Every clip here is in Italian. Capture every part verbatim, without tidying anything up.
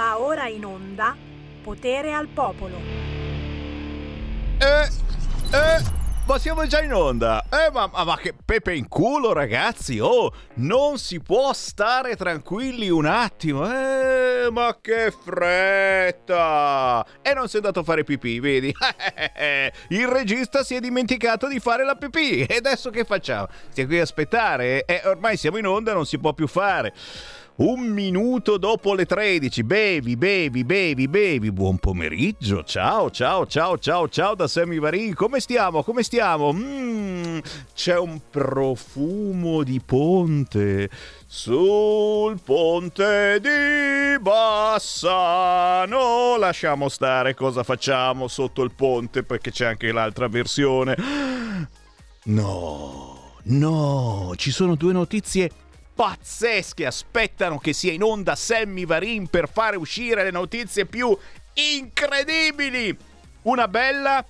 Va ora in onda Potere al Popolo. Eh, eh, ma siamo già in onda. Eh, ma, ma, ma che pepe in culo, ragazzi. Oh, non si può stare tranquilli un attimo. Eh, ma che fretta. E non si è andato a fare pipì, vedi? Il regista si è dimenticato di fare la pipì. E adesso che facciamo? Stiamo qui a aspettare? Eh, ormai siamo in onda, non si può più fare. Un minuto dopo le tredici, bevi, bevi, bevi, bevi, buon pomeriggio, ciao, ciao, ciao, ciao, ciao da S.VARIN, come stiamo, come stiamo? Mm, c'è un profumo di ponte, sul ponte di Bassano, lasciamo stare cosa facciamo sotto il ponte perché c'è anche l'altra versione. No, no, ci sono due notizie pazzesche, aspettano che sia in onda S.VARIN per fare uscire le notizie più incredibili, una bella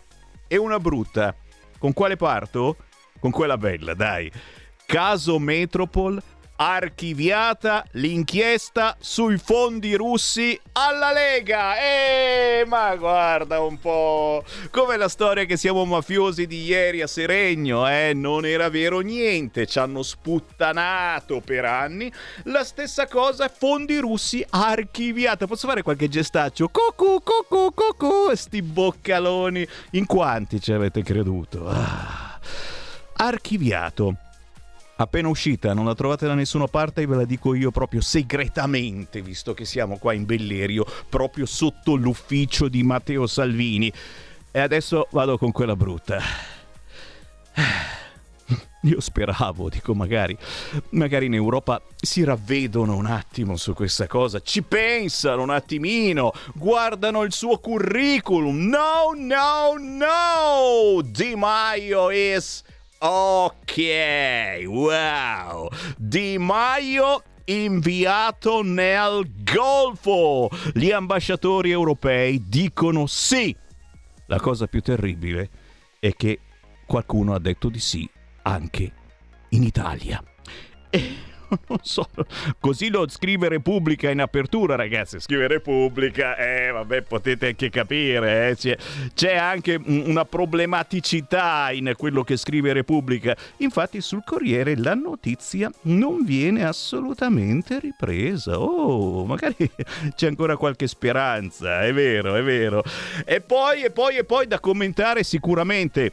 e una brutta. Con quale parto? Con quella bella, dai. Caso Metropol, archiviata l'inchiesta sui fondi russi alla Lega. E ma guarda un po', come la storia che siamo mafiosi di ieri a Seregno, eh, non era vero niente, ci hanno sputtanato per anni. La stessa cosa, fondi russi archiviata. Posso fare qualche gestaccio? Cucù, cucù, cucù, sti boccaloni. In quanti ci avete creduto? Ah. Archiviato. Appena uscita, non la trovate da nessuna parte e ve la dico io proprio segretamente, visto che siamo qua in Bellerio, proprio sotto l'ufficio di Matteo Salvini. E adesso vado con quella brutta. Io speravo, dico magari, magari in Europa si ravvedono un attimo su questa cosa, ci pensano un attimino, guardano il suo curriculum. No, no, no! Di Maio is... Ok, wow, Di Maio inviato nel Golfo, gli ambasciatori europei dicono sì, la cosa più terribile è che qualcuno ha detto di sì anche in Italia. E... non so, così lo scrive Repubblica in apertura, ragazzi. Scrive Repubblica, eh vabbè, potete anche capire, eh. c'è, c'è anche una problematicità in quello che scrive Repubblica. Infatti sul Corriere la notizia non viene assolutamente ripresa. Oh, magari c'è ancora qualche speranza, è vero, è vero. E poi, e poi, e poi da commentare sicuramente...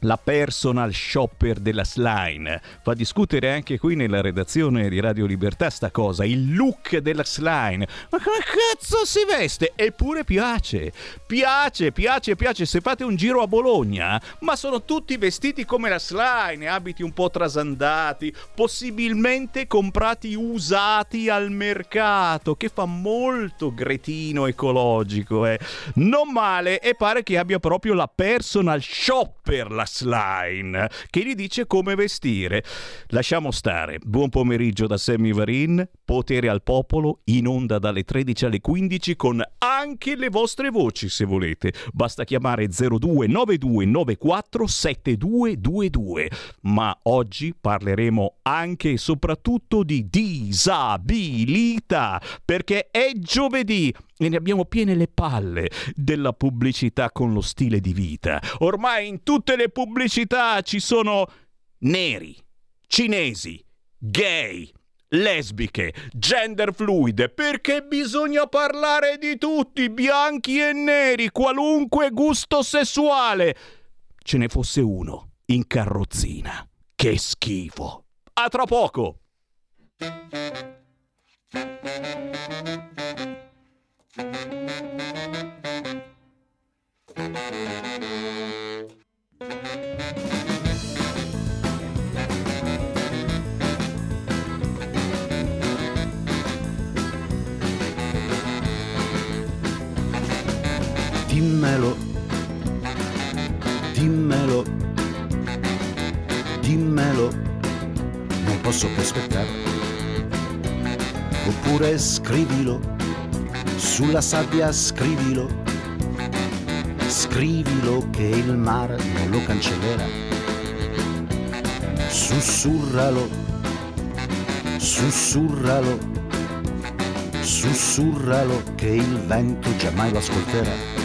la personal shopper della Schlein. Fa discutere anche qui nella redazione di Radio Libertà sta cosa, il look della Schlein. Ma come cazzo si veste? Eppure piace, piace, piace, piace. Se fate un giro a Bologna, ma sono tutti vestiti come la Schlein, abiti un po' trasandati, possibilmente comprati usati al mercato, che fa molto gretino ecologico, eh. Non male, e pare che abbia proprio la personal shopper, la Schlein, che gli dice come vestire. Lasciamo stare. Buon pomeriggio da S.VARIN, Potere al Popolo, in onda dalle tredici alle quindici con anche le vostre voci se volete. Basta chiamare zero due nove due nove quattro sette due due due. Ma oggi parleremo anche e soprattutto di disabilità, perché è giovedì e ne abbiamo piene le palle della pubblicità con lo stile di vita. Ormai in tutte le pubblicità ci sono neri, cinesi, gay, lesbiche, gender fluide, perché bisogna parlare di tutti, bianchi e neri, qualunque gusto sessuale. Ce ne fosse uno in carrozzina. Che schifo. A tra poco. Dimmelo, dimmelo, dimmelo, non posso più aspettare. Oppure scrivilo, sulla sabbia scrivilo, scrivilo che il mare non lo cancellerà. Sussurralo, sussurralo, sussurralo che il vento giammai lo ascolterà.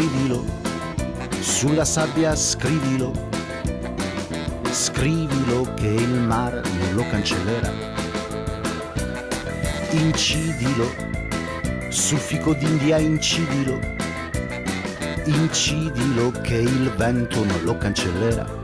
Scrivilo, sulla sabbia scrivilo, scrivilo che il mare non lo cancellerà. Incidilo, sul fico d'India incidilo, incidilo che il vento non lo cancellerà.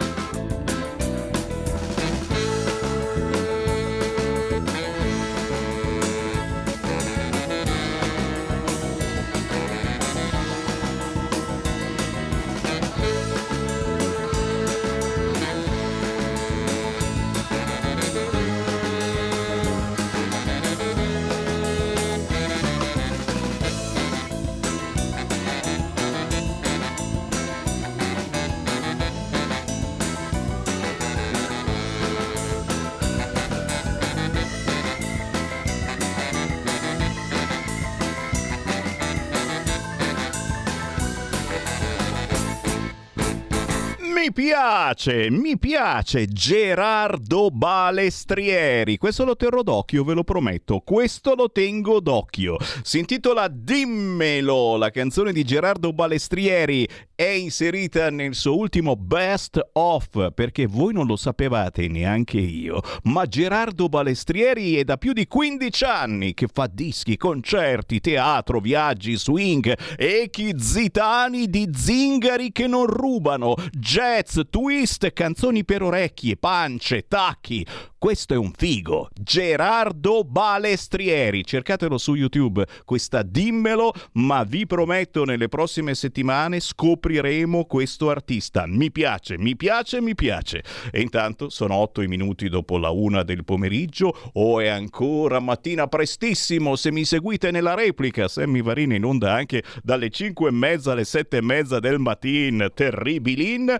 Mi piace, mi piace Gerardo Balestrieri, questo lo terrò d'occhio, ve lo prometto, questo lo tengo d'occhio. Si intitola Dimmelo, la canzone di Gerardo Balestrieri è inserita nel suo ultimo Best Of, perché voi non lo sapevate neanche io, ma Gerardo Balestrieri è da più di quindici anni che fa dischi, concerti, teatro, viaggi, swing, echi zitani di zingari che non rubano, jazz, twist, canzoni per orecchie, pance, tacchi. Questo è un figo, Gerardo Balestrieri, cercatelo su YouTube, questa Dimmelo, ma vi prometto nelle prossime settimane scopriremo questo artista. Mi piace, mi piace, mi piace. E intanto sono otto minuti dopo la una del pomeriggio, o è ancora mattina prestissimo se mi seguite nella replica, S.VARIN in onda anche dalle cinque e mezza alle sette e mezza del mattino, terribilin.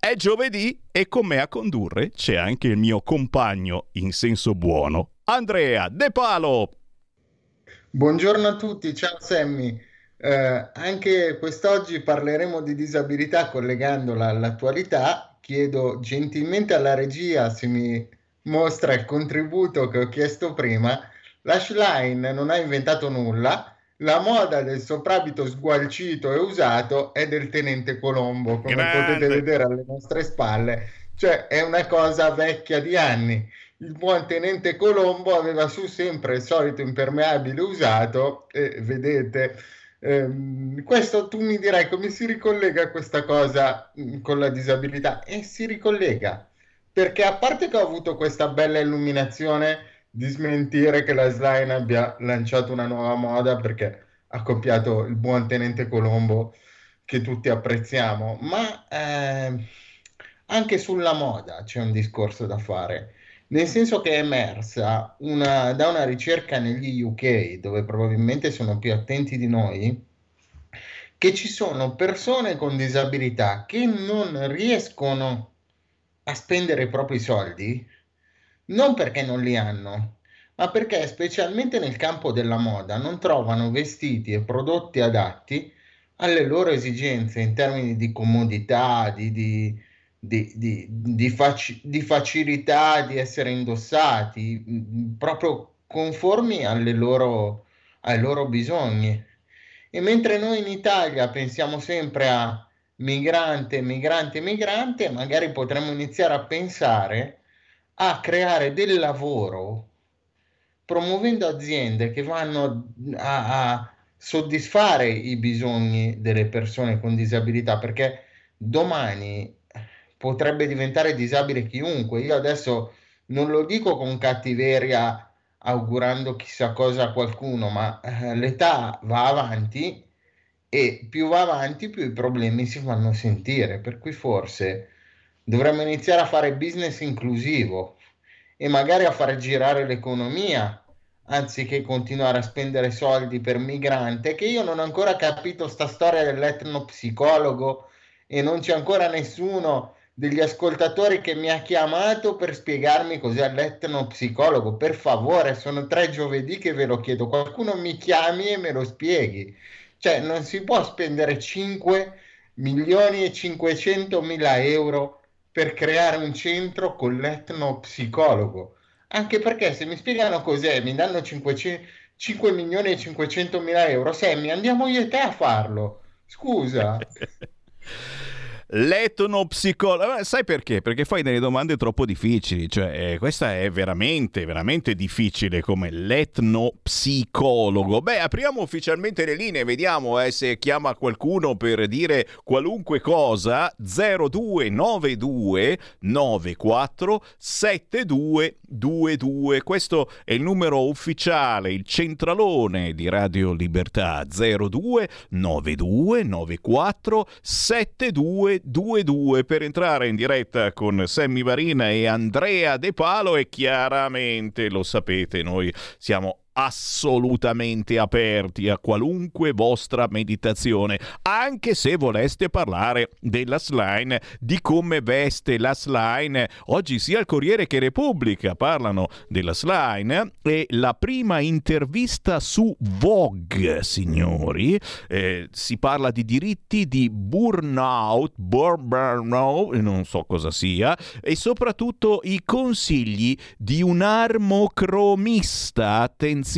È giovedì e con me a condurre c'è anche il mio compagno, in senso buono, Andrea De Palo. Buongiorno a tutti, ciao Sammy. Eh, anche quest'oggi parleremo di disabilità collegandola all'attualità. Chiedo gentilmente alla regia se mi mostra il contributo che ho chiesto prima. La Schlein non ha inventato nulla. La moda del soprabito sgualcito e usato è del Tenente Colombo, come Grande. Potete vedere alle nostre spalle. Cioè, è una cosa vecchia di anni. Il buon Tenente Colombo aveva su sempre il solito impermeabile usato e, vedete, ehm, questo tu mi dirai come si ricollega questa cosa mh, con la disabilità. E si ricollega, perché a parte che ho avuto questa bella illuminazione di smentire che la Schlein abbia lanciato una nuova moda, perché ha copiato il buon Tenente Colombo che tutti apprezziamo, ma eh, anche sulla moda c'è un discorso da fare, nel senso che è emersa una, da una ricerca negli U K, dove probabilmente sono più attenti di noi, che ci sono persone con disabilità che non riescono a spendere i propri soldi, non perché non li hanno, ma perché specialmente nel campo della moda non trovano vestiti e prodotti adatti alle loro esigenze in termini di comodità, di, di, di, di, di, faci- di facilità di essere indossati, mh, proprio conformi alle loro, ai loro bisogni. E mentre noi in Italia pensiamo sempre a migrante, migrante, migrante, magari potremmo iniziare a pensare a creare del lavoro promuovendo aziende che vanno a, a soddisfare i bisogni delle persone con disabilità, perché domani potrebbe diventare disabile chiunque. Io adesso non lo dico con cattiveria augurando chissà cosa a qualcuno, ma eh, l'età va avanti e più va avanti più i problemi si fanno sentire, per cui forse dovremmo iniziare a fare business inclusivo e magari a far girare l'economia anziché continuare a spendere soldi per migrante, che io non ho ancora capito sta storia dell'etnopsicologo e non c'è ancora nessuno degli ascoltatori che mi ha chiamato per spiegarmi cos'è l'etnopsicologo. Per favore, sono tre giovedì che ve lo chiedo, qualcuno mi chiami e me lo spieghi. Cioè non si può spendere cinque milioni e cinquecentomila euro per creare un centro con l'etnopsicologo, anche perché se mi spiegano cos'è, mi danno cinque milioni e cinquecentomila euro, Sammy, andiamo io e te a farlo, scusa. L'etnopsicologo, sai perché? Perché fai delle domande troppo difficili, cioè eh, questa è veramente veramente difficile come l'etnopsicologo. Beh, apriamo ufficialmente le linee, vediamo eh, se chiama qualcuno per dire qualunque cosa. Zero due nove due nove quattro sette due due due, questo è il numero ufficiale, il centralone di Radio Libertà, zero due nove due nove quattro sette due due due, per entrare in diretta con Sammy Varina e Andrea De Palo. E chiaramente lo sapete, noi siamo assolutamente aperti a qualunque vostra meditazione, anche se voleste parlare della Schlein, di come veste la Schlein. Oggi sia il Corriere che Repubblica parlano della Schlein, e la prima intervista su Vogue, signori, eh, si parla di diritti, di burnout, burnout, non so cosa sia, e soprattutto i consigli di un armocromista. Attenzione,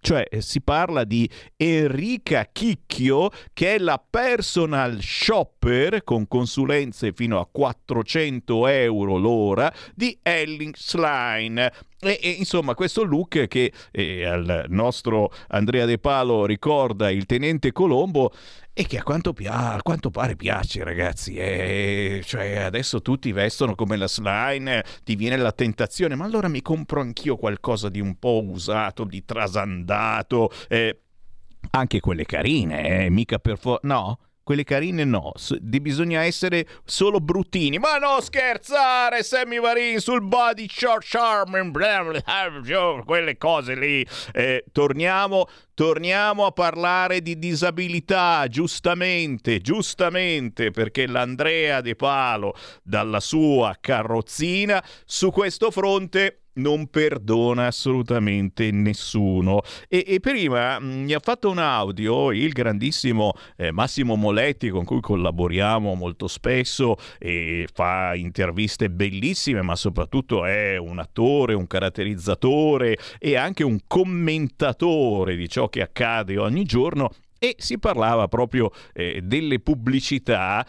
cioè si parla di Enrica Chicchio, che è la personal shopper con consulenze fino a quattrocento euro l'ora di Elly Schlein. E, e insomma questo look che eh, al nostro Andrea De Palo ricorda il Tenente Colombo, e che a quanto, pia- a quanto pare piace, ragazzi, eh, cioè adesso tutti vestono come la Schlein, eh, ti viene la tentazione, ma allora mi compro anch'io qualcosa di un po' usato, di trasandato, eh, anche quelle carine, eh, mica per forza, no? Quelle carine no, S- di bisogna essere solo bruttini. Ma no, scherzare, Sammy Varin, sul body short charming, bla bla, quelle cose lì. Eh, torniamo, torniamo a parlare di disabilità, giustamente, giustamente, perché l'Andrea De Palo, dalla sua carrozzina, su questo fronte non perdona assolutamente nessuno. E, e prima mi ha fatto un audio il grandissimo eh, Massimo Moletti, con cui collaboriamo molto spesso e fa interviste bellissime, ma soprattutto è un attore, un caratterizzatore e anche un commentatore di ciò che accade ogni giorno, e si parlava proprio eh, delle pubblicità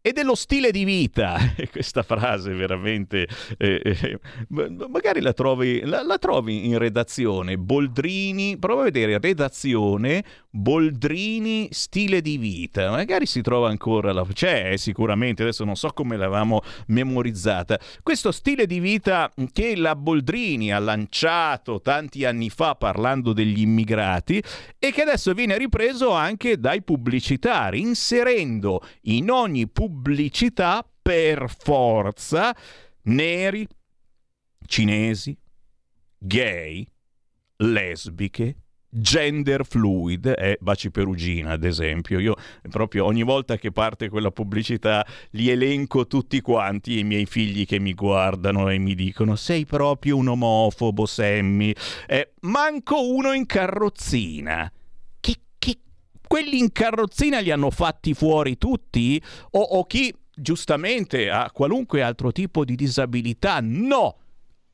e dello stile di vita. Questa frase veramente eh, eh, magari la trovi, la, la trovi in redazione Boldrini, prova a vedere redazione Boldrini stile di vita, magari si trova ancora, la, c'è sicuramente, adesso non so come l'avevamo memorizzata, questo stile di vita che la Boldrini ha lanciato tanti anni fa parlando degli immigrati, e che adesso viene ripreso anche dai pubblicitari, inserendo in ogni pubblicità pubblicità per forza neri, cinesi, gay, lesbiche, gender fluid, eh, Baci Perugina ad esempio. Io proprio ogni volta che parte quella pubblicità li elenco tutti quanti, i miei figli che mi guardano e mi dicono sei proprio un omofobo Sammy, eh, manco uno in carrozzina. Quelli in carrozzina li hanno fatti fuori tutti? O, o chi giustamente ha qualunque altro tipo di disabilità? No,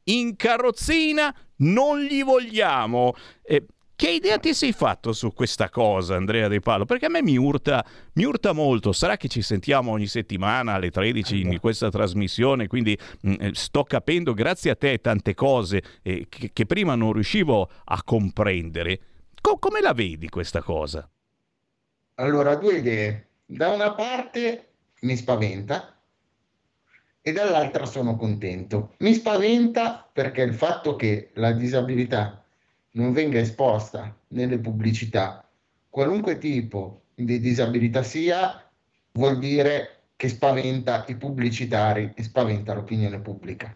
in carrozzina non li vogliamo. Eh, che idea ti sei fatto su questa cosa, Andrea De Palo? Perché a me mi urta, mi urta molto. Sarà che ci sentiamo ogni settimana alle tredici in questa trasmissione, quindi mh, sto capendo, grazie a te, tante cose eh, che, che prima non riuscivo a comprendere. Co- come la vedi questa cosa? Allora, due idee. Da una parte mi spaventa, e dall'altra sono contento. Mi spaventa perché il fatto che la disabilità non venga esposta nelle pubblicità, qualunque tipo di disabilità sia, vuol dire che spaventa i pubblicitari e spaventa l'opinione pubblica.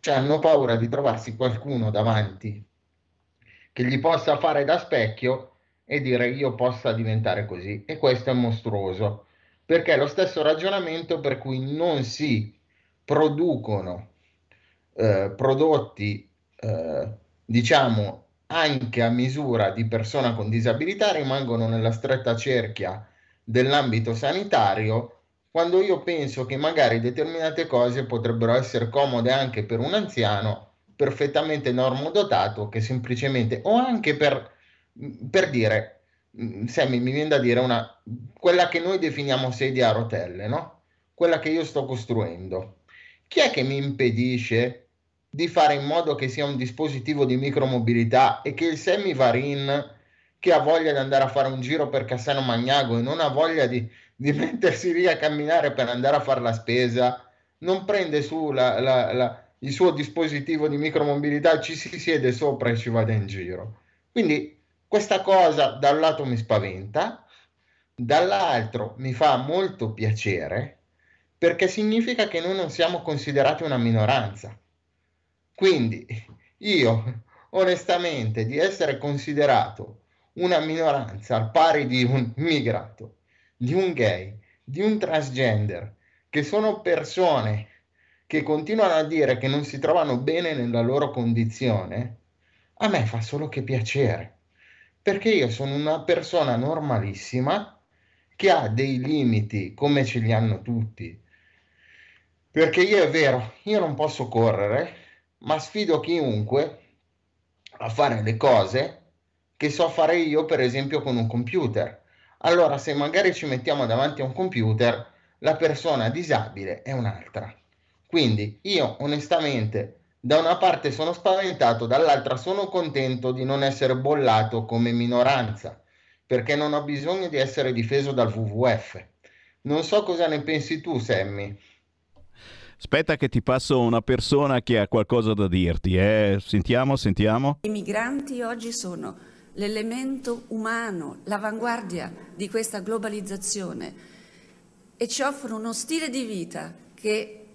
Cioè hanno paura di trovarsi qualcuno davanti che gli possa fare da specchio e dire io possa diventare così, e questo è mostruoso, perché è lo stesso ragionamento per cui non si producono eh, prodotti eh, diciamo anche a misura di persona con disabilità, rimangono nella stretta cerchia dell'ambito sanitario, quando io penso che magari determinate cose potrebbero essere comode anche per un anziano perfettamente normodotato, che semplicemente, o anche per, per dire, se mi, mi viene da dire, una, quella che noi definiamo sedia a rotelle, no? Quella che io sto costruendo. Chi è che mi impedisce di fare in modo che sia un dispositivo di micromobilità e che il S.VARIN, che ha voglia di andare a fare un giro per Cassano Magnago e non ha voglia di... di mettersi lì a camminare per andare a fare la spesa, non prende su la, la, la, il suo dispositivo di micromobilità, ci si siede sopra e ci vada in giro. Quindi questa cosa da un lato mi spaventa, dall'altro mi fa molto piacere, perché significa che noi non siamo considerati una minoranza. Quindi io onestamente di essere considerato una minoranza al pari di un migrato, di un gay, di un transgender, che sono persone che continuano a dire che non si trovano bene nella loro condizione, a me fa solo che piacere, perché io sono una persona normalissima che ha dei limiti come ce li hanno tutti, perché io è vero, io non posso correre, ma sfido chiunque a fare le cose che so fare io, per esempio con un computer. Allora, se magari ci mettiamo davanti a un computer, la persona disabile è un'altra. Quindi io onestamente da una parte sono spaventato, dall'altra sono contento di non essere bollato come minoranza, perché non ho bisogno di essere difeso dal W W F. Non so cosa ne pensi tu, Sammy. Aspetta che ti passo una persona che ha qualcosa da dirti. Eh? Sentiamo, sentiamo. I migranti oggi sono l'elemento umano, l'avanguardia di questa globalizzazione, e ci offrono uno stile di vita che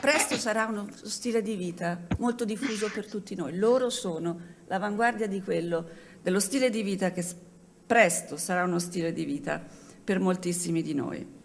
presto sarà uno stile di vita molto diffuso per tutti noi. Loro sono l'avanguardia di quello, dello stile di vita che presto sarà uno stile di vita per moltissimi di noi.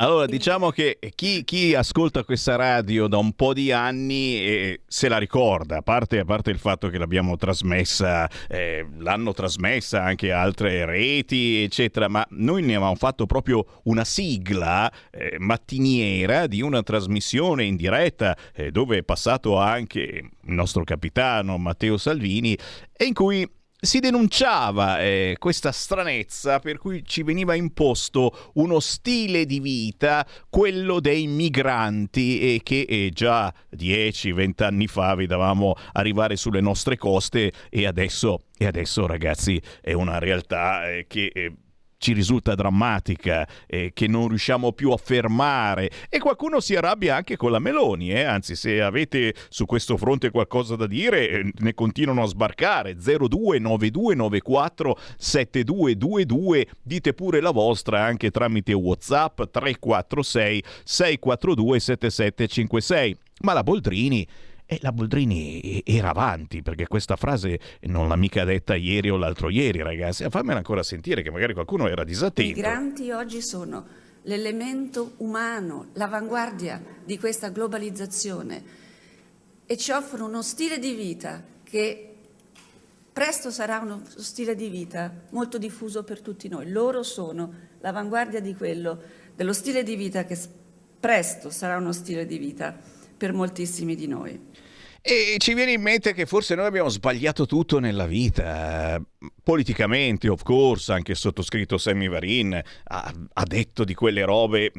Allora, diciamo che chi, chi ascolta questa radio da un po' di anni eh, se la ricorda, a parte, a parte il fatto che l'abbiamo trasmessa, eh, l'hanno trasmessa anche altre reti, eccetera, ma noi ne avevamo fatto proprio una sigla eh, mattiniera di una trasmissione in diretta eh, dove è passato anche il nostro capitano Matteo Salvini, e in cui si denunciava eh, questa stranezza per cui ci veniva imposto uno stile di vita, quello dei migranti, e che eh, già dieci venti anni fa vedevamo arrivare sulle nostre coste, e adesso, e adesso ragazzi è una realtà eh, che... Eh, ci risulta drammatica, eh, che non riusciamo più a fermare, e qualcuno si arrabbia anche con la Meloni, eh? Anzi, se avete su questo fronte qualcosa da dire eh, ne continuano a sbarcare. Zero due nove due nove quattro sette due due due, dite pure la vostra anche tramite WhatsApp tre quattro sei sei quattro due sette sette cinque sei. Ma la Boldrini E la Boldrini era avanti, perché questa frase non l'ha mica detta ieri o l'altro ieri, ragazzi. Fammela ancora sentire, che magari qualcuno era disattento. I migranti oggi sono l'elemento umano, l'avanguardia di questa globalizzazione, e ci offrono uno stile di vita che presto sarà uno stile di vita molto diffuso per tutti noi. Loro sono l'avanguardia di quello, dello stile di vita che presto sarà uno stile di vita per moltissimi di noi. E ci viene in mente che forse noi abbiamo sbagliato tutto nella vita, politicamente, of course, anche il sottoscritto S.VARIN ha, ha detto di quelle robe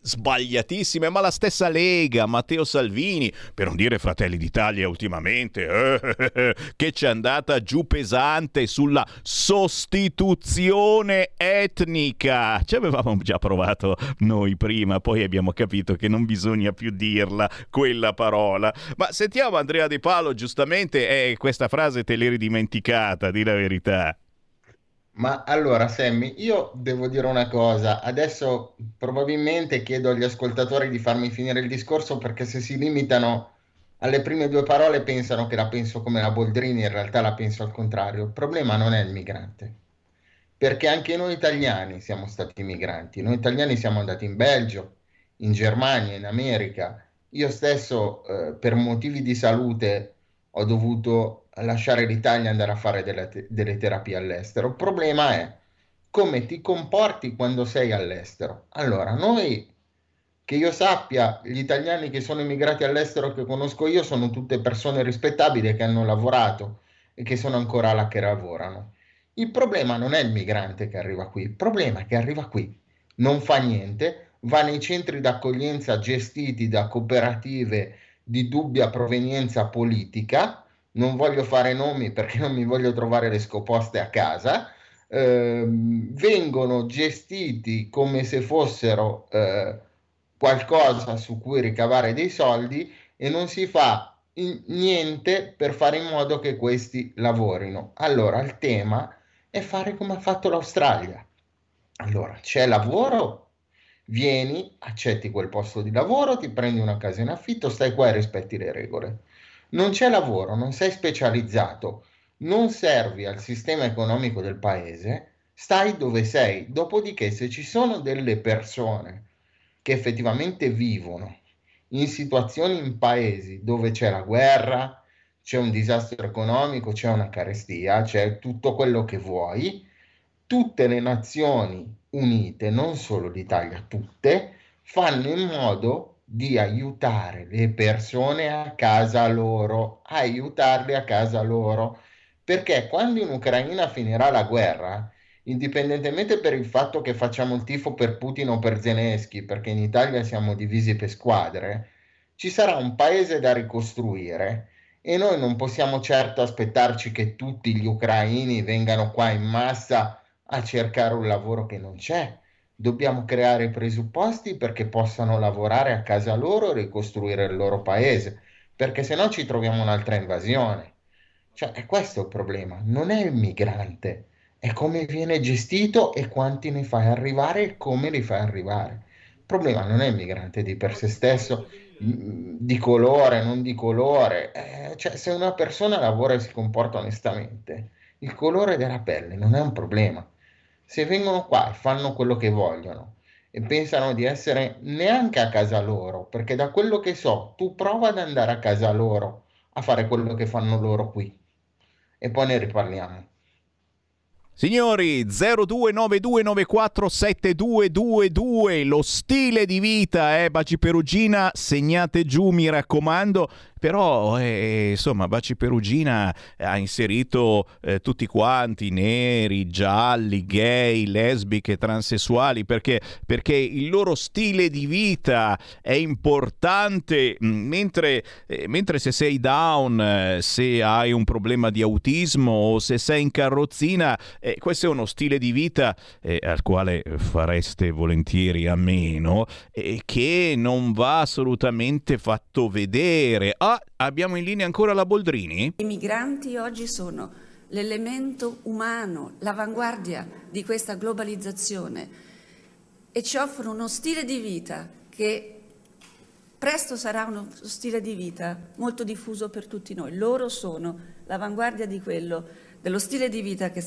sbagliatissime, ma la stessa Lega, Matteo Salvini, per non dire Fratelli d'Italia ultimamente, eh, eh, eh, che ci è andata giù pesante sulla sostituzione etnica. Ci avevamo già provato noi prima, poi abbiamo capito che non bisogna più dirla quella parola. Ma sentiamo Andrea De Palo, giustamente eh, questa frase te l'eri dimenticata, di la verità. Ma allora, Sammy, io devo dire una cosa. Adesso probabilmente chiedo agli ascoltatori di farmi finire il discorso, perché se si limitano alle prime due parole pensano che la penso come la Boldrini, in realtà la penso al contrario. Il problema non è il migrante, perché anche noi italiani siamo stati migranti. Noi italiani siamo andati in Belgio, in Germania, in America. Io stesso eh, per motivi di salute ho dovuto lasciare l'Italia e andare a fare delle, te- delle terapie all'estero. Il problema è come ti comporti quando sei all'estero. Allora, noi, che io sappia, gli italiani che sono immigrati all'estero che conosco io sono tutte persone rispettabili, che hanno lavorato e che sono ancora là che lavorano. Il problema non è il migrante che arriva qui, il problema è che arriva qui, non fa niente, va nei centri d'accoglienza gestiti da cooperative di dubbia provenienza politica. Non voglio fare nomi perché non mi voglio trovare le scoposte a casa. Eh, vengono gestiti come se fossero eh, qualcosa su cui ricavare dei soldi, e non si fa in- niente per fare in modo che questi lavorino. Allora, il tema è fare come ha fatto l'Australia. Allora, c'è lavoro, vieni, accetti quel posto di lavoro, ti prendi una casa in affitto, stai qua e rispetti le regole. Non c'è lavoro, non sei specializzato, non servi al sistema economico del paese, stai dove sei. Dopodiché, se ci sono delle persone che effettivamente vivono in situazioni, in paesi dove c'è la guerra, c'è un disastro economico, c'è una carestia, c'è tutto quello che vuoi, tutte le Nazioni Unite, non solo l'Italia, tutte, fanno in modo di aiutare le persone a casa loro, aiutarle a casa loro, perché quando in Ucraina finirà la guerra, indipendentemente per il fatto che facciamo il tifo per Putin o per Zelensky, perché in Italia siamo divisi per squadre, ci sarà un paese da ricostruire, e noi non possiamo certo aspettarci che tutti gli ucraini vengano qua in massa a cercare un lavoro che non c'è. Dobbiamo creare i presupposti perché possano lavorare a casa loro e ricostruire il loro paese, perché se no ci troviamo un'altra invasione. Cioè, è questo il problema, non è il migrante, è come viene gestito e quanti ne fai arrivare e come li fai arrivare. Il problema non è il migrante di per sé stesso, di colore, non di colore. Eh, cioè, se una persona lavora e si comporta onestamente, il colore della pelle non è un problema. Se vengono qua e fanno quello che vogliono e pensano di essere neanche a casa loro, perché da quello che so, tu prova ad andare a casa loro a fare quello che fanno loro qui, e poi ne riparliamo. Signori, zero due nove due nove quattro sette due due due, lo stile di vita, eh, Baci Perugina, segnate giù, mi raccomando. Però eh, insomma, Baci Perugina ha inserito eh, tutti quanti, neri, gialli, gay, lesbiche, transessuali, perché, perché il loro stile di vita è importante, mentre, eh, mentre se sei down, eh, se hai un problema di autismo o se sei in carrozzina, eh, questo è uno stile di vita eh, al quale fareste volentieri a meno, eh, che non va assolutamente fatto vedere. Ah, abbiamo in linea ancora la Boldrini? I migranti oggi sono l'elemento umano, l'avanguardia di questa globalizzazione, e ci offrono uno stile di vita che presto sarà uno stile di vita molto diffuso per tutti noi. Loro sono l'avanguardia di quello, dello stile di vita che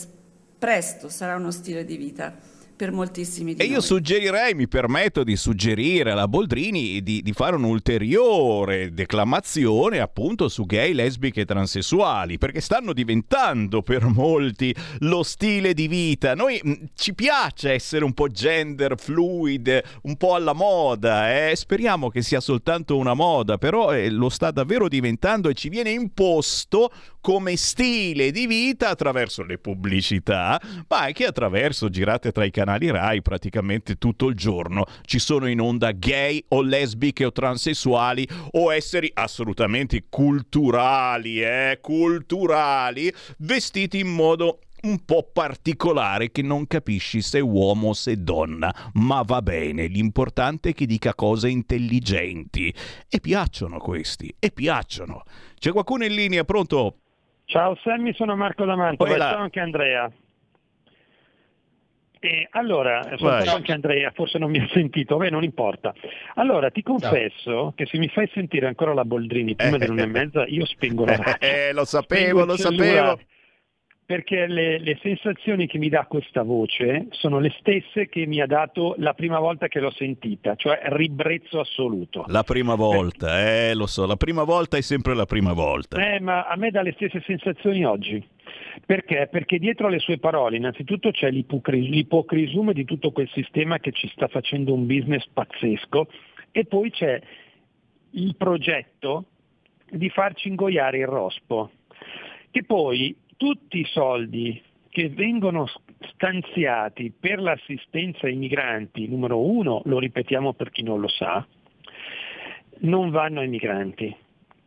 presto sarà uno stile di vita per moltissimi di e noi. Io suggerirei, mi permetto di suggerire alla Boldrini di, di fare un'ulteriore declamazione appunto su gay, lesbiche e transessuali, perché stanno diventando per molti lo stile di vita. Noi mh, ci piace essere un po' gender fluid, un po' alla moda, eh? Speriamo che sia soltanto una moda, però eh, lo sta davvero diventando e ci viene imposto come stile di vita attraverso le pubblicità, ma anche attraverso, girate tra i canali Rai praticamente tutto il giorno, ci sono in onda gay o lesbiche o transessuali o esseri assolutamente culturali, eh, culturali, vestiti in modo un po' particolare che non capisci se uomo o se donna, ma va bene, l'importante è che dica cose intelligenti, e piacciono questi, e piacciono. C'è qualcuno in linea, pronto? Ciao Sammy, sono Marco da Mantova, ciao anche Andrea. E allora, sono stato anche Andrea, forse non mi ha sentito, beh non importa. Allora ti confesso no. che se mi fai sentire ancora la Boldrini prima eh, dell'una eh, e mezza io spengo la radio. Eh, lo sapevo, lo sapevo. Perché le, le sensazioni che mi dà questa voce sono le stesse che mi ha dato la prima volta che l'ho sentita, cioè ribrezzo assoluto. La prima volta, perché... eh lo so, la prima volta è sempre la prima volta. Eh, ma a me dà le stesse sensazioni oggi. Perché? Perché dietro alle sue parole innanzitutto c'è l'ipocrisume di tutto quel sistema che ci sta facendo un business pazzesco, e poi c'è il progetto di farci ingoiare il rospo, che poi... tutti i soldi che vengono stanziati per l'assistenza ai migranti, numero uno, lo ripetiamo per chi non lo sa, non vanno ai migranti.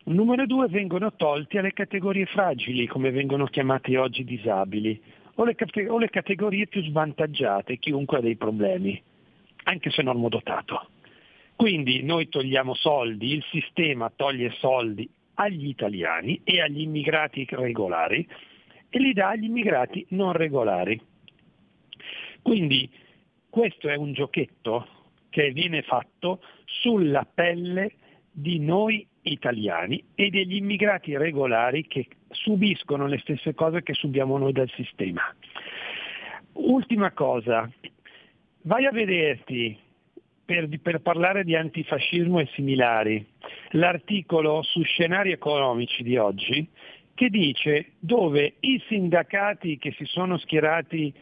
Numero due, vengono tolti alle categorie fragili, come vengono chiamate oggi disabili, o le, cate- o le categorie più svantaggiate, chiunque ha dei problemi, anche se normodotato. Quindi noi togliamo soldi, il sistema toglie soldi agli italiani e agli immigrati regolari, e li dà agli immigrati non regolari. Quindi questo è un giochetto che viene fatto sulla pelle di noi italiani e degli immigrati regolari che subiscono le stesse cose che subiamo noi dal sistema. Ultima cosa, vai a vederti, per, per parlare di antifascismo e similari, l'articolo su scenari economici di oggi, che dice dove i sindacati che si sono schierati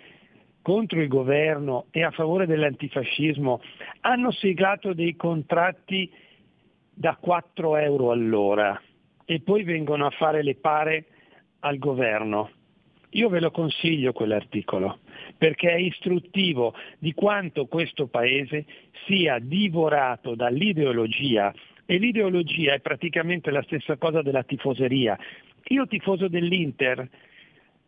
contro il governo e a favore dell'antifascismo hanno siglato dei contratti da quattro euro all'ora e poi vengono a fare le pare al governo. Io ve lo consiglio quell'articolo, perché è istruttivo di quanto questo Paese sia divorato dall'ideologia, e l'ideologia è praticamente la stessa cosa della tifoseria. Io tifoso dell'Inter,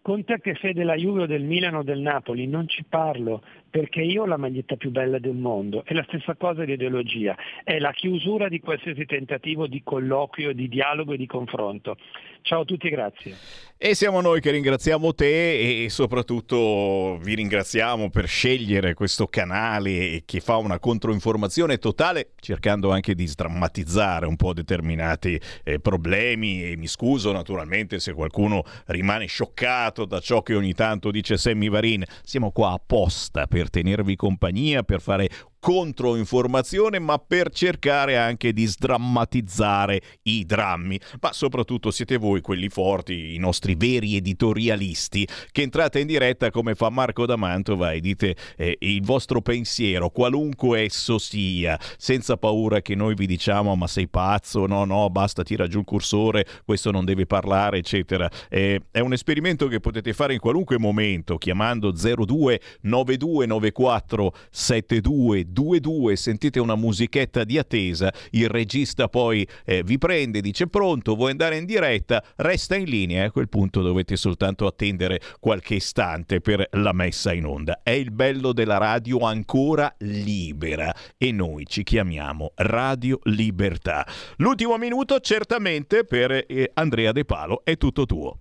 con te che sei della Juve o del Milano o del Napoli non ci parlo, perché io ho la maglietta più bella del mondo. È la stessa cosa l'ideologia, è la chiusura di qualsiasi tentativo di colloquio, di dialogo e di confronto. Ciao a tutti, grazie. E siamo noi che ringraziamo te, e soprattutto vi ringraziamo per scegliere questo canale che fa una controinformazione totale, cercando anche di sdrammatizzare un po' determinati eh, problemi, e mi scuso naturalmente se qualcuno rimane scioccato da ciò che ogni tanto dice Sammy Varin. Siamo qua apposta per tenervi compagnia, per fare controinformazione, ma per cercare anche di sdrammatizzare i drammi. Ma soprattutto siete voi quelli forti, i nostri veri editorialisti, che entrate in diretta come fa Marco da Mantova e dite eh, il vostro pensiero, qualunque esso sia, senza paura che noi vi diciamo ma sei pazzo, no no, basta, tira giù il cursore, questo non deve parlare, eccetera. Eh, è un esperimento che potete fare in qualunque momento chiamando zero due nove due nove quattro sette due due due, sentite una musichetta di attesa, il regista poi eh, vi prende, dice pronto, vuoi andare in diretta, resta in linea, a quel punto dovete soltanto attendere qualche istante per la messa in onda. È il bello della radio ancora libera, e noi ci chiamiamo Radio Libertà. L'ultimo minuto certamente per eh, Andrea De Palo, è tutto tuo.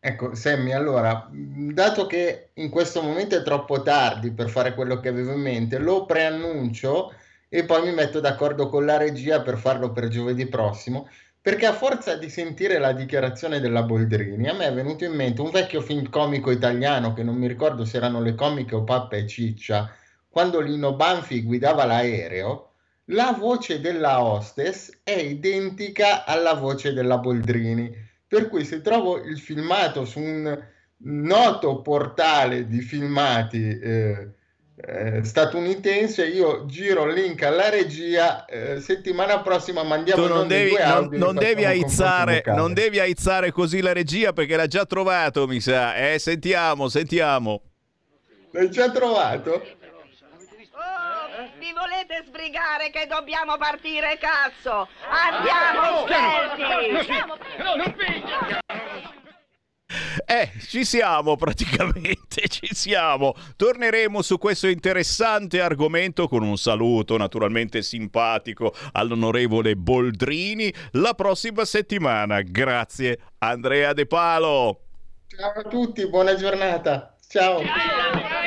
Ecco Sammy, allora, dato che in questo momento è troppo tardi per fare quello che avevo in mente, lo preannuncio e poi mi metto d'accordo con la regia per farlo per giovedì prossimo, perché a forza di sentire la dichiarazione della Boldrini a me è venuto in mente un vecchio film comico italiano, che non mi ricordo se erano Le Comiche o Pappa e Ciccia, quando Lino Banfi guidava l'aereo. La voce della hostess è identica alla voce della Boldrini. Per cui se trovo il filmato su un noto portale di filmati eh, eh, statunitense. Io giro il link alla regia, eh, settimana prossima mandiamo non devi, due audio, non, non, devi aizzare, non devi aizzare così la regia, perché l'ha già trovato, mi sa. Eh, sentiamo, sentiamo. L'hai già trovato? Vi volete sbrigare che dobbiamo partire, cazzo? Andiamo, scherzi! Eh, ci siamo praticamente, ci siamo. Torneremo su questo interessante argomento con un saluto naturalmente simpatico all'onorevole Boldrini la prossima settimana. Grazie, Andrea De Palo. Ciao a tutti, buona giornata. Ciao. Ciao.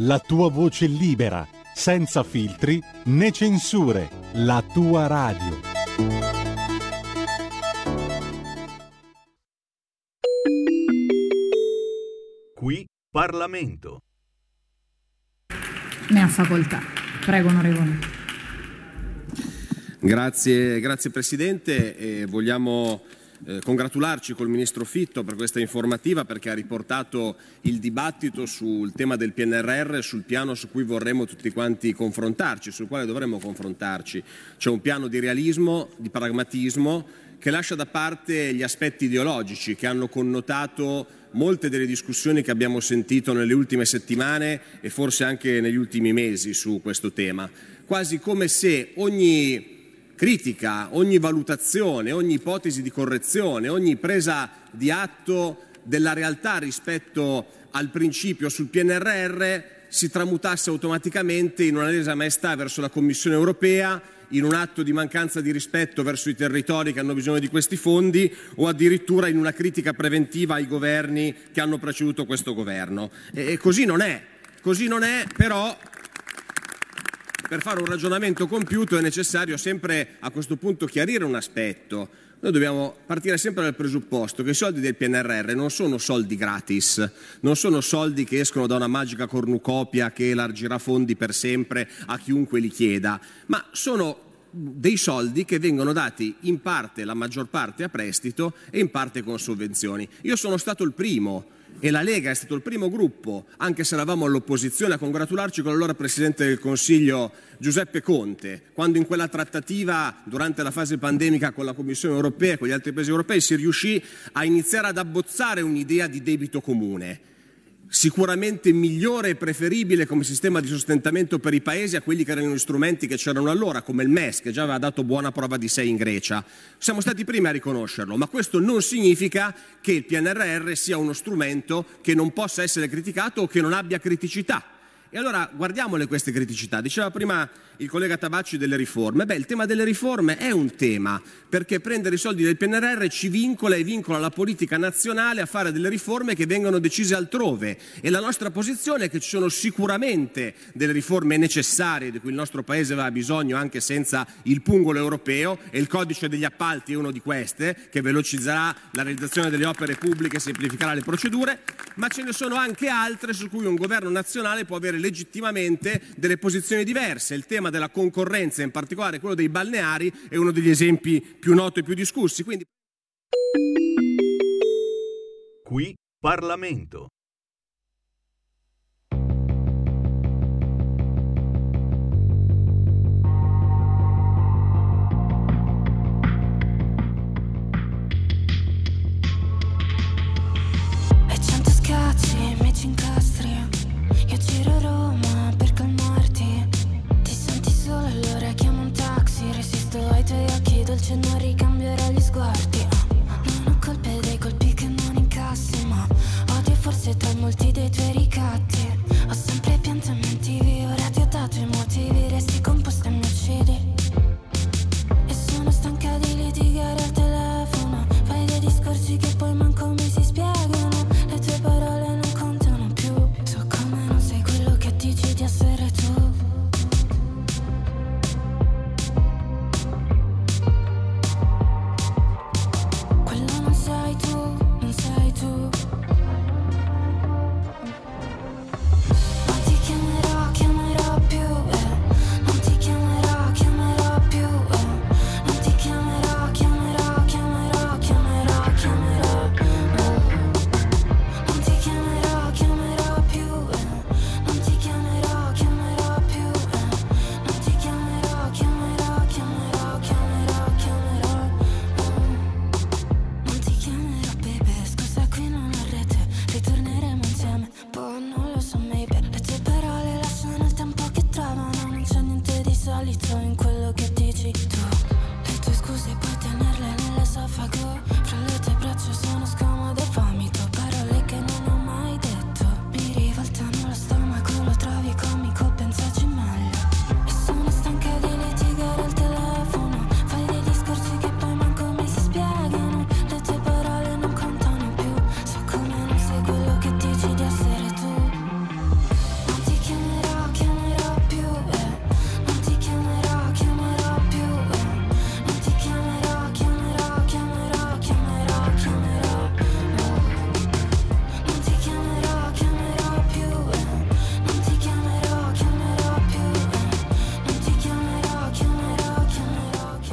La tua voce libera, senza filtri né censure. La tua radio. Qui Parlamento. Ne ha facoltà. Prego, onorevole. Grazie, grazie Presidente. E vogliamo... Eh, congratularci col Ministro Fitto per questa informativa, perché ha riportato il dibattito sul tema del P N R R, sul piano su cui vorremmo tutti quanti confrontarci, sul quale dovremmo confrontarci. C'è un piano di realismo, di pragmatismo, che lascia da parte gli aspetti ideologici che hanno connotato molte delle discussioni che abbiamo sentito nelle ultime settimane e forse anche negli ultimi mesi su questo tema. Quasi come se ogni critica, ogni valutazione, ogni ipotesi di correzione, ogni presa di atto della realtà rispetto al principio sul P N R R si tramutasse automaticamente in una lesa maestà verso la Commissione europea, in un atto di mancanza di rispetto verso i territori che hanno bisogno di questi fondi, o addirittura in una critica preventiva ai governi che hanno preceduto questo governo. E così non è, così non è, però... Per fare un ragionamento compiuto è necessario sempre a questo punto chiarire un aspetto. Noi dobbiamo partire sempre dal presupposto che i soldi del P N R R non sono soldi gratis, non sono soldi che escono da una magica cornucopia che elargirà fondi per sempre a chiunque li chieda, ma sono dei soldi che vengono dati in parte, la maggior parte, a prestito e in parte con sovvenzioni. Io sono stato il primo. E la Lega è stato il primo gruppo, anche se eravamo all'opposizione, a congratularci con l'allora Presidente del Consiglio Giuseppe Conte, quando in quella trattativa, durante la fase pandemica con la Commissione europea e con gli altri paesi europei, si riuscì a iniziare ad abbozzare un'idea di debito comune, sicuramente migliore e preferibile come sistema di sostentamento per i paesi a quelli che erano gli strumenti che c'erano allora, come il M E S, che già aveva dato buona prova di sé in Grecia. Siamo stati i primi a riconoscerlo, ma questo non significa che il P N R R sia uno strumento che non possa essere criticato o che non abbia criticità. E allora guardiamole queste criticità. Diceva prima il collega Tabacci delle riforme. Beh, il tema delle riforme è un tema, perché prendere i soldi del P N R R ci vincola e vincola la politica nazionale a fare delle riforme che vengono decise altrove. E la nostra posizione è che ci sono sicuramente delle riforme necessarie di cui il nostro Paese aveva bisogno anche senza il pungolo europeo, e il codice degli appalti è uno di queste, che velocizzerà la realizzazione delle opere pubbliche e semplificherà le procedure, ma ce ne sono anche altre su cui un governo nazionale può avere legittimamente delle posizioni diverse. Il tema della concorrenza, in particolare quello dei balneari, è uno degli esempi più noti e più discussi. Quindi... Qui Parlamento. E cento scacci e me ci incastri. Io giro Roma per calmarti. Ti sono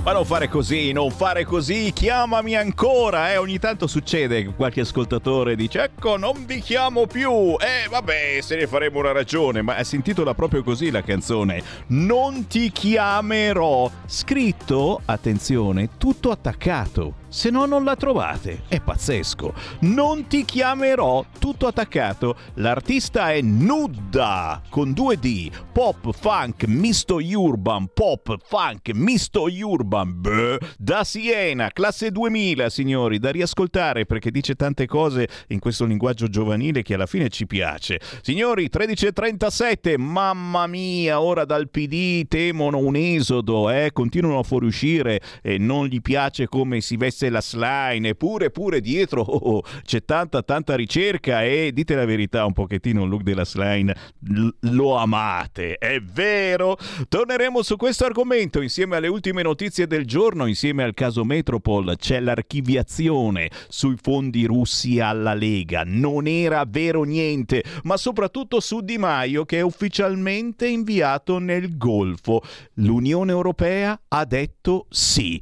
Ma non fare così, non fare così, chiamami ancora, eh. Ogni tanto succede che qualche ascoltatore dice: ecco, non vi chiamo più. Eh, vabbè, se ne faremo una ragione. Ma si intitola proprio così la canzone, Non ti chiamerò. Scritto, attenzione, tutto attaccato. Se no non la trovate, è pazzesco. Non ti chiamerò, tutto attaccato. L'artista è Nudda, con due D, pop funk misto urban, pop funk misto urban, beh, da Siena, classe duemila, signori, da riascoltare perché dice tante cose in questo linguaggio giovanile che alla fine ci piace. Signori, tredici e trentasette, mamma mia, ora dal P D temono un esodo, eh, continuano a fuoriuscire e non gli piace come si veste la slime, pure pure dietro oh, oh, c'è tanta tanta ricerca e dite la verità un pochettino il look della slime l- lo amate, è vero? Torneremo su questo argomento insieme alle ultime notizie del giorno, insieme al caso Metropol. C'è l'archiviazione sui fondi russi alla Lega, non era vero niente, ma soprattutto su Di Maio che è ufficialmente inviato nel Golfo. L'Unione Europea ha detto sì.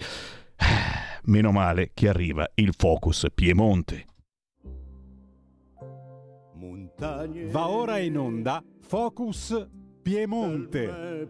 Meno male che arriva il Focus Piemonte. Va ora in onda Focus Piemonte.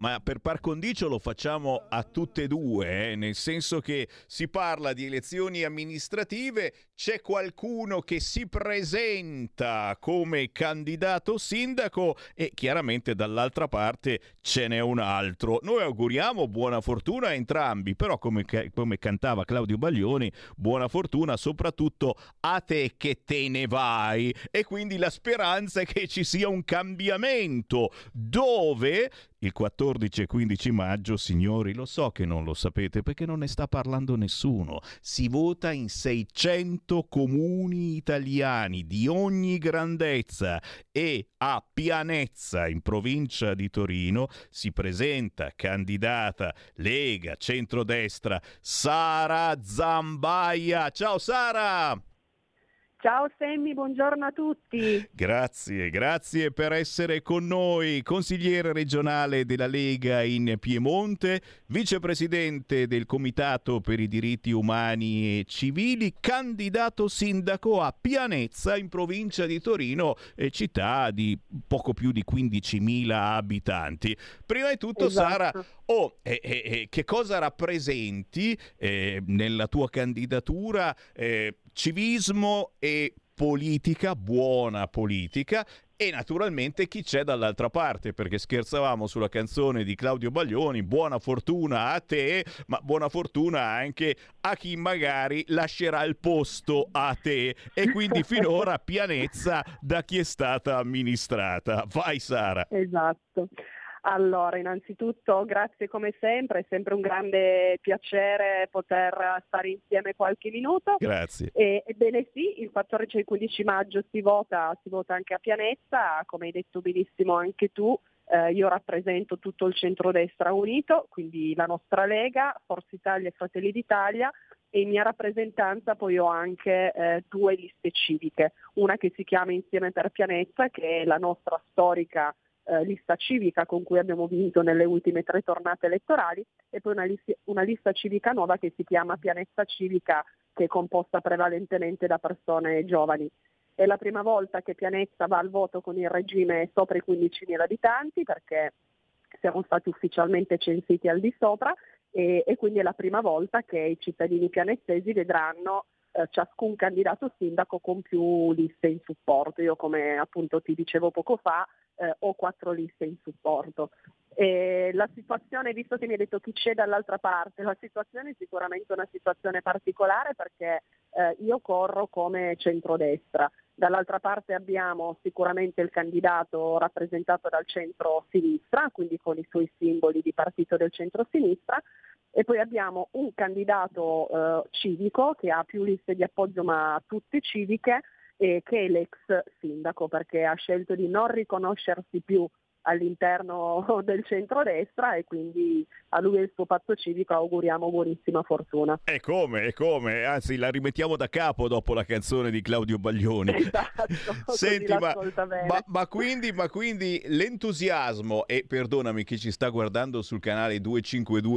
Ma per par condicio lo facciamo a tutte e due, eh? Nel senso che si parla di elezioni amministrative, c'è qualcuno che si presenta come candidato sindaco e chiaramente dall'altra parte ce n'è un altro. Noi auguriamo buona fortuna a entrambi, però come, come cantava Claudio Baglioni, buona fortuna soprattutto a te che te ne vai, e quindi la speranza è che ci sia un cambiamento dove... Il quattordici e quindici maggio, signori, lo so che non lo sapete perché non ne sta parlando nessuno, si vota in seicento comuni italiani di ogni grandezza e a Pianezza, in provincia di Torino, si presenta candidata Lega centrodestra Sara Zambaia. Ciao Sara! Ciao Semmi, buongiorno a tutti. Grazie, grazie per essere con noi. Consigliere regionale della Lega in Piemonte, vicepresidente del Comitato per i diritti umani e civili, candidato sindaco a Pianezza in provincia di Torino, città di poco più di quindicimila abitanti. Prima di tutto, esatto. Sara, oh, eh, eh, che cosa rappresenti eh, nella tua candidatura? Eh, civismo e politica, buona politica, e naturalmente chi c'è dall'altra parte, perché scherzavamo sulla canzone di Claudio Baglioni, buona fortuna a te, ma buona fortuna anche a chi magari lascerà il posto a te, e quindi finora Pianezza da chi è stata amministrata. Vai Sara. Esatto. Allora, innanzitutto grazie come sempre, è sempre un grande piacere poter stare insieme qualche minuto. Grazie. E, ebbene sì, il quattordici e quindici maggio si vota, si vota anche a Pianezza, come hai detto benissimo anche tu, eh, io rappresento tutto il centrodestra unito, quindi la nostra Lega, Forza Italia e Fratelli d'Italia, e in mia rappresentanza poi ho anche eh, due liste civiche, una che si chiama Insieme per Pianezza, che è la nostra storica Eh, lista civica con cui abbiamo vinto nelle ultime tre tornate elettorali, e poi una lista, una lista civica nuova che si chiama Pianezza Civica, che è composta prevalentemente da persone giovani. È la prima volta che Pianezza va al voto con il regime sopra i quindicimila abitanti, perché siamo stati ufficialmente censiti al di sopra, e, e quindi è la prima volta che i cittadini pianezzesi vedranno ciascun candidato sindaco con più liste in supporto. Io, come appunto ti dicevo poco fa, eh, ho quattro liste in supporto. E la situazione, visto che mi hai detto chi c'è dall'altra parte, la situazione è sicuramente una situazione particolare, perché eh, io corro come centrodestra, dall'altra parte abbiamo sicuramente il candidato rappresentato dal centro-sinistra, quindi con i suoi simboli di partito del centro-sinistra, e poi abbiamo un candidato eh, civico che ha più liste di appoggio ma tutte civiche, e che è l'ex sindaco, perché ha scelto di non riconoscersi più all'interno del centrodestra, e quindi a lui e il suo patto civico auguriamo buonissima fortuna. E come, e come, anzi la rimettiamo da capo dopo la canzone di Claudio Baglioni. Esatto. Senti, ma, ma, ma, quindi, ma quindi l'entusiasmo, e perdonami chi ci sta guardando sul canale duecentocinquantadue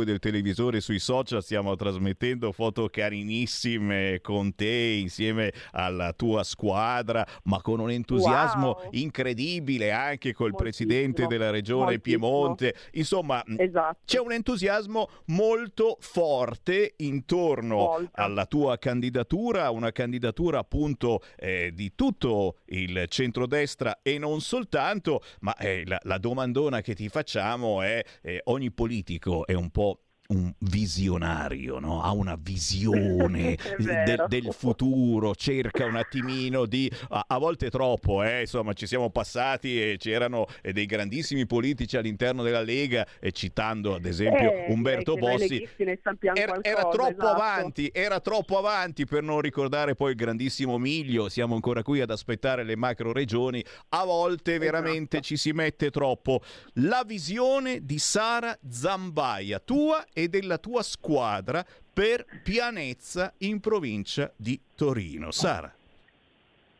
del televisore, sui social stiamo trasmettendo foto carinissime con te insieme alla tua squadra, ma con un entusiasmo wow. incredibile, anche col Moltissimo. presidente della regione Moltissimo. Piemonte, insomma esatto. c'è un entusiasmo molto forte intorno Molto. alla tua candidatura, una candidatura appunto eh, di tutto il centrodestra e non soltanto, ma eh, la, la domandona che ti facciamo è eh, ogni politico è un po' un visionario, no? Ha una visione de- del futuro, cerca un attimino di, a, a volte troppo, eh? Insomma ci siamo passati e c'erano dei grandissimi politici all'interno della Lega, e citando ad esempio eh, Umberto Bossi, era, era troppo esatto. avanti, era troppo avanti per non ricordare poi il grandissimo Miglio, siamo ancora qui ad aspettare le macro regioni, a volte veramente esatto. ci si mette troppo. La visione di Sara Zambaia, tua e della tua squadra per Pianezza in provincia di Torino. Sara.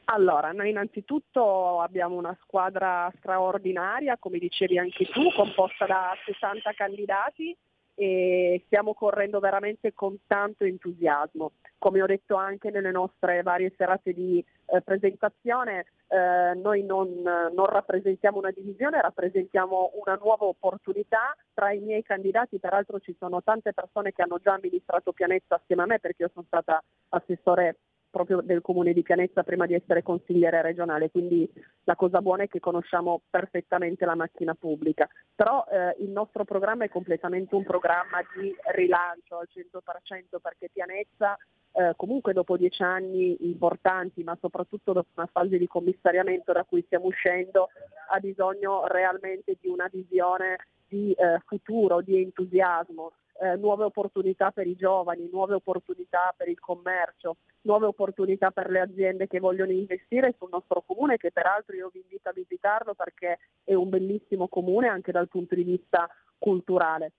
Allora, noi innanzitutto abbiamo una squadra straordinaria, come dicevi anche tu, composta da sessanta candidati, e stiamo correndo veramente con tanto entusiasmo. Come ho detto anche nelle nostre varie serate di eh, presentazione, eh, noi non, non rappresentiamo una divisione, rappresentiamo una nuova opportunità. Tra i miei candidati peraltro ci sono tante persone che hanno già amministrato Pianezza assieme a me, perché io sono stata assessore proprio del comune di Pianezza prima di essere consigliere regionale, quindi la cosa buona è che conosciamo perfettamente la macchina pubblica, però eh, il nostro programma è completamente un programma di rilancio al cento per cento, perché Pianezza eh, comunque dopo dieci anni importanti, ma soprattutto dopo una fase di commissariamento da cui stiamo uscendo, ha bisogno realmente di una visione di eh, futuro, di entusiasmo. Eh, nuove opportunità per i giovani, nuove opportunità per il commercio, nuove opportunità per le aziende che vogliono investire sul nostro comune, che peraltro io vi invito a visitarlo perché è un bellissimo comune anche dal punto di vista culturale.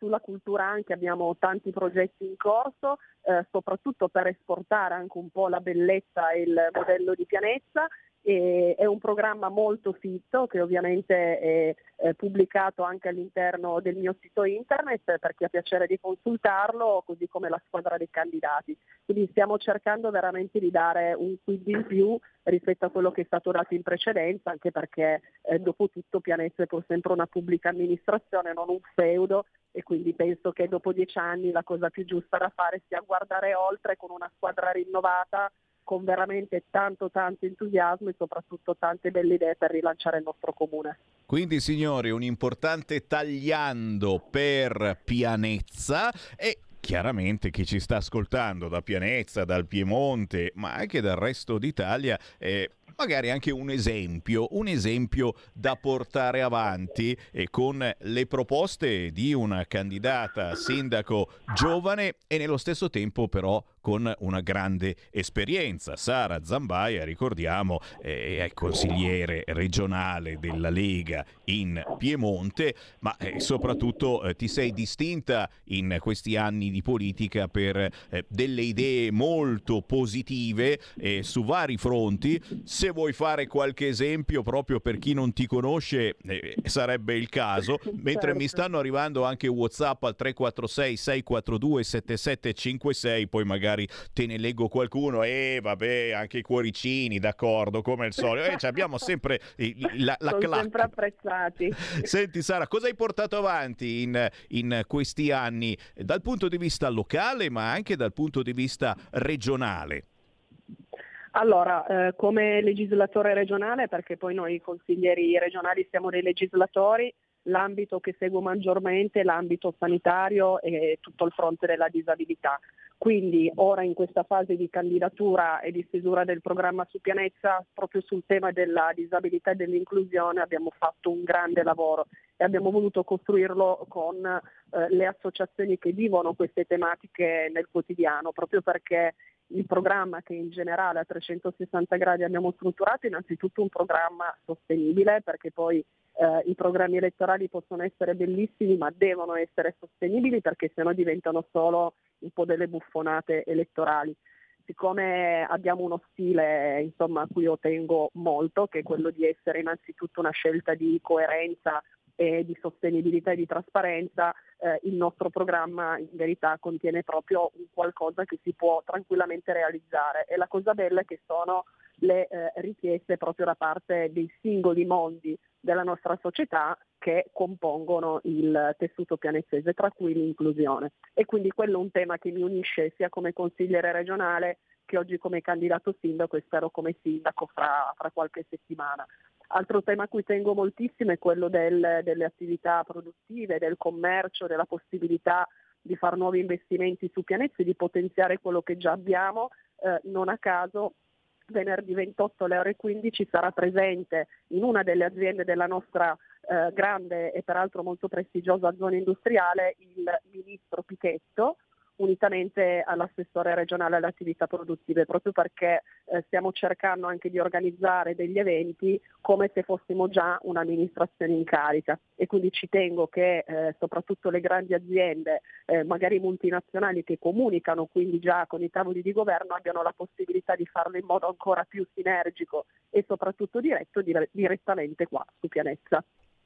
Sulla cultura anche abbiamo tanti progetti in corso, eh, soprattutto per esportare anche un po' la bellezza e il modello di Pianezza. E è un programma molto fitto che ovviamente è, è pubblicato anche all'interno del mio sito internet per chi ha piacere di consultarlo, così come la squadra dei candidati. Quindi stiamo cercando veramente di dare un quid in più rispetto a quello che è stato dato in precedenza, anche perché eh, dopo tutto Pianezza è pur sempre una pubblica amministrazione, non un feudo, e quindi penso che dopo dieci anni la cosa più giusta da fare sia guardare oltre con una squadra rinnovata, con veramente tanto tanto entusiasmo e soprattutto tante belle idee per rilanciare il nostro comune. Quindi signori, un importante tagliando per Pianezza, e chiaramente chi ci sta ascoltando da Pianezza, dal Piemonte, ma anche dal resto d'Italia, eh, magari anche un esempio, un esempio da portare avanti, e con le proposte di una candidata sindaco giovane e nello stesso tempo però con una grande esperienza. Sara Zambaia, ricordiamo, è consigliere regionale della Lega in Piemonte, ma soprattutto ti sei distinta in questi anni di politica per delle idee molto positive su vari fronti. Se vuoi fare qualche esempio proprio per chi non ti conosce, eh, sarebbe il caso, mentre certo. mi stanno arrivando anche WhatsApp al tre quattro sei sei quattro due sette sette cinque sei, poi magari te ne leggo qualcuno, e eh, vabbè, anche i cuoricini, d'accordo, come al solito, eh, abbiamo sempre eh, la, la clac. Sempre apprezzati. Senti Sara, cosa hai portato avanti in, in questi anni dal punto di vista locale ma anche dal punto di vista regionale? Allora, eh, come legislatore regionale, perché poi noi consiglieri regionali siamo dei legislatori, l'ambito che seguo maggiormente è l'ambito sanitario e tutto il fronte della disabilità. Quindi ora in questa fase di candidatura e di stesura del programma su Pianezza, proprio sul tema della disabilità e dell'inclusione abbiamo fatto un grande lavoro e abbiamo voluto costruirlo con eh, le associazioni che vivono queste tematiche nel quotidiano, proprio perché il programma che in generale a trecentosessanta gradi abbiamo strutturato è innanzitutto un programma sostenibile, perché poi eh, i programmi elettorali possono essere bellissimi ma devono essere sostenibili, perché sennò diventano solo un po' delle buffonate elettorali. Siccome abbiamo uno stile insomma a cui io tengo molto, che è quello di essere innanzitutto una scelta di coerenza e di sostenibilità e di trasparenza, eh, il nostro programma in verità contiene proprio un qualcosa che si può tranquillamente realizzare, e la cosa bella è che sono le eh, richieste proprio da parte dei singoli mondi della nostra società che compongono il tessuto pianezzese, tra cui l'inclusione. E quindi quello è un tema che mi unisce sia come consigliere regionale che oggi come candidato sindaco, e spero come sindaco fra, fra qualche settimana. Altro tema a cui tengo moltissimo è quello del, delle attività produttive, del commercio, della possibilità di fare nuovi investimenti su Pianezza e di potenziare quello che già abbiamo. Eh, non a caso venerdì ventotto alle ore quindici sarà presente in una delle aziende della nostra eh, grande e peraltro molto prestigiosa zona industriale il ministro Pichetto, unitamente all'assessore regionale alle attività produttive, proprio perché eh, stiamo cercando anche di organizzare degli eventi come se fossimo già un'amministrazione in carica, e quindi ci tengo che eh, soprattutto le grandi aziende, eh, magari multinazionali, che comunicano quindi già con i tavoli di governo, abbiano la possibilità di farlo in modo ancora più sinergico e soprattutto diretto dire- direttamente qua su Pianezza.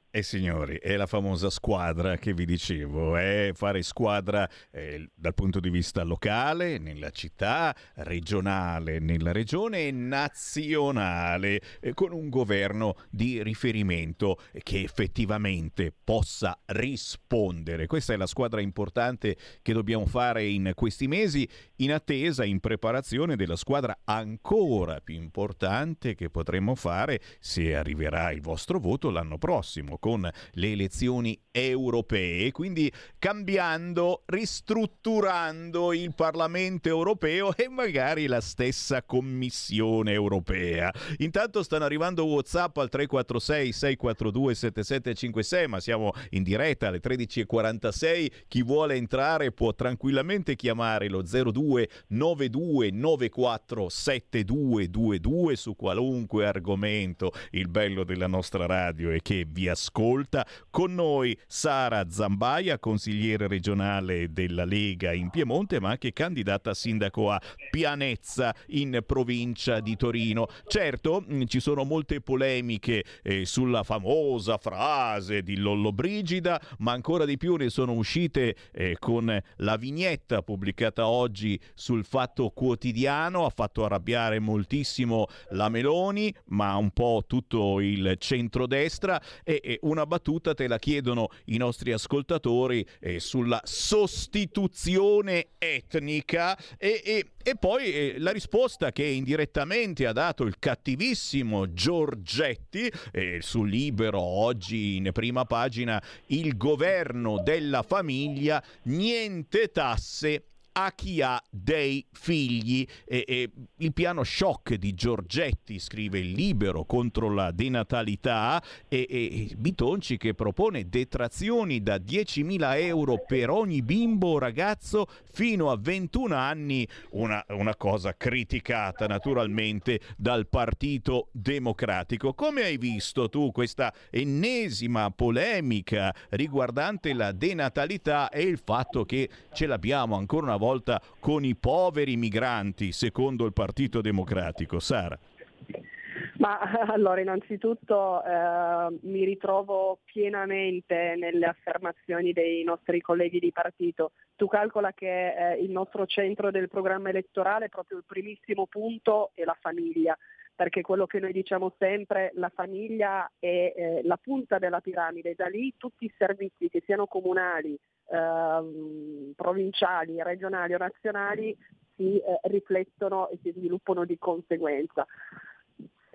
E eh signori, è la famosa squadra che vi dicevo, è fare squadra eh, dal punto di vista locale, nella città, regionale, nella regione e nazionale, eh, con un governo di riferimento che effettivamente possa rispondere. Questa è la squadra importante che dobbiamo fare in questi mesi, in attesa, in preparazione della squadra ancora più importante che potremo fare se arriverà il vostro voto l'anno prossimo, con le elezioni europee, quindi cambiando, ristrutturando il Parlamento europeo e magari la stessa Commissione europea. Intanto stanno arrivando WhatsApp al tre quattro sei sei quattro due sette sette cinque sei, ma siamo in diretta alle tredici e quarantasei. Chi vuole entrare può tranquillamente chiamare lo zero due nove due nove quattro sette due due due su qualunque argomento. Il bello della nostra radio è che vi ascolta. Con noi Sara Zambaia, consigliere regionale della Lega in Piemonte, ma anche candidata a sindaco a Pianezza in provincia di Torino. Certo, ci sono molte polemiche eh, sulla famosa frase di Lollobrigida, ma ancora di più ne sono uscite eh, con la vignetta pubblicata oggi sul Fatto Quotidiano. Ha fatto arrabbiare moltissimo la Meloni, ma un po' tutto il centrodestra. E eh, una battuta te la chiedono i nostri ascoltatori eh, sulla sostituzione etnica e, e, e poi eh, la risposta che indirettamente ha dato il cattivissimo Giorgetti eh, su Libero oggi in prima pagina: il governo della famiglia, niente tasse a chi ha dei figli. E, e, il piano shock di Giorgetti, scrive il Libero, contro la denatalità, e, e Bitonci che propone detrazioni da diecimila euro per ogni bimbo o ragazzo fino a ventuno anni, una, una cosa criticata naturalmente dal Partito Democratico. Come hai visto tu questa ennesima polemica riguardante la denatalità e il fatto che ce l'abbiamo ancora una volta volta con i poveri migranti, secondo il Partito Democratico, Sara? Ma allora, innanzitutto eh, mi ritrovo pienamente nelle affermazioni dei nostri colleghi di partito. Tu calcola che eh, il nostro centro del programma elettorale, proprio il primissimo punto, è la famiglia, perché quello che noi diciamo sempre, la famiglia è eh, la punta della piramide. Da lì tutti i servizi, che siano comunali, Eh, provinciali, regionali o nazionali, si eh, riflettono e si sviluppano di conseguenza.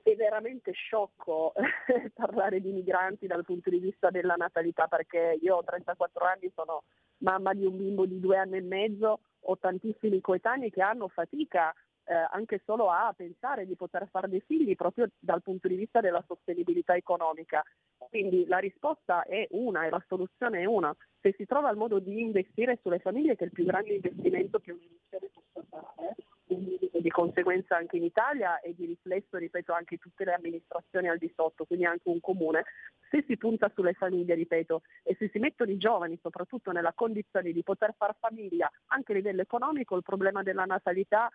È veramente sciocco eh, parlare di migranti dal punto di vista della natalità, perché io ho trentaquattro anni, sono mamma di un bimbo di due anni e mezzo, ho tantissimi coetanei che hanno fatica eh, anche solo a pensare di poter fare dei figli proprio dal punto di vista della sostenibilità economica. Quindi la risposta è una e la soluzione è una: se si trova il modo di investire sulle famiglie, che è il più grande investimento che un'iniziativa possa fare, di conseguenza anche in Italia e di riflesso, ripeto, anche tutte le amministrazioni al di sotto, quindi anche un comune. Se si punta sulle famiglie, ripeto, e se si mettono i giovani soprattutto nella condizione di poter far famiglia anche a livello economico, il problema della natalità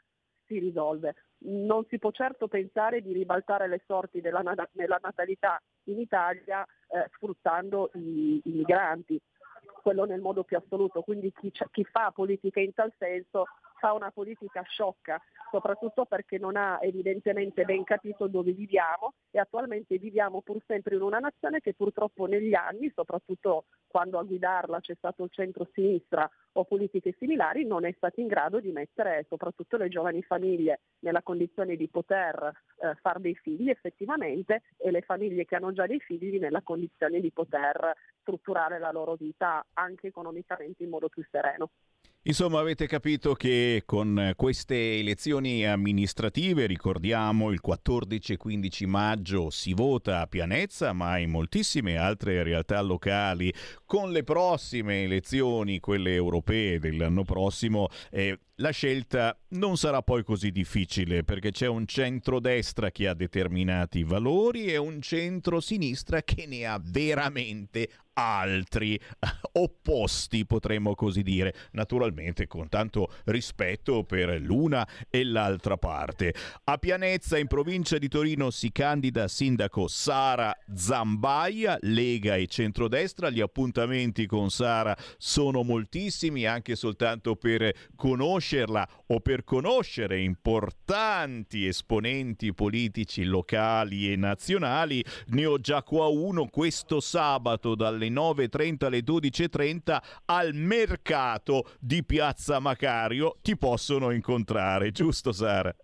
si risolve. Non si può certo pensare di ribaltare le sorti della natalità in Italia eh, sfruttando i, i migranti, quello nel modo più assoluto. Quindi chi, chi fa politica in tal senso fa una politica sciocca, soprattutto perché non ha evidentemente ben capito dove viviamo, e attualmente viviamo pur sempre in una nazione che purtroppo negli anni, soprattutto quando a guidarla c'è stato il centro-sinistra o politiche similari, non è stato in grado di mettere soprattutto le giovani famiglie nella condizione di poter eh, far dei figli effettivamente, e le famiglie che hanno già dei figli nella condizione di poter strutturare la loro vita anche economicamente in modo più sereno. Insomma, avete capito che con queste elezioni amministrative, ricordiamo, il quattordici e quindici maggio si vota a Pianezza, ma in moltissime altre realtà locali. Con le prossime elezioni, quelle europee dell'anno prossimo, eh, la scelta non sarà poi così difficile, perché c'è un centrodestra che ha determinati valori e un centrosinistra che ne ha veramente altri, opposti potremmo così dire, naturalmente con tanto rispetto per l'una e l'altra parte. A Pianezza, in provincia di Torino, si candida a sindaco Sara Zambaia, Lega e centrodestra. Gli appuntamenti con Sara sono moltissimi, anche soltanto per conoscerla o per conoscere importanti esponenti politici locali e nazionali. Ne ho già qua uno questo sabato dalle nove e trenta alle dodici e trenta al mercato di Piazza Macario. Ti possono incontrare, giusto Sara?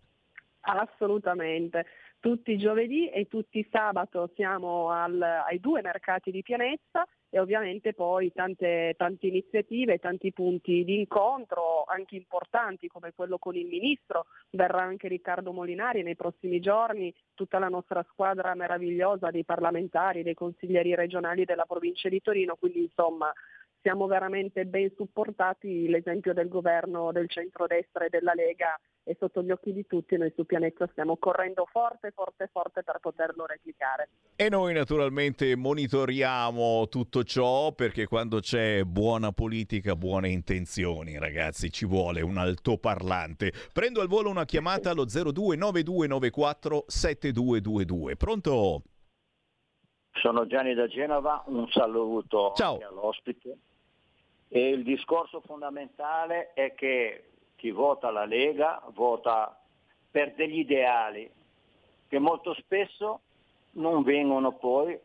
Assolutamente, tutti i giovedì e tutti i sabato siamo al, ai due mercati di Pianezza, e ovviamente poi tante, tante iniziative, tanti punti di incontro anche importanti come quello con il ministro. Verrà anche Riccardo Molinari nei prossimi giorni, tutta la nostra squadra meravigliosa dei parlamentari, dei consiglieri regionali della provincia di Torino, quindi insomma siamo veramente ben supportati. L'esempio del governo del centrodestra e della Lega è sotto gli occhi di tutti, e noi su Pianezza stiamo correndo forte, forte, forte per poterlo replicare. E noi naturalmente monitoriamo tutto ciò, perché quando c'è buona politica, buone intenzioni, ragazzi, ci vuole un altoparlante. Prendo al volo una chiamata allo zero due nove due nove quattro sette due due due. Pronto? Sono Gianni da Genova, un saluto anche all'ospite. E il discorso fondamentale è che chi vota la Lega vota per degli ideali che molto spesso non vengono poi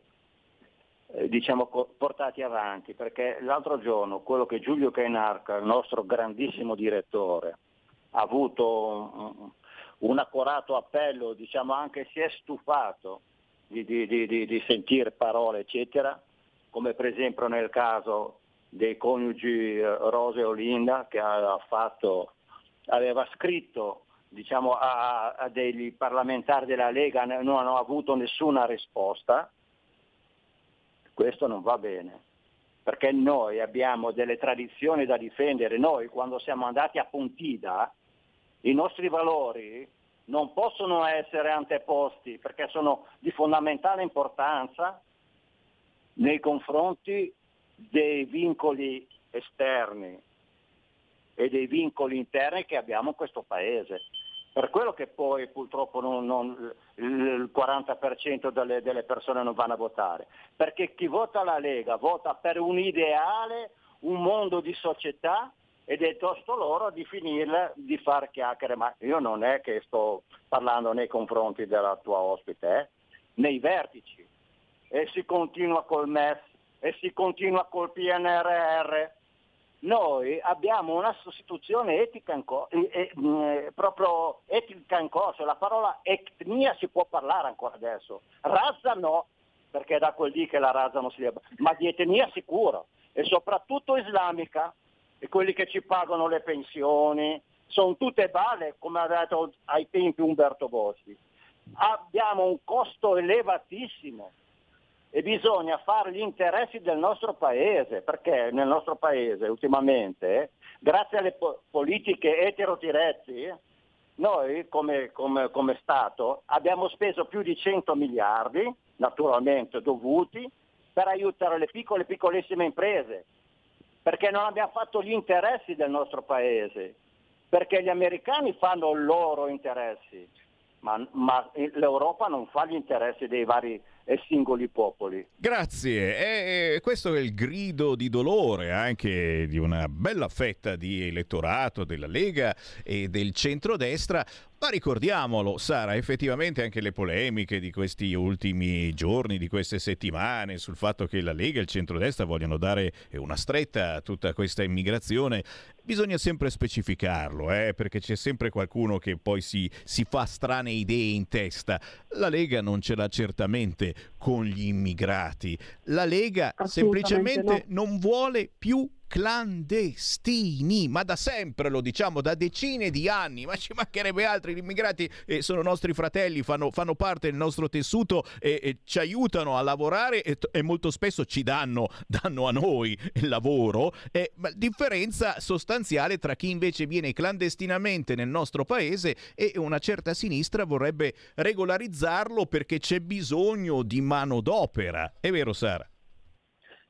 eh, diciamo, portati avanti, perché l'altro giorno quello che Giulio Cainarca, il nostro grandissimo direttore, ha avuto un, un accorato appello, diciamo anche si è stufato di, di, di, di sentire parole eccetera, come per esempio nel caso dei coniugi Rosa e Olinda, che ha fatto aveva scritto diciamo, a, a dei parlamentari della Lega, non hanno avuto nessuna risposta. Questo non va bene, perché noi abbiamo delle tradizioni da difendere. Noi quando siamo andati a Pontida, i nostri valori non possono essere anteposti, perché sono di fondamentale importanza nei confronti dei vincoli esterni e dei vincoli interni che abbiamo in questo paese. Per quello che poi purtroppo non, non, il quaranta per cento delle, delle persone non vanno a votare, perché chi vota la Lega vota per un ideale, un mondo di società, ed è tosto loro di finirla di far chiacchiere. Ma io non è che sto parlando nei confronti della tua ospite, eh? Nei vertici, e si continua col M E S e si continua col P N R R. Noi abbiamo una sostituzione etica in corso, eh, eh, proprio etica in corso, la parola etnia si può parlare ancora adesso, razza no, perché è da quel lì che la razza non si deve, ma di etnia sicuro, e soprattutto islamica, e quelli che ci pagano le pensioni, sono tutte balle, come ha detto ai tempi Umberto Bossi. Abbiamo un costo elevatissimo, e bisogna fare gli interessi del nostro paese, perché nel nostro paese ultimamente, grazie alle po- politiche etero-diretti, noi come, come, come Stato abbiamo speso più di cento miliardi, naturalmente dovuti, per aiutare le piccole e piccolissime imprese, perché non abbiamo fatto gli interessi del nostro Paese, perché gli americani fanno i loro interessi, ma, ma l'Europa non fa gli interessi dei vari e singoli popoli. Grazie, e questo è il grido di dolore anche di una bella fetta di elettorato della Lega e del centrodestra, ma ricordiamolo, Sara, effettivamente anche le polemiche di questi ultimi giorni, di queste settimane, sul fatto che la Lega e il centrodestra vogliono dare una stretta a tutta questa immigrazione, bisogna sempre specificarlo, eh, perché c'è sempre qualcuno che poi si, si fa strane idee in testa. La Lega non ce l'ha certamente con gli immigrati. La Lega semplicemente no. non vuole più clandestini, ma da sempre lo diciamo, da decine di anni, ma ci mancherebbe altro, gli immigrati eh, sono nostri fratelli, fanno, fanno parte del nostro tessuto e, e ci aiutano a lavorare e, e molto spesso ci danno, danno a noi il lavoro, eh, ma differenza sostanziale tra chi invece viene clandestinamente nel nostro paese e una certa sinistra vorrebbe regolarizzarlo perché c'è bisogno di manodopera, è vero Sara?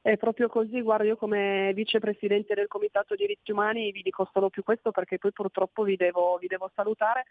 È proprio così, guarda, io come vicepresidente del Comitato Diritti Umani vi dico solo più questo perché poi purtroppo vi devo, vi devo salutare,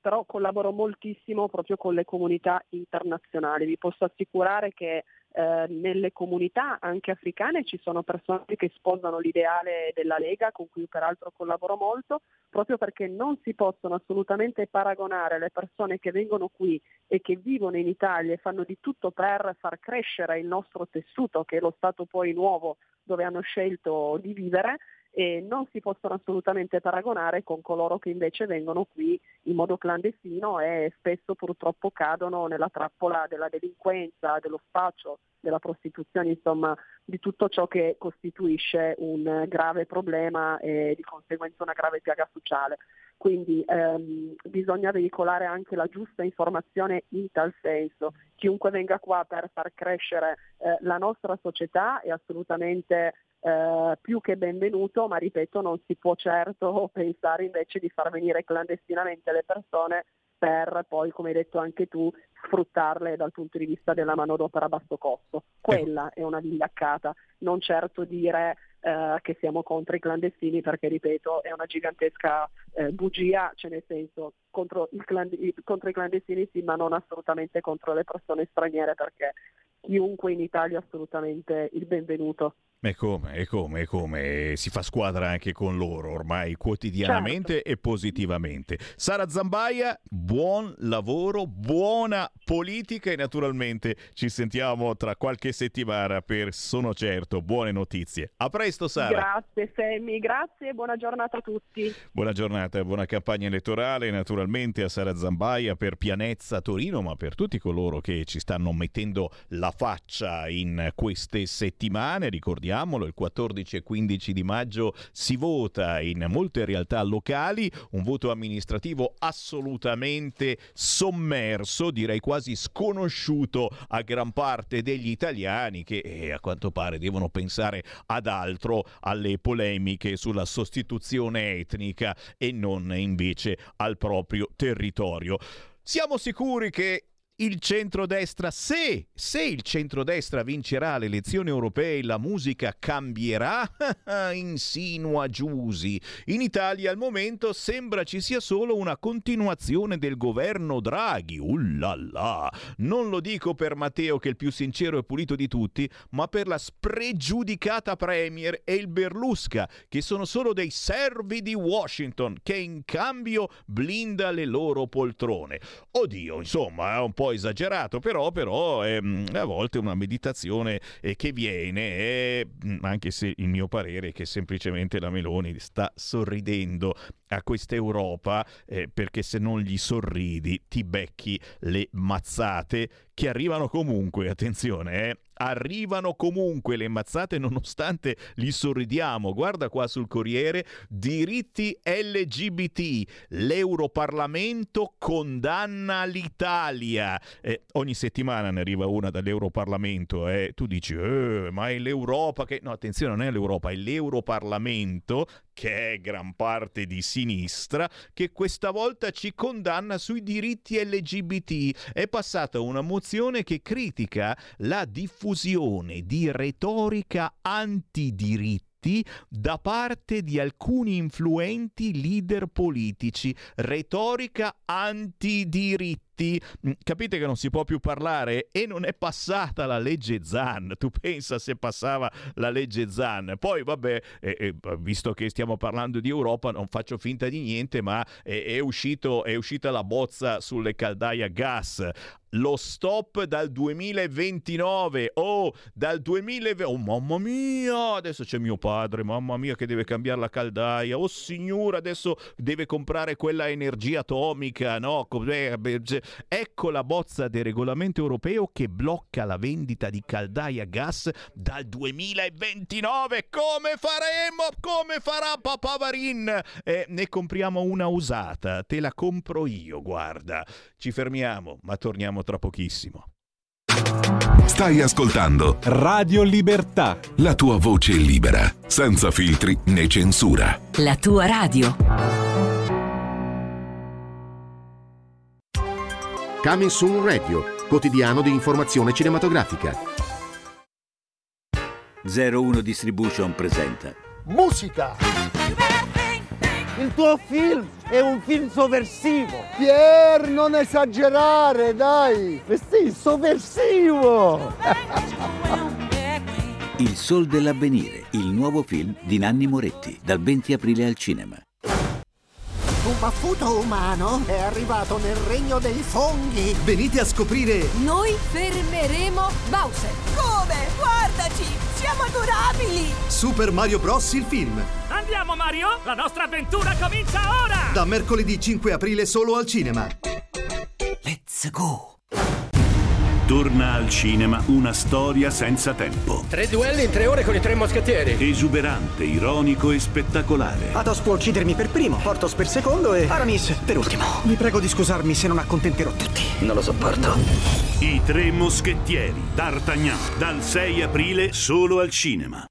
però collaboro moltissimo proprio con le comunità internazionali. Vi posso assicurare che eh, nelle comunità anche africane ci sono persone che sposano l'ideale della Lega, con cui peraltro collaboro molto, proprio perché non si possono assolutamente paragonare le persone che vengono qui e che vivono in Italia e fanno di tutto per far crescere il nostro tessuto, che è lo Stato poi nuovo dove hanno scelto di vivere, e non si possono assolutamente paragonare con coloro che invece vengono qui in modo clandestino e spesso purtroppo cadono nella trappola della delinquenza, dello spaccio, della prostituzione, insomma di tutto ciò che costituisce un grave problema e di conseguenza una grave piaga sociale. Quindi ehm, bisogna veicolare anche la giusta informazione in tal senso. Chiunque venga qua per far crescere eh, la nostra società è assolutamente eh, più che benvenuto, ma ripeto, non si può certo pensare invece di far venire clandestinamente le persone per poi, come hai detto anche tu, sfruttarle dal punto di vista della manodopera a basso costo. Quella è una vigliaccata, non certo dire eh, che siamo contro i clandestini, perché ripeto è una gigantesca eh, bugia, cioè nel senso contro, il cland- contro i clandestini sì, ma non assolutamente contro le persone straniere, perché chiunque in Italia è assolutamente il benvenuto. E come, e come, e come, si fa squadra anche con loro ormai quotidianamente, certo, e positivamente. Sara Zambaia, buon lavoro, buona politica e naturalmente ci sentiamo tra qualche settimana per, sono certo, buone notizie. A presto Sara. Grazie Sammy, grazie e buona giornata a tutti. Buona giornata, buona campagna elettorale naturalmente a Sara Zambaia per Pianezza Torino, ma per tutti coloro che ci stanno mettendo la faccia in queste settimane. Ricordiamo il quattordici e quindici di maggio si vota in molte realtà locali, un voto amministrativo assolutamente sommerso, direi quasi sconosciuto a gran parte degli italiani che eh, a quanto pare devono pensare ad altro, alle polemiche sulla sostituzione etnica e non invece al proprio territorio. Siamo sicuri che il centrodestra, se, se il centrodestra vincerà le elezioni europee, la musica cambierà? Insinua Giusi. In Italia al momento sembra ci sia solo una continuazione del governo Draghi. Ullala! Non lo dico per Matteo, che è il più sincero e pulito di tutti, ma per la spregiudicata Premier e il Berlusca, che sono solo dei servi di Washington, che in cambio blinda le loro poltrone. Oddio, insomma, è un po' esagerato, però però è a volte una meditazione che viene, è, anche se il mio parere è che semplicemente la Meloni sta sorridendo a questa Europa, eh, perché se non gli sorridi ti becchi le mazzate che arrivano comunque, attenzione, eh, arrivano comunque le mazzate nonostante gli sorridiamo. Guarda qua sul Corriere, diritti L G B T, l'Europarlamento condanna l'Italia. Eh, ogni settimana ne arriva una dall'Europarlamento e eh. tu dici eh, ma è l'Europa che... No, attenzione, non è l'Europa, è l'Europarlamento che è gran parte di sinistra, che questa volta ci condanna sui diritti L G B T. È passata una mozione che critica la diffusione di retorica antidiritti da parte di alcuni influenti leader politici, retorica antidiritti. Capite che non si può più parlare, e non è passata la legge Zan. Tu pensa se passava la legge Zan. Poi vabbè, eh, eh, visto che stiamo parlando di Europa, non faccio finta di niente, ma eh, è, uscito, è uscita la bozza sulle caldaie a gas. Lo stop dal duemilaventinove, oh, dal duemilaventi, oh mamma mia, adesso c'è mio padre, mamma mia che deve cambiare la caldaia, oh signora, adesso deve comprare quella energia atomica, no? Ecco la bozza del regolamento europeo che blocca la vendita di caldaie a gas dal duemilaventinove, come faremo? Come farà papà Varin? Eh, ne compriamo una usata, te la compro io, guarda. Ci fermiamo, ma torniamo tra pochissimo. Stai ascoltando Radio Libertà, la tua voce libera, senza filtri né censura. La tua radio. Coming Soon Radio, quotidiano di informazione cinematografica. zero uno Distribution presenta Musica. Il tuo film è un film sovversivo. Pier, non esagerare, dai. Eh sì, sovversivo. Il Sol dell'Avvenire, il nuovo film di Nanni Moretti, dal venti aprile al cinema. Un baffuto umano è arrivato nel regno dei funghi. Venite a scoprire. Noi fermeremo Bowser. Come? Guardaci, siamo adorabili. Super Mario Bros. Il film. Andiamo Mario, la nostra avventura comincia ora. Da mercoledì cinque aprile solo al cinema. Let's go. Torna al cinema una storia senza tempo. Tre duelli in tre ore con i tre moschettieri. Esuberante, ironico e spettacolare. Athos può uccidermi per primo, Porthos per secondo e Aramis per ultimo. Vi prego di scusarmi se non accontenterò tutti. Non lo sopporto. I tre moschettieri, D'Artagnan, dal sei aprile solo al cinema.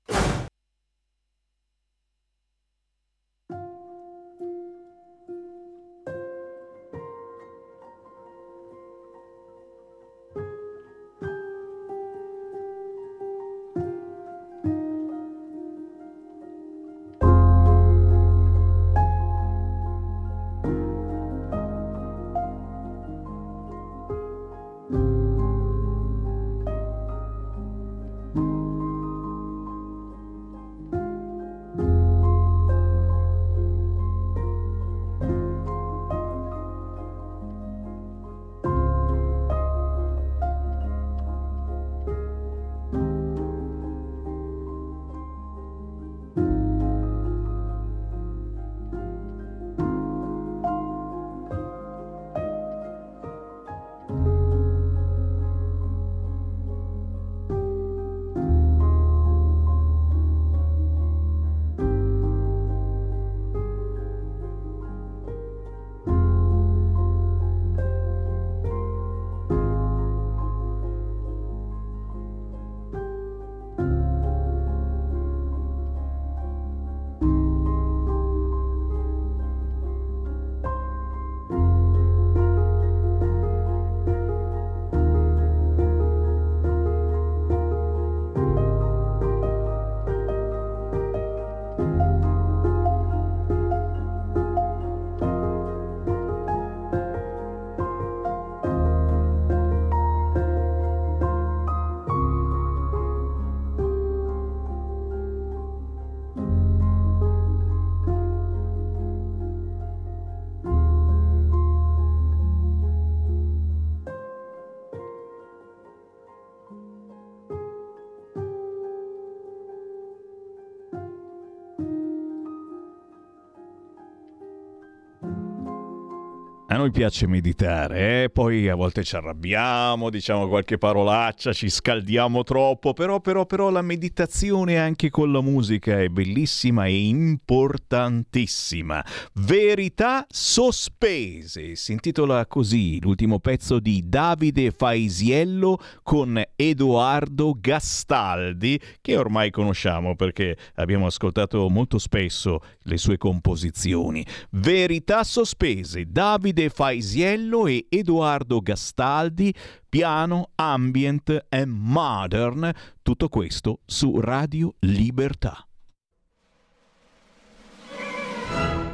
A noi piace meditare, eh? Poi a volte ci arrabbiamo, diciamo qualche parolaccia, ci scaldiamo troppo, però, però, però la meditazione anche con la musica è bellissima e importantissima. Verità sospese, si intitola così l'ultimo pezzo di Davide Faisiello con Edoardo Gastaldi, che ormai conosciamo perché abbiamo ascoltato molto spesso le sue composizioni. Verità sospese, Davide Faisiello e Edoardo Gastaldi, piano, ambient e modern, tutto questo su Radio Libertà.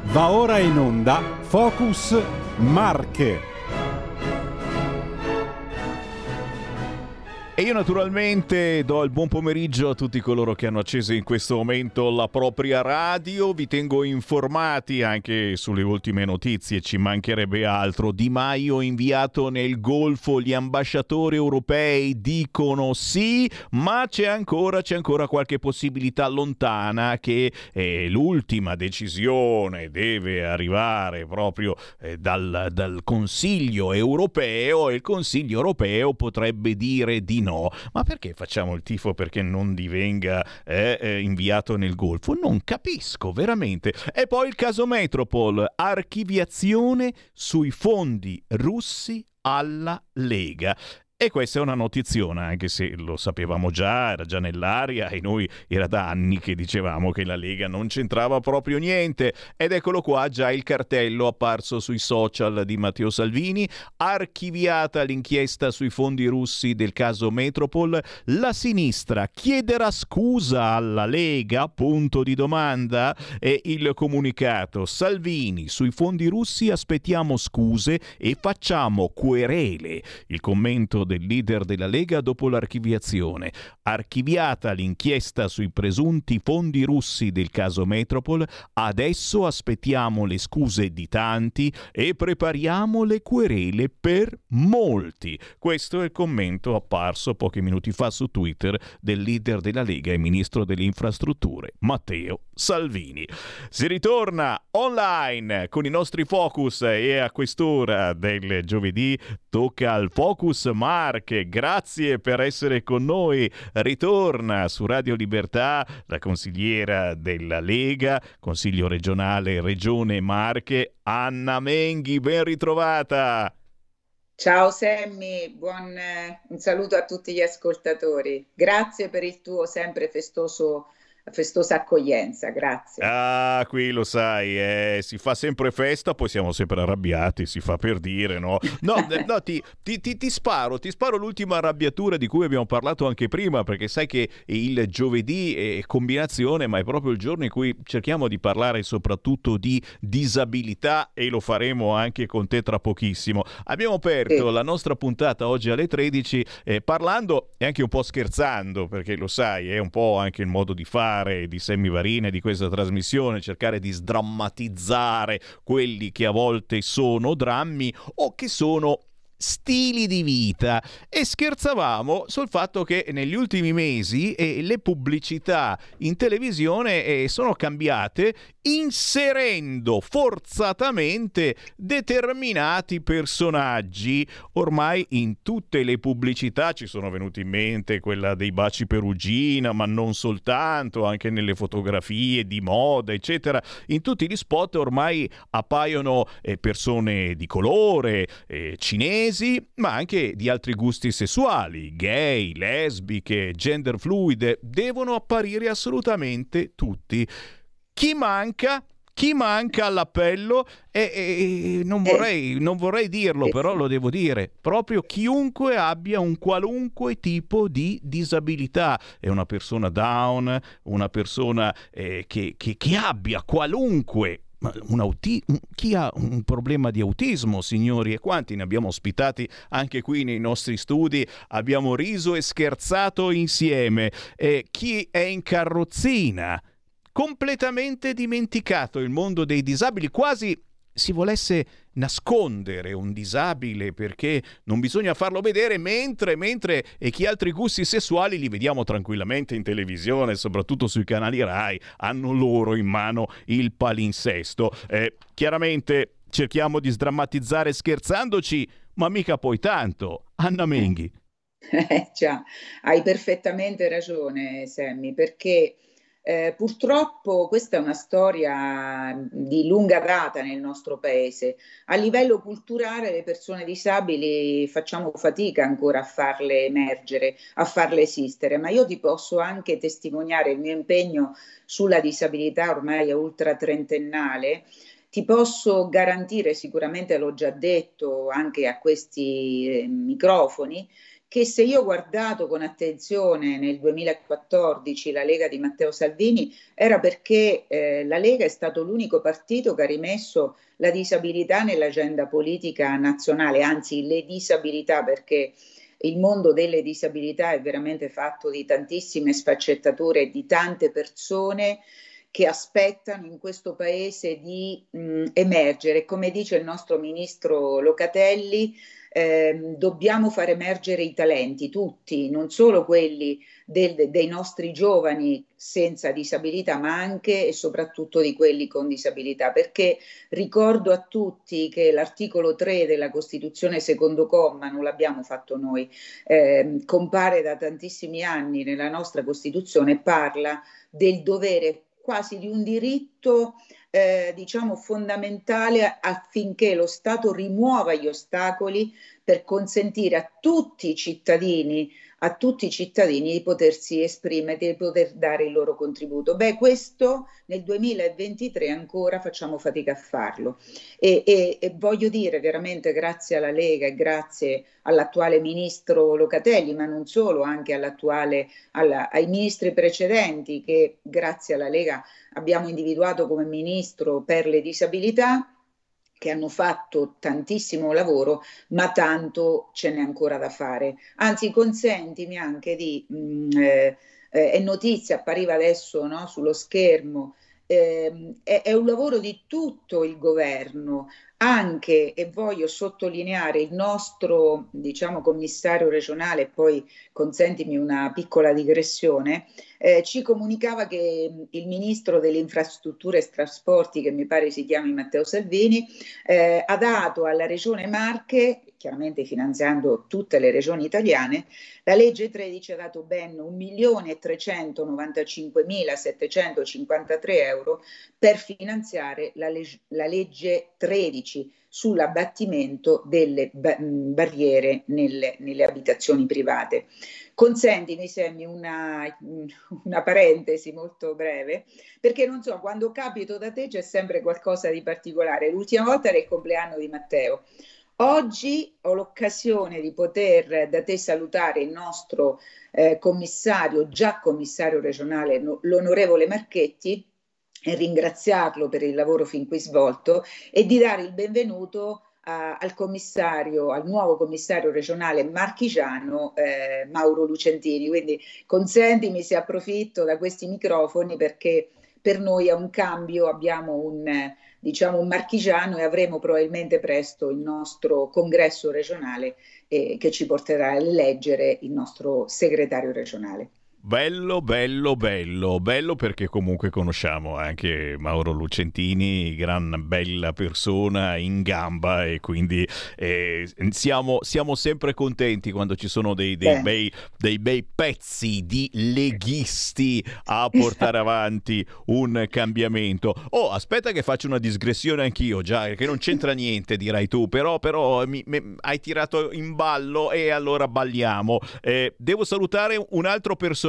Va ora in onda Focus Marche. E io naturalmente do il buon pomeriggio a tutti coloro che hanno acceso in questo momento la propria radio. Vi tengo informati anche sulle ultime notizie, ci mancherebbe altro. Di Maio inviato nel Golfo, gli ambasciatori europei dicono sì, ma c'è ancora, c'è ancora qualche possibilità lontana che eh, l'ultima decisione deve arrivare proprio eh, dal, dal Consiglio europeo, e il Consiglio europeo potrebbe dire di no. No, ma perché facciamo il tifo perché non divenga eh, inviato nel Golfo? Non capisco veramente. E poi il caso Metropol, archiviazione sui fondi russi alla Lega. E questa è una notiziona, anche se lo sapevamo già, era già nell'aria e noi era da anni che dicevamo che la Lega non c'entrava proprio niente. Ed eccolo qua già il cartello apparso sui social di Matteo Salvini. Archiviata l'inchiesta sui fondi russi del caso Metropol, la sinistra chiederà scusa alla Lega, punto di domanda, e il comunicato. Salvini, sui fondi russi aspettiamo scuse e facciamo querele. Il commento del leader della Lega dopo l'archiviazione. Archiviata l'inchiesta sui presunti fondi russi del caso Metropol, adesso aspettiamo le scuse di tanti e prepariamo le querele per molti. Questo è il commento apparso pochi minuti fa su Twitter del leader della Lega e ministro delle infrastrutture Matteo Salvini. Si ritorna online con i nostri Focus e a quest'ora del giovedì tocca al Focus Marche. Grazie per essere con noi. Ritorna su Radio Libertà la consigliera della Lega, Consiglio regionale Regione Marche, Anna Menghi. Ben ritrovata. Ciao Semmi, buon, un saluto a tutti gli ascoltatori. Grazie per il tuo sempre festoso festosa accoglienza, grazie. Ah, qui lo sai, eh, si fa sempre festa, poi siamo sempre arrabbiati, si fa per dire, no? No, no ti, ti, ti, ti sparo, ti sparo l'ultima arrabbiatura di cui abbiamo parlato anche prima, perché sai che il giovedì è combinazione, ma è proprio il giorno in cui cerchiamo di parlare soprattutto di disabilità e lo faremo anche con te tra pochissimo. Abbiamo aperto sì. la nostra puntata oggi alle tredici eh, parlando e anche un po' scherzando, perché lo sai, è un po' anche il modo di fare di Semmi Varin, di questa trasmissione, cercare di sdrammatizzare quelli che a volte sono drammi o che sono stili di vita, e scherzavamo sul fatto che negli ultimi mesi eh, le pubblicità in televisione eh, sono cambiate inserendo forzatamente determinati personaggi. Ormai in tutte le pubblicità ci sono venuti in mente quella dei Baci Perugina, ma non soltanto, anche nelle fotografie di moda eccetera. In tutti gli spot ormai appaiono eh, persone di colore, eh, cinesi, ma anche di altri gusti sessuali, gay, lesbiche, gender fluide, devono apparire assolutamente tutti. Chi manca? Chi manca all'appello? E, e, e non, vorrei, non vorrei dirlo, però lo devo dire, proprio chiunque abbia un qualunque tipo di disabilità, è una persona down, una persona eh, che, che, che abbia qualunque Un auti- chi ha un problema di autismo, signori, e quanti ne abbiamo ospitati anche qui nei nostri studi, abbiamo riso e scherzato insieme. Eh, chi è in carrozzina, completamente dimenticato il mondo dei disabili, quasi si volesse nascondere un disabile perché non bisogna farlo vedere, mentre, mentre e chi ha altri gusti sessuali li vediamo tranquillamente in televisione, soprattutto sui canali Rai, hanno loro in mano il palinsesto. Eh, chiaramente Cerchiamo di sdrammatizzare scherzandoci, ma mica poi tanto. Anna Menghi. Eh, già, hai perfettamente ragione, Sammy, perché eh, purtroppo questa è una storia di lunga data nel nostro paese. A livello culturale le persone disabili facciamo fatica ancora a farle emergere, a farle esistere, ma io ti posso anche testimoniare il mio impegno sulla disabilità ormai ultra trentennale. Ti posso garantire, sicuramente l'ho già detto anche a questi eh, microfoni, che se io ho guardato con attenzione nel duemilaquattordici la Lega di Matteo Salvini era perché eh, la Lega è stato l'unico partito che ha rimesso la disabilità nell'agenda politica nazionale, anzi le disabilità, perché il mondo delle disabilità è veramente fatto di tantissime sfaccettature, di tante persone che aspettano in questo paese di mh, emergere. Come dice il nostro ministro Locatelli, eh, dobbiamo far emergere i talenti, tutti, non solo quelli del, dei nostri giovani senza disabilità, ma anche e soprattutto di quelli con disabilità, perché ricordo a tutti che l'articolo tre della Costituzione, secondo comma, non l'abbiamo fatto noi, eh, compare da tantissimi anni nella nostra Costituzione, parla del dovere quasi di un diritto eh, diciamo fondamentale affinché lo Stato rimuova gli ostacoli per consentire a tutti i cittadini, a tutti i cittadini di potersi esprimere, di poter dare il loro contributo. Beh, questo nel duemilaventitré ancora facciamo fatica a farlo e, e, e voglio dire veramente grazie alla Lega e grazie all'attuale ministro Locatelli, ma non solo, anche all'attuale, alla, ai ministri precedenti che grazie alla Lega abbiamo individuato come ministro per le disabilità, che hanno fatto tantissimo lavoro, ma tanto ce n'è ancora da fare. Anzi, consentimi anche di, mh, eh, eh, è notizia, appariva adesso, no, sullo schermo, eh, è, è un lavoro di tutto il governo, anche, e voglio sottolineare, il nostro, diciamo, commissario regionale, poi consentimi una piccola digressione, eh, ci comunicava che il ministro delle infrastrutture e trasporti, che mi pare si chiami Matteo Salvini, eh, ha dato alla regione Marche, chiaramente finanziando tutte le regioni italiane, la legge tredici ha dato ben un milione trecentonovantacinquemilasettecentocinquantatré euro per finanziare la, leg- la legge tredici sull'abbattimento delle ba- barriere nelle, nelle abitazioni private. Consentimi, Sammy, una, una parentesi molto breve, perché non so, quando capito da te c'è sempre qualcosa di particolare. L'ultima volta era il compleanno di Matteo. Oggi ho l'occasione di poter da te salutare il nostro eh, commissario, già commissario regionale, no, l'onorevole Marchetti, e ringraziarlo per il lavoro fin qui svolto e di dare il benvenuto a, al commissario, al nuovo commissario regionale marchigiano eh, Mauro Lucentini. Quindi consentimi se approfitto da questi microfoni perché per noi è un cambio, abbiamo un, diciamo, un marchigiano e avremo probabilmente presto il nostro congresso regionale eh, che ci porterà a eleggere il nostro segretario regionale. Bello, bello, bello, bello perché comunque conosciamo anche Mauro Lucentini, gran bella persona in gamba e quindi eh, siamo, siamo sempre contenti quando ci sono dei, dei, bei, dei bei pezzi di leghisti a portare avanti un cambiamento. Oh, aspetta che faccio una digressione anch'io, già, che non c'entra niente dirai tu, però, però mi, mi, hai tirato in ballo e allora balliamo. Eh, devo salutare un altro personaggio.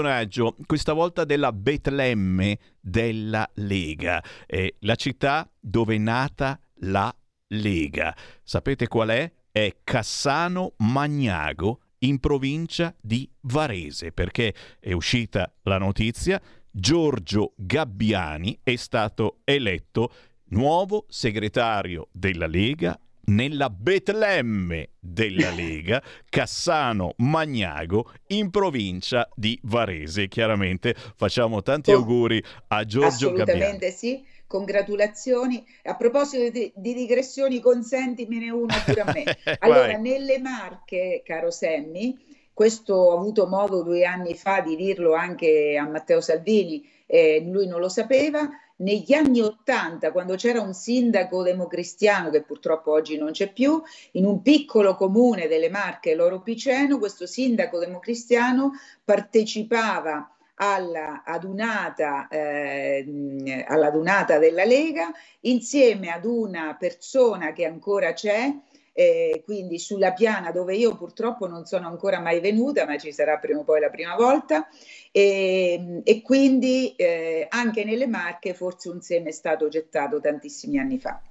Questa volta della Betlemme della Lega, eh, la città dove è nata la Lega. Sapete qual è? È Cassano Magnago, in provincia di Varese, perché è uscita la notizia: Giorgio Gabbiani è stato eletto nuovo segretario della Lega nella Betlemme della Lega, Cassano Magnago, in provincia di Varese. Chiaramente facciamo tanti auguri a Giorgio Gabbiani. Assolutamente sì, congratulazioni. A proposito di, di digressioni, consentimene una pure a me. Allora, nelle Marche, caro Sammy, questo ho avuto modo due anni fa di dirlo anche a Matteo Salvini, eh, lui non lo sapeva, negli anni Ottanta, quando c'era un sindaco democristiano, che purtroppo oggi non c'è più, in un piccolo comune delle Marche, Loro Piceno, questo sindaco democristiano partecipava alla adunata, eh, all'adunata della Lega insieme ad una persona che ancora c'è, eh, quindi sulla Piana, dove io purtroppo non sono ancora mai venuta, ma ci sarà prima o poi la prima volta, e, e quindi eh, anche nelle Marche forse un seme è stato gettato tantissimi anni fa.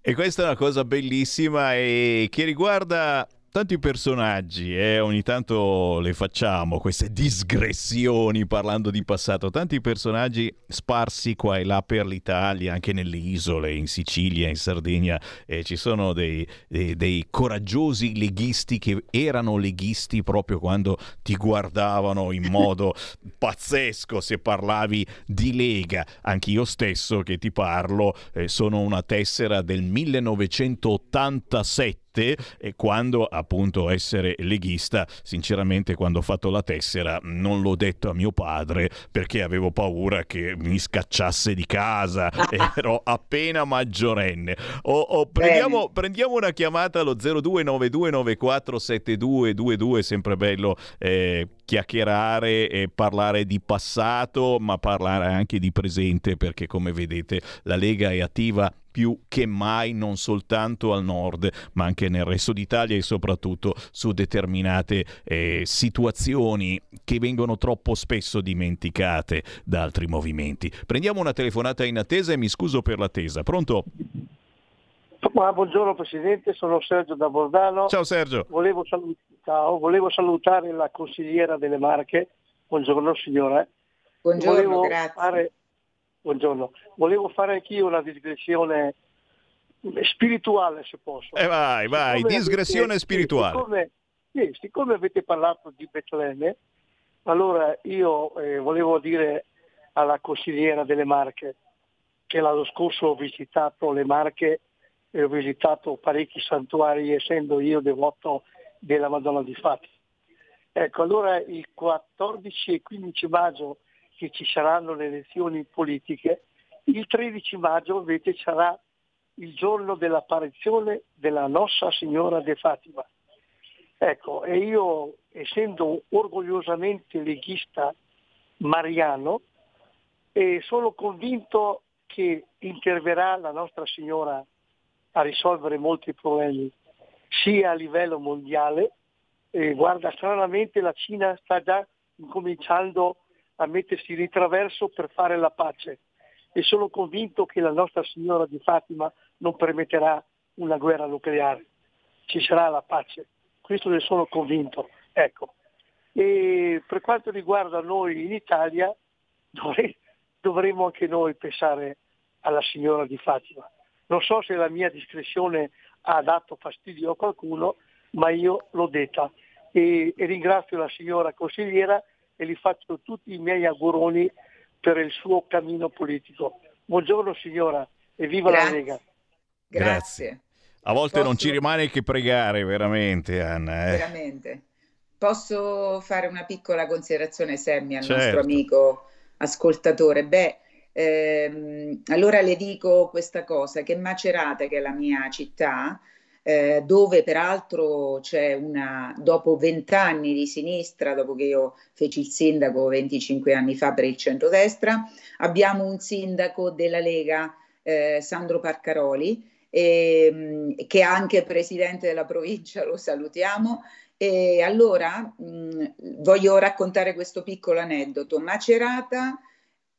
E questa è una cosa bellissima e che riguarda tanti personaggi, eh, ogni tanto le facciamo queste digressioni parlando di passato, tanti personaggi sparsi qua e là per l'Italia, anche nelle isole, in Sicilia, in Sardegna, eh, ci sono dei, dei, dei coraggiosi leghisti che erano leghisti proprio quando ti guardavano in modo pazzesco se parlavi di Lega. Anch'io stesso che ti parlo, eh, sono una tessera del millenovecentottantasette, e quando appunto essere leghista, sinceramente quando ho fatto la tessera non l'ho detto a mio padre perché avevo paura che mi scacciasse di casa, ero appena maggiorenne. O, o prendiamo, prendiamo una chiamata allo zero due nove due nove quattro sette due due due, sempre bello eh, chiacchierare e parlare di passato, ma parlare anche di presente, perché come vedete la Lega è attiva più che mai, non soltanto al nord ma anche nel resto d'Italia e soprattutto su determinate eh, situazioni che vengono troppo spesso dimenticate da altri movimenti. Prendiamo una telefonata in attesa e mi scuso per l'attesa. Pronto? Ma buongiorno Presidente, sono Sergio da Bordano. Ciao Sergio. Volevo, salut- Ciao. Volevo salutare la consigliera delle Marche. Buongiorno signora. Buongiorno, Volevo grazie. Fare... Buongiorno, volevo fare anch'io una digressione spirituale se posso. E eh vai, vai, siccome digressione avete, spirituale. Siccome, sì, siccome avete parlato di Betlemme, allora io eh, volevo dire alla consigliera delle Marche che l'anno scorso ho visitato le Marche e ho visitato parecchi santuari essendo io devoto della Madonna di Fatima. Ecco, allora il quattordici e quindici maggio che ci saranno le elezioni politiche, il tredici maggio invece sarà il giorno dell'apparizione della Nostra Signora de Fatima. Ecco, e io essendo orgogliosamente leghista mariano, eh, sono convinto che interverrà la Nostra Signora a risolvere molti problemi, sia a livello mondiale, eh, guarda stranamente la Cina sta già incominciando a mettersi di traverso per fare la pace e sono convinto che la Nostra Signora di Fatima non permetterà una guerra nucleare, ci sarà la pace, questo ne sono convinto. Ecco. E per quanto riguarda noi in Italia dovre- dovremmo anche noi pensare alla Signora di Fatima. Non so se la mia discrezione ha dato fastidio a qualcuno, ma io l'ho detta e, e ringrazio la signora consigliera e gli faccio tutti i miei auguroni per il suo cammino politico. Buongiorno signora e viva Grazie. La Lega. Grazie. A volte Posso... non ci rimane che pregare, veramente Anna. Eh. Veramente. Posso fare una piccola considerazione, Semmi, al certo. nostro amico ascoltatore? Beh, ehm, allora le dico questa cosa, che Macerata, che è la mia città, Eh, dove peraltro c'è una, dopo vent'anni di sinistra, dopo che io feci il sindaco venticinque anni fa per il centrodestra, abbiamo un sindaco della Lega, eh, Sandro Parcaroli, eh, che è anche presidente della provincia, lo salutiamo. E allora mh, voglio raccontare questo piccolo aneddoto. Macerata,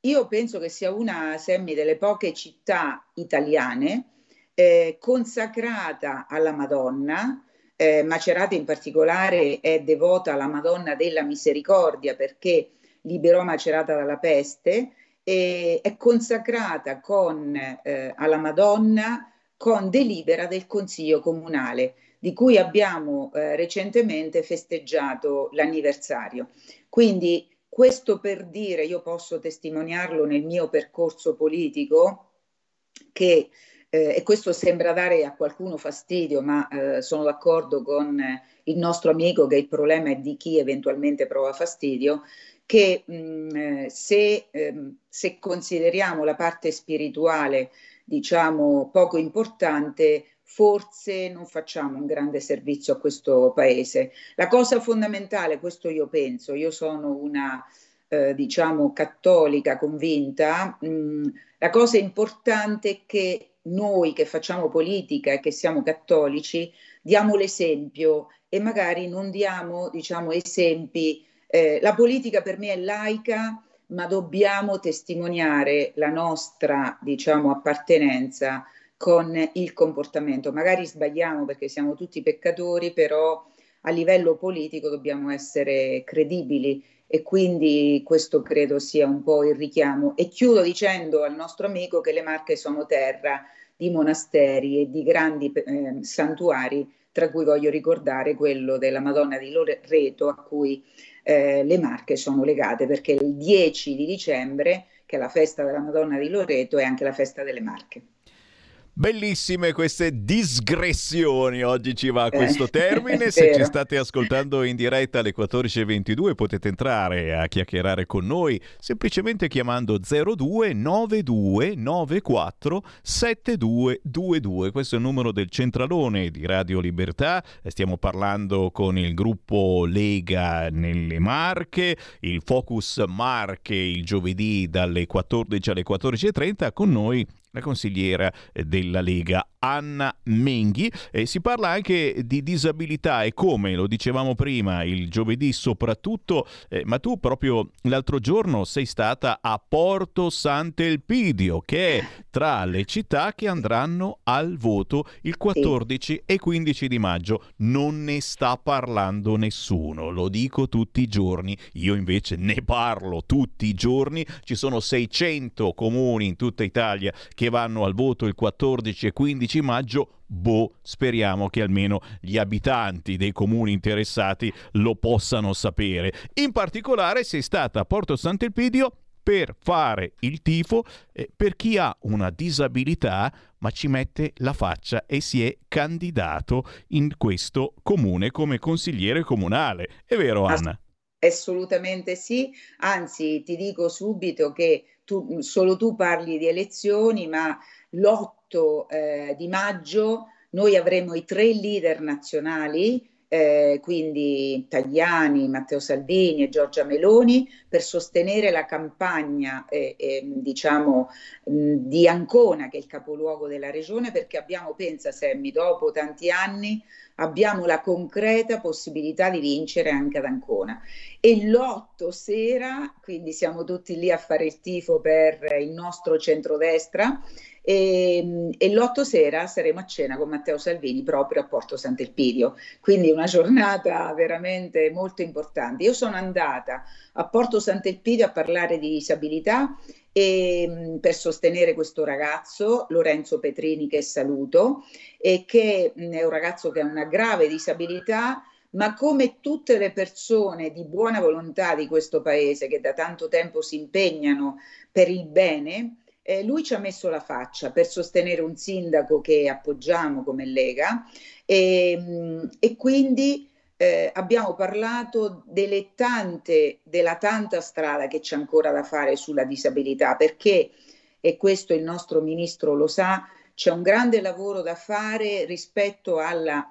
io penso che sia una, Semmi, delle poche città italiane Eh, consacrata alla Madonna. eh, Macerata in particolare è devota alla Madonna della Misericordia perché liberò Macerata dalla peste, e è consacrata con, eh, alla Madonna con delibera del Consiglio Comunale, di cui abbiamo eh, recentemente festeggiato l'anniversario. Quindi questo per dire, io posso testimoniarlo nel mio percorso politico, che Eh, e questo sembra dare a qualcuno fastidio, ma eh, sono d'accordo con eh, il nostro amico che il problema è di chi eventualmente prova fastidio, che mh, se, ehm, se consideriamo la parte spirituale, diciamo, poco importante, forse non facciamo un grande servizio a questo paese. La cosa fondamentale, questo io penso, io sono una eh, diciamo cattolica convinta, mh, la cosa importante è che noi che facciamo politica e che siamo cattolici diamo l'esempio e magari non diamo, diciamo, esempi. Eh, la politica per me è laica, ma dobbiamo testimoniare la nostra, diciamo, appartenenza con il comportamento. Magari sbagliamo perché siamo tutti peccatori, però a livello politico dobbiamo essere credibili e quindi questo credo sia un po' il richiamo. E chiudo dicendo al nostro amico che le Marche sono terra di monasteri e di grandi eh, santuari, tra cui voglio ricordare quello della Madonna di Loreto, a cui eh, le Marche sono legate, perché il dieci di dicembre, che è la festa della Madonna di Loreto, è anche la festa delle Marche. Bellissime queste digressioni, oggi ci va questo termine. Se ci state ascoltando in diretta alle quattordici e ventidue potete entrare a chiacchierare con noi semplicemente chiamando zero due nove due nove quattro sette due due due, questo è il numero del centralone di Radio Libertà. Stiamo parlando con il gruppo Lega nelle Marche, il Focus Marche il giovedì dalle quattordici alle quattordici e trenta, con noi la consigliera della Lega Anna Menghi. Eh, si parla anche di disabilità e come, lo dicevamo prima, il giovedì soprattutto, eh, ma tu proprio l'altro giorno sei stata a Porto Sant'Elpidio, che è tra le città che andranno al voto il quattordici e quindici di maggio. Non ne sta parlando nessuno, lo dico tutti i giorni, io invece ne parlo tutti i giorni, ci sono seicento comuni in tutta Italia che vanno al voto il quattordici e quindici maggio, boh, speriamo che almeno gli abitanti dei comuni interessati lo possano sapere. In particolare sei stata a Porto Sant'Elpidio per fare il tifo eh, per chi ha una disabilità ma ci mette la faccia e si è candidato in questo comune come consigliere comunale. È vero, Anna? Assolutamente sì, anzi ti dico subito che tu, solo tu parli di elezioni, ma l'otto eh, di maggio noi avremo i tre leader nazionali, eh, quindi Tajani, Matteo Salvini e Giorgia Meloni, per sostenere la campagna eh, eh, diciamo, mh, di Ancona, che è il capoluogo della regione, perché abbiamo, pensa Semmi, dopo tanti anni abbiamo la concreta possibilità di vincere anche ad Ancona. E l'otto sera, quindi siamo tutti lì a fare il tifo per il nostro centrodestra, e, e l'otto sera saremo a cena con Matteo Salvini proprio a Porto Sant'Elpidio, quindi una giornata veramente molto importante. Io sono andata a Porto Sant'Elpidio a parlare di disabilità e per sostenere questo ragazzo, Lorenzo Petrini, che saluto, e che è un ragazzo che ha una grave disabilità, ma come tutte le persone di buona volontà di questo paese che da tanto tempo si impegnano per il bene, eh, lui ci ha messo la faccia per sostenere un sindaco che appoggiamo come Lega e, e quindi Eh, abbiamo parlato delle tante, della tanta strada che c'è ancora da fare sulla disabilità, perché, e questo il nostro ministro lo sa, c'è un grande lavoro da fare rispetto alla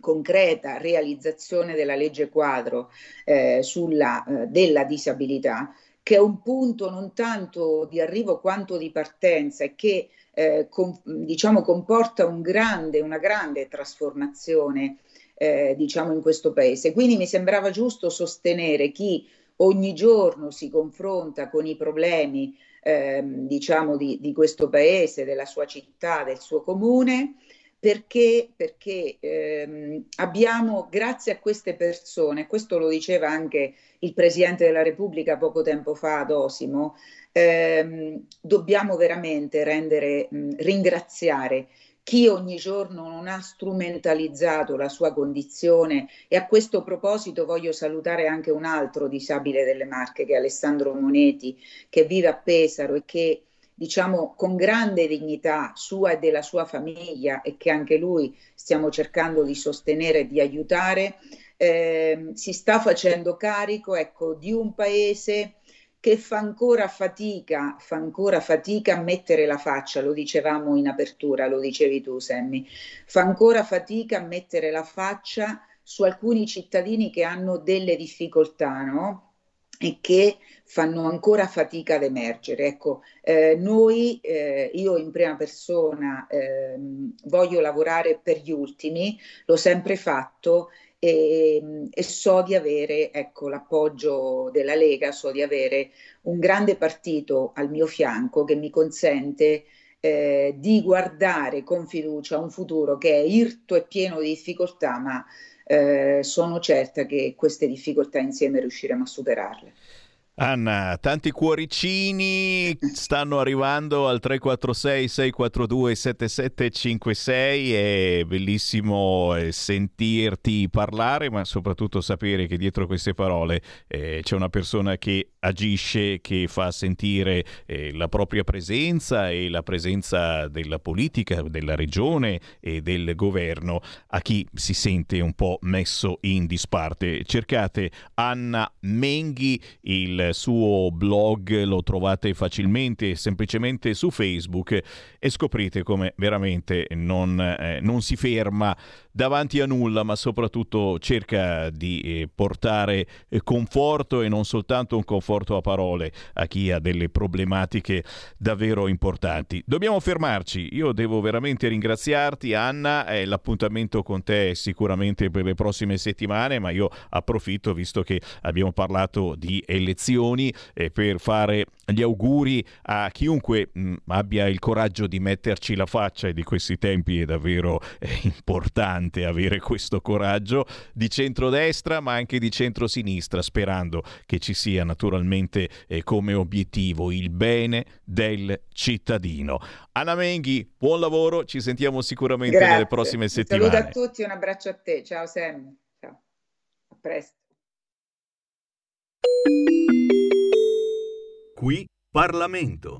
concreta realizzazione della legge quadro eh, sulla, eh, della disabilità, che è un punto non tanto di arrivo quanto di partenza e che eh, com- diciamo comporta un grande, una grande trasformazione Eh, diciamo in questo paese. Quindi mi sembrava giusto sostenere chi ogni giorno si confronta con i problemi ehm, diciamo di, di questo paese, della sua città, del suo comune, perché, perché ehm, abbiamo, grazie a queste persone, questo lo diceva anche il Presidente della Repubblica poco tempo fa ad Osimo, ehm, dobbiamo veramente rendere, mh, ringraziare chi ogni giorno non ha strumentalizzato la sua condizione. E a questo proposito voglio salutare anche un altro disabile delle Marche, che è Alessandro Moneti, che vive a Pesaro e che diciamo con grande dignità sua e della sua famiglia, e che anche lui stiamo cercando di sostenere e di aiutare, eh, si sta facendo carico, ecco, di un paese che fa ancora fatica, fa ancora fatica a mettere la faccia, lo dicevamo in apertura, lo dicevi tu, Sammy, fa ancora fatica a mettere la faccia su alcuni cittadini che hanno delle difficoltà, no? E che fanno ancora fatica ad emergere. Ecco, eh, noi, eh, io in prima persona eh, voglio lavorare per gli ultimi, l'ho sempre fatto, E, e so di avere, ecco, l'appoggio della Lega, so di avere un grande partito al mio fianco che mi consente eh, di guardare con fiducia un futuro che è irto e pieno di difficoltà, ma eh, sono certa che queste difficoltà insieme riusciremo a superarle. Anna, tanti cuoricini stanno arrivando al tre quattro sei sei quattro due sette sette cinque sei, è bellissimo sentirti parlare, ma soprattutto sapere che dietro queste parole eh, c'è una persona che agisce, che fa sentire eh, la propria presenza e la presenza della politica, della regione e del governo a chi si sente un po' messo in disparte. Cercate Anna Menghi, il suo blog lo trovate facilmente, semplicemente su Facebook, e scoprite come veramente non, eh, non si ferma davanti a nulla, ma soprattutto cerca di eh, portare eh, conforto, e non soltanto un conforto a parole, a chi ha delle problematiche davvero importanti. Dobbiamo fermarci, io devo veramente ringraziarti, Anna, eh, l'appuntamento con te è sicuramente per le prossime settimane, ma io approfitto, visto che abbiamo parlato di elezioni, e per fare gli auguri a chiunque mh, abbia il coraggio di metterci la faccia, e di questi tempi è davvero eh, importante avere questo coraggio, di centrodestra ma anche di centrosinistra, sperando che ci sia naturalmente eh, come obiettivo il bene del cittadino. Anna Menghi, buon lavoro, ci sentiamo sicuramente Grazie. nelle prossime settimane. Saluto a tutti, un abbraccio a te, ciao Sam, ciao. A presto. Qui Parlamento.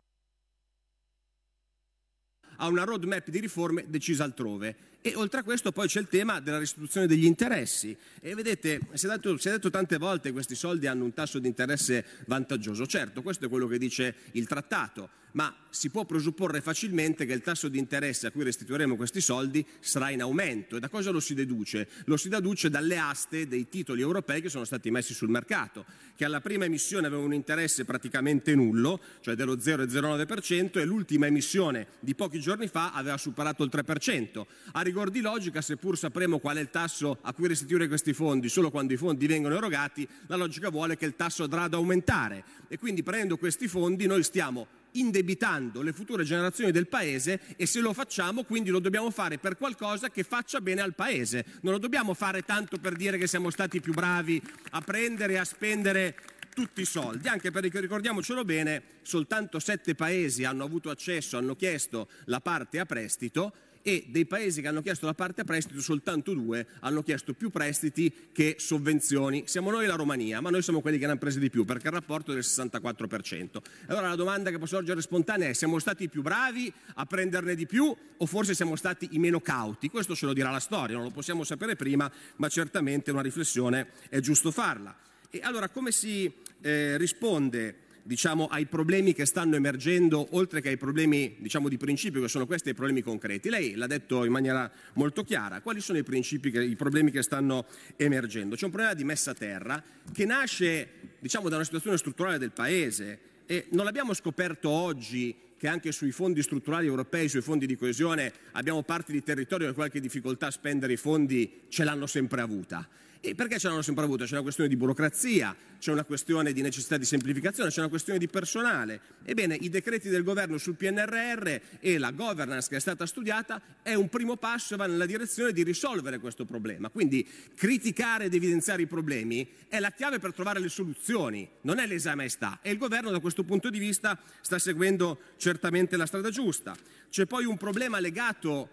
Ha una roadmap di riforme decisa altrove, e oltre a questo poi c'è il tema della restituzione degli interessi, e vedete, si è detto, si è detto tante volte, questi soldi hanno un tasso di interesse vantaggioso. Certo, questo è quello che dice il trattato, ma si può presupporre facilmente che il tasso di interesse a cui restituiremo questi soldi sarà in aumento. E da cosa lo si deduce? Lo si deduce dalle aste dei titoli europei che sono stati messi sul mercato, che alla prima emissione avevano un interesse praticamente nullo, cioè dello zero virgola zero nove per cento, e l'ultima emissione di pochi giorni fa aveva superato il tre per cento. A rigor di logica, seppur sapremo qual è il tasso a cui restituire questi fondi solo quando i fondi vengono erogati, la logica vuole che il tasso andrà ad aumentare, e quindi prendendo questi fondi noi stiamo indebitando le future generazioni del Paese, e se lo facciamo quindi lo dobbiamo fare per qualcosa che faccia bene al Paese. Non lo dobbiamo fare tanto per dire che siamo stati più bravi a prendere e a spendere tutti i soldi, anche perché, ricordiamocelo bene, soltanto sette Paesi hanno avuto accesso, hanno chiesto la parte a prestito, e dei Paesi che hanno chiesto la parte a prestito soltanto due hanno chiesto più prestiti che sovvenzioni. Siamo noi e la Romania, ma noi siamo quelli che ne hanno presi di più, perché il rapporto è del sessantaquattro per cento. Allora la domanda che può sorgere spontanea è: siamo stati più bravi a prenderne di più, o forse siamo stati i meno cauti? Questo ce lo dirà la storia, non lo possiamo sapere prima, ma certamente una riflessione è giusto farla. E allora come si eh, risponde, diciamo, ai problemi che stanno emergendo, oltre che ai problemi, diciamo, di principio, che sono questi i problemi concreti? Lei l'ha detto in maniera molto chiara. Quali sono i principi, che, i problemi che stanno emergendo? C'è un problema di messa a terra che nasce, diciamo, da una situazione strutturale del Paese, e non l'abbiamo scoperto oggi che anche sui fondi strutturali europei, sui fondi di coesione, abbiamo parti di territorio che qualche difficoltà a spendere i fondi ce l'hanno sempre avuta. E perché ce l'hanno sempre avuta? C'è una questione di burocrazia, c'è una questione di necessità di semplificazione, c'è una questione di personale. Ebbene, i decreti del governo sul P N R R e la governance che è stata studiata è un primo passo e va nella direzione di risolvere questo problema. Quindi criticare ed evidenziare i problemi è la chiave per trovare le soluzioni, non è l'esame a sta. E il governo da questo punto di vista sta seguendo certamente la strada giusta. C'è poi un problema legato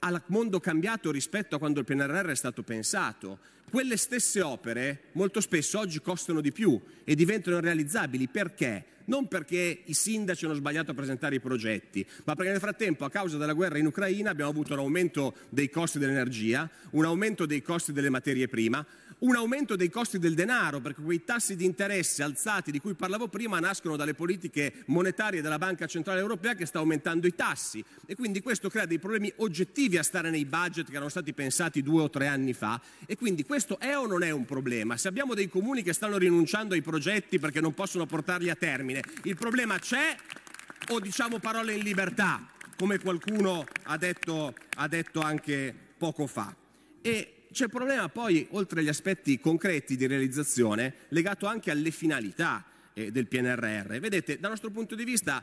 al mondo cambiato rispetto a quando il P N R R è stato pensato. Quelle stesse opere molto spesso oggi costano di più e diventano realizzabili. Perché? Non perché i sindaci hanno sbagliato a presentare i progetti, ma perché nel frattempo, a causa della guerra in Ucraina, abbiamo avuto un aumento dei costi dell'energia, un aumento dei costi delle materie prime, un aumento dei costi del denaro, perché quei tassi di interesse alzati di cui parlavo prima nascono dalle politiche monetarie della Banca Centrale Europea, che sta aumentando i tassi, e quindi questo crea dei problemi oggettivi a stare nei budget che erano stati pensati due o tre anni fa. E quindi questo è o non è un problema? Se abbiamo dei comuni che stanno rinunciando ai progetti perché non possono portarli a termine, il problema c'è o diciamo parole in libertà, come qualcuno ha detto, ha detto anche poco fa? E c'è problema poi, oltre agli aspetti concreti di realizzazione, legato anche alle finalità eh, del P N R R. Vedete, dal nostro punto di vista,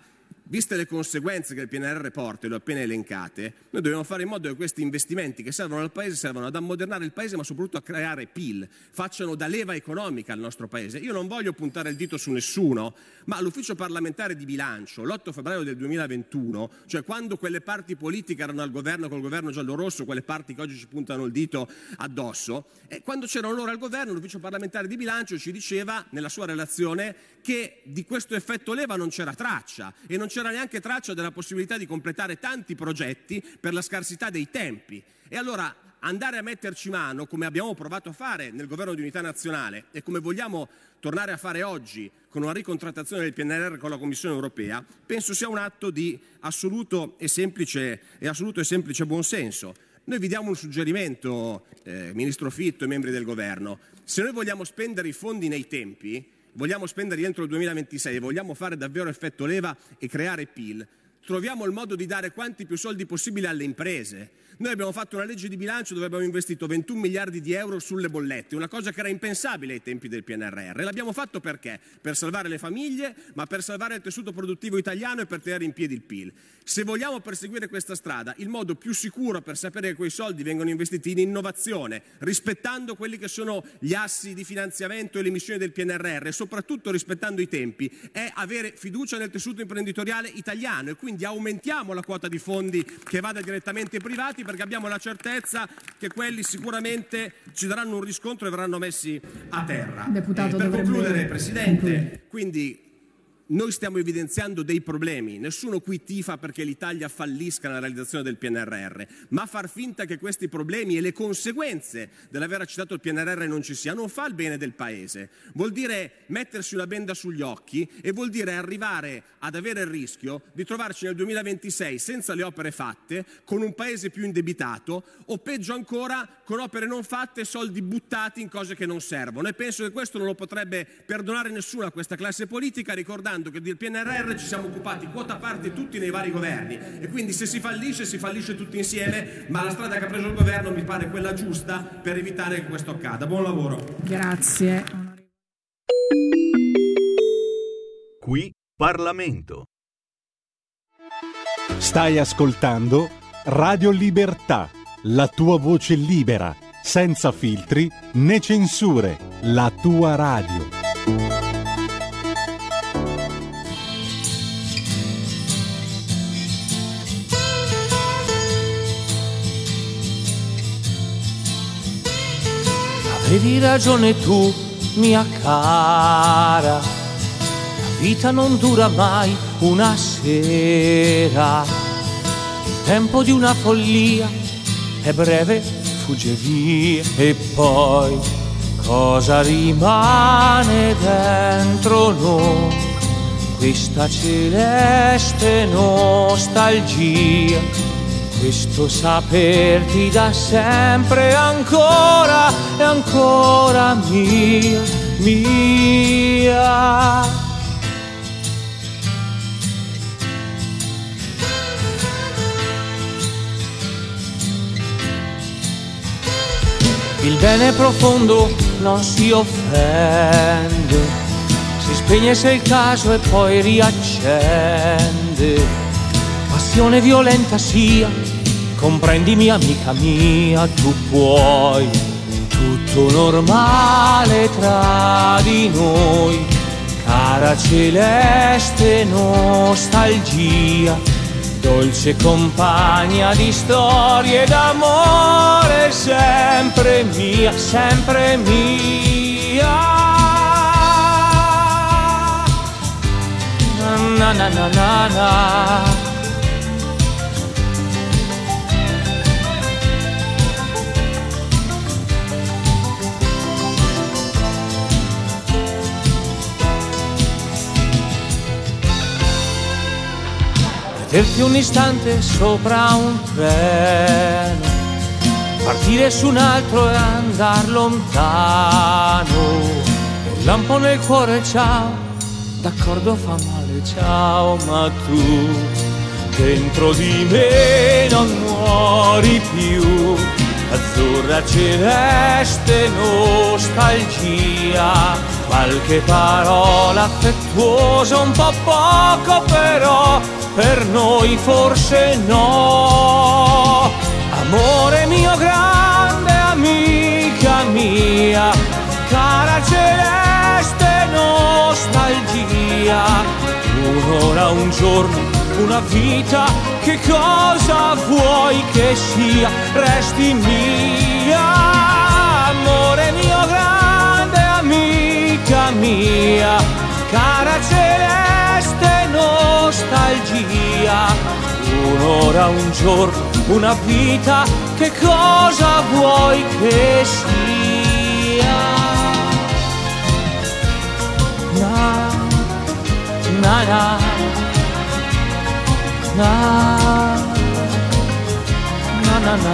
viste le conseguenze che il P N R R porta, e le ho appena elencate, noi dobbiamo fare in modo che questi investimenti che servono al Paese servano ad ammodernare il Paese, ma soprattutto a creare P I L, facciano da leva economica al nostro Paese. Io non voglio puntare il dito su nessuno, ma l'ufficio parlamentare di bilancio, l'otto febbraio del duemilaventuno, cioè quando quelle parti politiche erano al governo col governo giallorosso, quelle parti che oggi ci puntano il dito addosso, e quando c'erano loro al governo, l'ufficio parlamentare di bilancio ci diceva nella sua relazione che di questo effetto leva non c'era traccia e non c'era neanche traccia della possibilità di completare tanti progetti per la scarsità dei tempi. E allora andare a metterci mano, come abbiamo provato a fare nel governo di unità nazionale e come vogliamo tornare a fare oggi con una ricontrattazione del P N R R con la Commissione europea, penso sia un atto di assoluto e semplice, e assoluto e semplice buonsenso. Noi vi diamo un suggerimento, eh, Ministro Fitto e membri del governo. Se noi vogliamo spendere i fondi nei tempi, vogliamo spendere entro il duemilaventisei, vogliamo fare davvero effetto leva e creare P I L, troviamo il modo di dare quanti più soldi possibile alle imprese. Noi abbiamo fatto una legge di bilancio dove abbiamo investito ventuno miliardi di euro sulle bollette, una cosa che era impensabile ai tempi del P N R R. L'abbiamo fatto perché? Per salvare le famiglie, ma per salvare il tessuto produttivo italiano e per tenere in piedi il P I L. Se vogliamo perseguire questa strada, il modo più sicuro per sapere che quei soldi vengono investiti in innovazione, rispettando quelli che sono gli assi di finanziamento e le missioni del P N R R, e soprattutto rispettando i tempi, è avere fiducia nel tessuto imprenditoriale italiano, e quindi aumentiamo la quota di fondi che vada direttamente ai privati, perché abbiamo la certezza che quelli sicuramente ci daranno un riscontro e verranno messi a terra. Deputato, eh, per concludere, Presidente, concludere. Quindi noi stiamo evidenziando dei problemi, nessuno qui tifa perché l'Italia fallisca nella realizzazione del P N R R, ma far finta che questi problemi e le conseguenze dell'aver accettato il P N R R non ci siano non fa il bene del Paese. Vuol dire mettersi una benda sugli occhi e vuol dire arrivare ad avere il rischio di trovarci nel duemilaventisei senza le opere fatte, con un Paese più indebitato, o peggio ancora con opere non fatte e soldi buttati in cose che non servono. E penso che questo non lo potrebbe perdonare nessuno a questa classe politica, ricordando che del P N R R ci siamo occupati quota parte tutti nei vari governi, e quindi se si fallisce si fallisce tutti insieme, ma la strada che ha preso il governo mi pare quella giusta per evitare che questo accada. Buon lavoro. Grazie. Qui Parlamento. Stai ascoltando Radio Libertà, la tua voce libera, senza filtri né censure, la tua radio. Avevi ragione tu, mia cara, la vita non dura mai una sera, il tempo di una follia è breve, fugge via, e poi cosa rimane dentro noi? Questa celeste nostalgia, questo saperti da sempre ancora e ancora mia, mia. Il bene profondo non si offende, si spegne se il caso e poi riaccende. Passione violenta sia, comprendimi amica mia, tu puoi, tutto normale tra di noi, cara celeste nostalgia, dolce compagna di storie d'amore, sempre mia, sempre mia. Na na na na na. Vederti un istante sopra un treno, partire su un altro e andar lontano, un lampo nel cuore, ciao, d'accordo fa male, ciao, ma tu dentro di me non muori più, azzurra celeste nostalgia. Qualche parola affettuosa, un po' poco però, per noi forse no. Amore mio, grande amica mia, cara celeste nostalgia. Un'ora, un giorno, una vita, che cosa vuoi che sia? Resti mia, amore mio, grande amica mia, cara celeste nostalgia. Un'ora, un giorno, una vita, che cosa vuoi che sia? Na, na, na, na, na, na, na, na, na,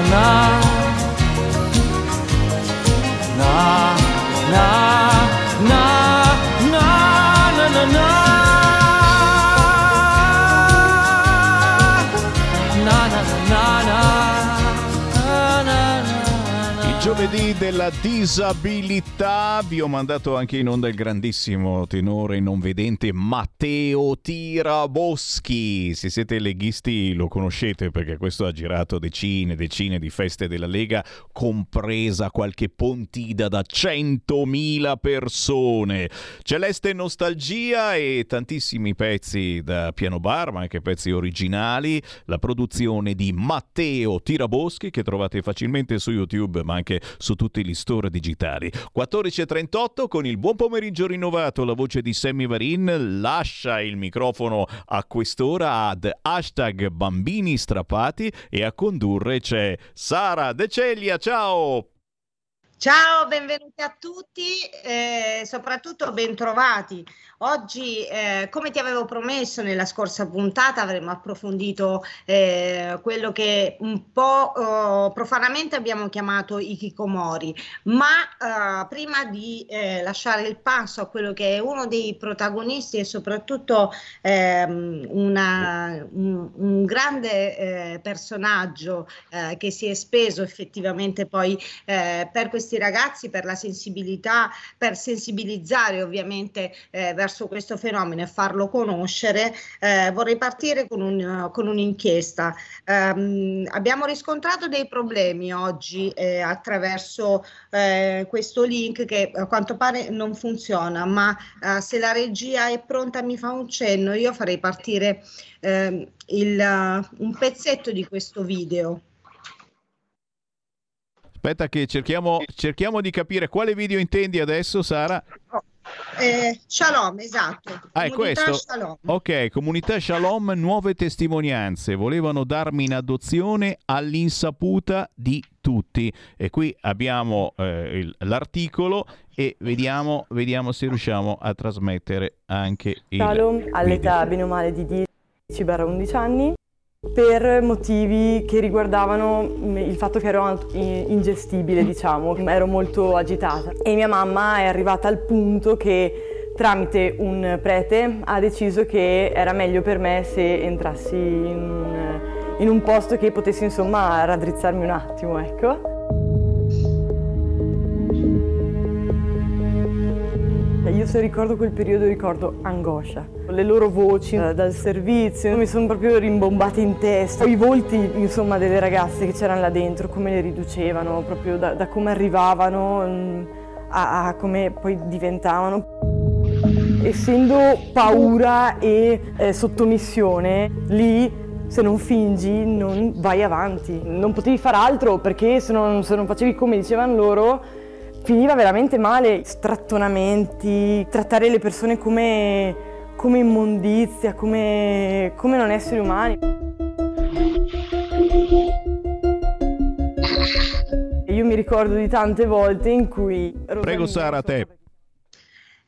na. Na, na, na, na, na. Na, na, na, na, na, na. Il giovedì della disabilità vi ho mandato anche in onda il grandissimo tenore non vedente Matteo Tiraboschi. Se siete leghisti lo conoscete, perché questo ha girato decine e decine di feste della Lega, compresa qualche pontida da centomila persone. Celeste nostalgia e tantissimi pezzi da piano bar, ma anche pezzi originali. La produzione di Matteo Tiraboschi, che trovate facilmente su YouTube, ma anche su tutti gli store digitali. quattordici e trentotto, con il buon pomeriggio rinnovato, la voce di S.VARIN lascia il microfono a quest'ora ad hashtag bambini strappati, e a condurre c'è Sara De Ceglia. Ciao! Ciao, benvenuti a tutti, eh, soprattutto bentrovati. Oggi, eh, come ti avevo promesso nella scorsa puntata, avremo approfondito eh, quello che un po' eh, profanamente abbiamo chiamato i hikikomori, ma eh, prima di eh, lasciare il passo a quello che è uno dei protagonisti e soprattutto eh, una, un, un grande eh, personaggio eh, che si è speso effettivamente poi eh, per questi ragazzi, per la sensibilità, per sensibilizzare ovviamente eh, verso questo fenomeno e farlo conoscere, eh, vorrei partire con, un, con un'inchiesta. Um, abbiamo riscontrato dei problemi oggi eh, attraverso eh, questo link che a quanto pare non funziona, ma eh, se la regia è pronta mi fa un cenno, io farei partire eh, il, uh, un pezzetto di questo video. Aspetta che cerchiamo, cerchiamo di capire quale video intendi adesso, Sara. Oh, eh, Shalom, esatto. Ah, è questo? Shalom. Ok, comunità Shalom, nuove testimonianze. Volevano darmi in adozione all'insaputa di tutti. E qui abbiamo eh, il, l'articolo e vediamo, vediamo se riusciamo a trasmettere anche il Shalom, all'età bene o male di dieci undici anni. Per motivi che riguardavano il fatto che ero ingestibile, diciamo, ero molto agitata. E mia mamma è arrivata al punto che tramite un prete ha deciso che era meglio per me se entrassi in un, in un posto che potessi, insomma, raddrizzarmi un attimo, ecco. Io se ricordo quel periodo ricordo angoscia, le loro voci dal servizio, mi sono proprio rimbombate in testa, i volti, insomma, delle ragazze che c'erano là dentro, come le riducevano, proprio da, da come arrivavano a, a come poi diventavano. Essendo paura e eh, sottomissione, lì se non fingi non vai avanti. Non potevi far altro, perché se non, se non facevi come dicevano loro finiva veramente male. Strattonamenti, trattare le persone come, come immondizia, come, come non esseri umani. Io mi ricordo di tante volte in cui... Prego Sara, a te.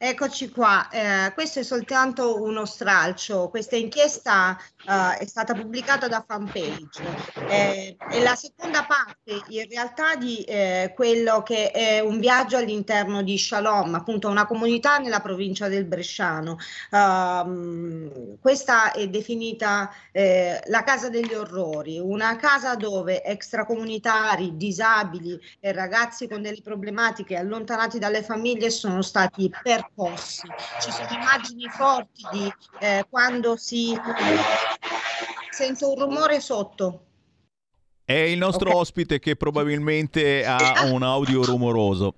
Eccoci qua, eh, questo è soltanto uno stralcio. Questa inchiesta eh, è stata pubblicata da Fanpage, eh, è la seconda parte in realtà di eh, quello che è un viaggio all'interno di Shalom, appunto una comunità nella provincia del Bresciano. Eh, questa è definita eh, la casa degli orrori, una casa dove extracomunitari, disabili e ragazzi con delle problematiche allontanati dalle famiglie sono stati per Possi. Ci sono immagini forti di eh, quando si... Sento un rumore sotto. È il nostro okay. ospite che probabilmente ha un audio rumoroso.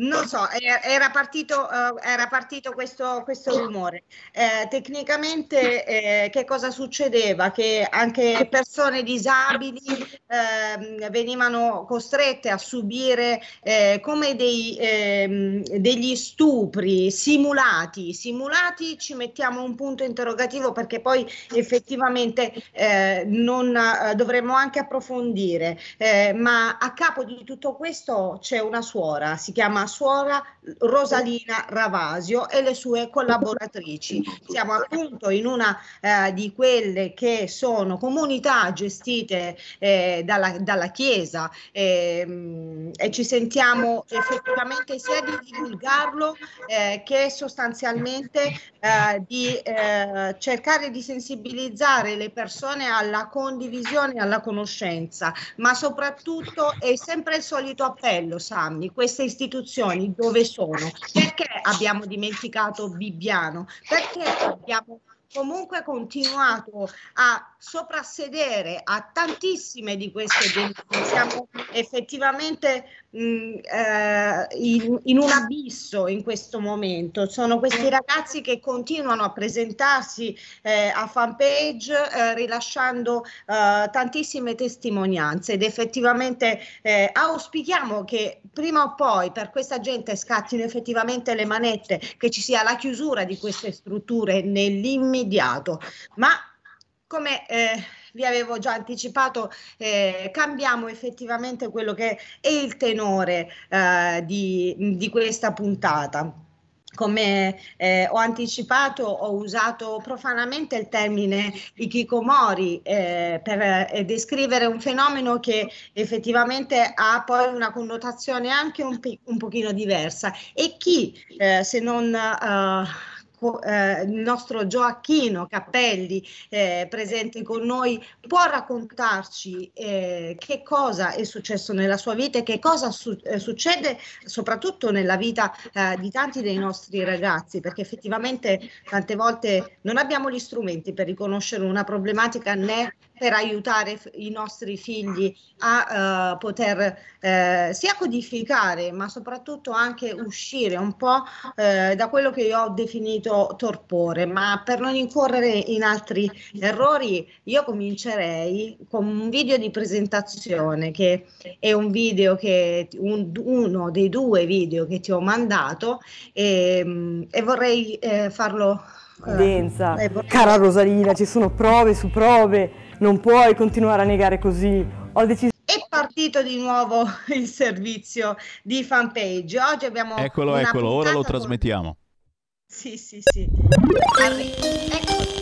Non so, era partito, era partito questo, questo rumore. Eh, tecnicamente eh, che cosa succedeva? Che anche persone disabili eh, venivano costrette a subire eh, come dei, eh, degli stupri simulati. Simulati ci mettiamo un punto interrogativo, perché poi effettivamente eh, non eh, dovremmo anche approfondire. Eh, ma a capo di tutto questo c'è una suora, si chiama suora Rosalina Ravasio e le sue collaboratrici. Siamo appunto in una eh, di quelle che sono comunità gestite eh, dalla, dalla Chiesa eh, e ci sentiamo effettivamente sia di divulgarlo eh, che sostanzialmente eh, di eh, cercare di sensibilizzare le persone alla condivisione e alla conoscenza, ma soprattutto è sempre il solito appello, Sammy, queste istituzioni dove sono? Perché abbiamo dimenticato Bibbiano? Perché abbiamo comunque continuato a soprassedere a tantissime di queste denunce? Siamo effettivamente mh, eh, in, in un abisso in questo momento. Sono questi ragazzi che continuano a presentarsi eh, a Fanpage eh, rilasciando eh, tantissime testimonianze ed effettivamente eh, auspichiamo che prima o poi per questa gente scattino effettivamente le manette, che ci sia la chiusura di queste strutture nell'immediato. Ma come eh, vi avevo già anticipato, eh, cambiamo effettivamente quello che è il tenore eh, di, di questa puntata. Come eh, ho anticipato, ho usato profanamente il termine hikikomori eh, per eh, descrivere un fenomeno che effettivamente ha poi una connotazione anche un, un pochino diversa. E chi, eh, se non... Eh, Eh, il nostro Gioacchino Cappelli eh, presente con noi può raccontarci eh, che cosa è successo nella sua vita e che cosa su- eh, succede soprattutto nella vita eh, di tanti dei nostri ragazzi, perché effettivamente tante volte non abbiamo gli strumenti per riconoscere una problematica né per aiutare i nostri figli a uh, poter uh, sia codificare, ma soprattutto anche uscire un po' uh, da quello che io ho definito torpore. Ma per non incorrere in altri errori, io comincerei con un video di presentazione, che è un video che un, uno dei due video che ti ho mandato, e, e vorrei eh, farlo. Denza. Cara Rosalina, ci sono prove su prove, non puoi continuare a negare così. Ho deciso. È partito di nuovo il servizio di Fanpage. Oggi abbiamo. Eccolo, eccolo, ora lo trasmettiamo. Con... Sì, sì, sì. Allora, ecco.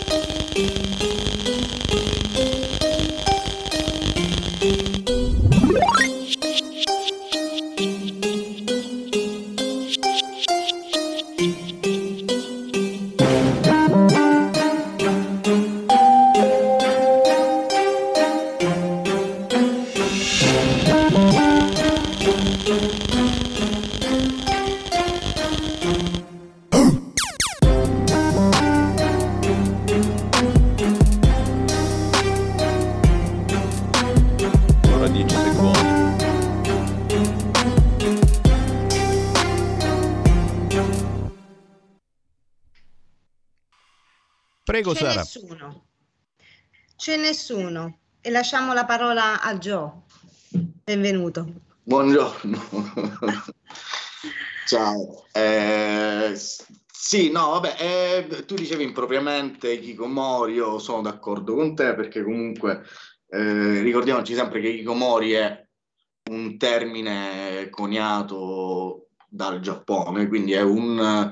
Prego, Sara. Nessuno. C'è nessuno e lasciamo la parola a Gio. Benvenuto. Buongiorno. Ciao. Eh, sì, no, vabbè, eh, tu dicevi impropriamente Hikikomori, io sono d'accordo con te perché comunque eh, ricordiamoci sempre che Hikikomori è un termine coniato dal Giappone, quindi è un,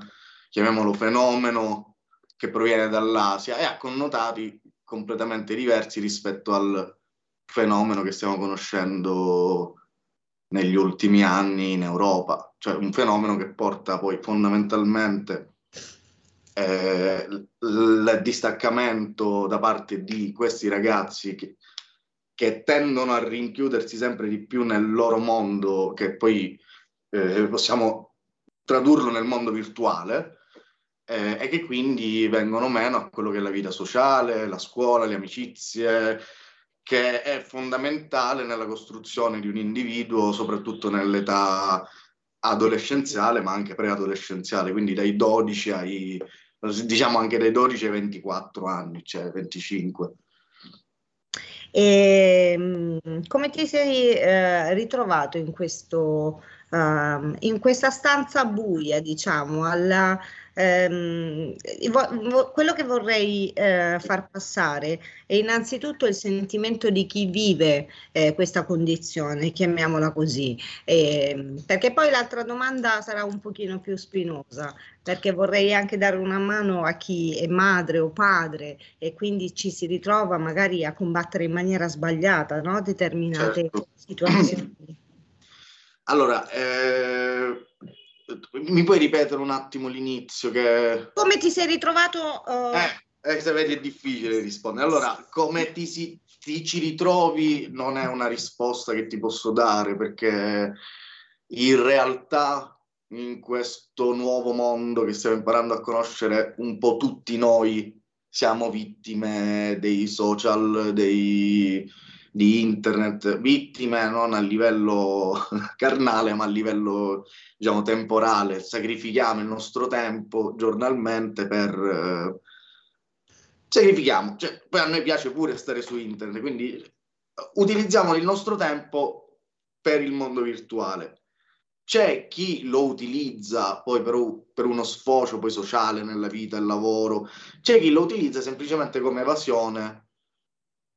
chiamiamolo, fenomeno che proviene dall'Asia e ha connotati completamente diversi rispetto al fenomeno che stiamo conoscendo negli ultimi anni in Europa, cioè un fenomeno che porta poi fondamentalmente eh, il distaccamento da parte di questi ragazzi che, che tendono a rinchiudersi sempre di più nel loro mondo, che poi eh, possiamo tradurlo nel mondo virtuale, Eh, e che quindi vengono meno a quello che è la vita sociale, la scuola, le amicizie, che è fondamentale nella costruzione di un individuo, soprattutto nell'età adolescenziale, ma anche preadolescenziale, quindi dai dodici ai, diciamo anche dai dodici ai ventiquattro anni, cioè venticinque. E come ti sei eh, ritrovato in questo Uh, in questa stanza buia, diciamo, alla, um, vo- vo- quello che vorrei uh, far passare è innanzitutto il sentimento di chi vive eh, questa condizione, chiamiamola così, e, perché poi l'altra domanda sarà un pochino più spinosa, perché vorrei anche dare una mano a chi è madre o padre e quindi ci si ritrova magari a combattere in maniera sbagliata, no? Determinate certo. situazioni. Allora, eh, mi puoi ripetere un attimo l'inizio? Che... Come ti sei ritrovato? Uh... Eh, eh, se vedi è difficile rispondere. Allora, come ti, si, ti ci ritrovi non è una risposta che ti posso dare, perché in realtà in questo nuovo mondo che stiamo imparando a conoscere, un po' tutti noi siamo vittime dei social, dei... di internet, vittime non a livello carnale ma a livello, diciamo, temporale. Sacrifichiamo il nostro tempo giornalmente per eh, sacrifichiamo, cioè, poi a noi piace pure stare su internet, quindi utilizziamo il nostro tempo per il mondo virtuale. C'è chi lo utilizza poi per, per uno sfocio poi sociale nella vita, il lavoro, c'è chi lo utilizza semplicemente come evasione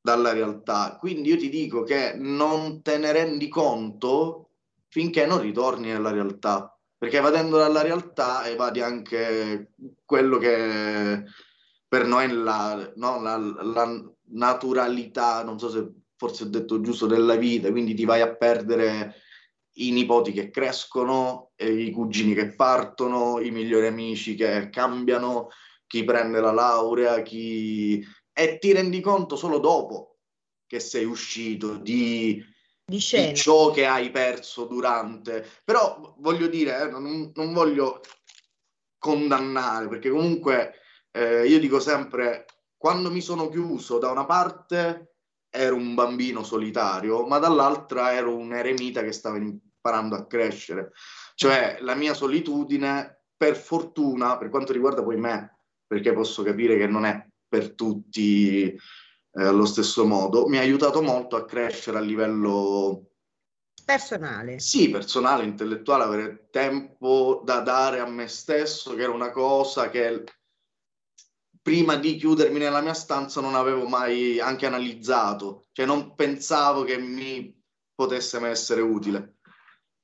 dalla realtà, quindi io ti dico che non te ne rendi conto finché non ritorni alla realtà, perché evadendo dalla realtà evadi anche quello che per noi è la, no, la, la naturalità, non so se forse ho detto giusto, della vita, quindi ti vai a perdere i nipoti che crescono, i cugini che partono, i migliori amici che cambiano, chi prende la laurea, chi... E ti rendi conto solo dopo che sei uscito di, di, di ciò che hai perso durante. Però voglio dire, eh, non, non voglio condannare, perché comunque eh, io dico sempre, quando mi sono chiuso da una parte ero un bambino solitario, ma dall'altra ero un eremita che stava imparando a crescere. Cioè la mia solitudine, per fortuna, per quanto riguarda poi me, perché posso capire che non è per tutti eh, allo stesso modo, mi ha aiutato molto a crescere a livello personale. Sì, personale, intellettuale, avere tempo da dare a me stesso, che era una cosa che prima di chiudermi nella mia stanza non avevo mai anche analizzato, cioè non pensavo che mi potesse mai essere utile.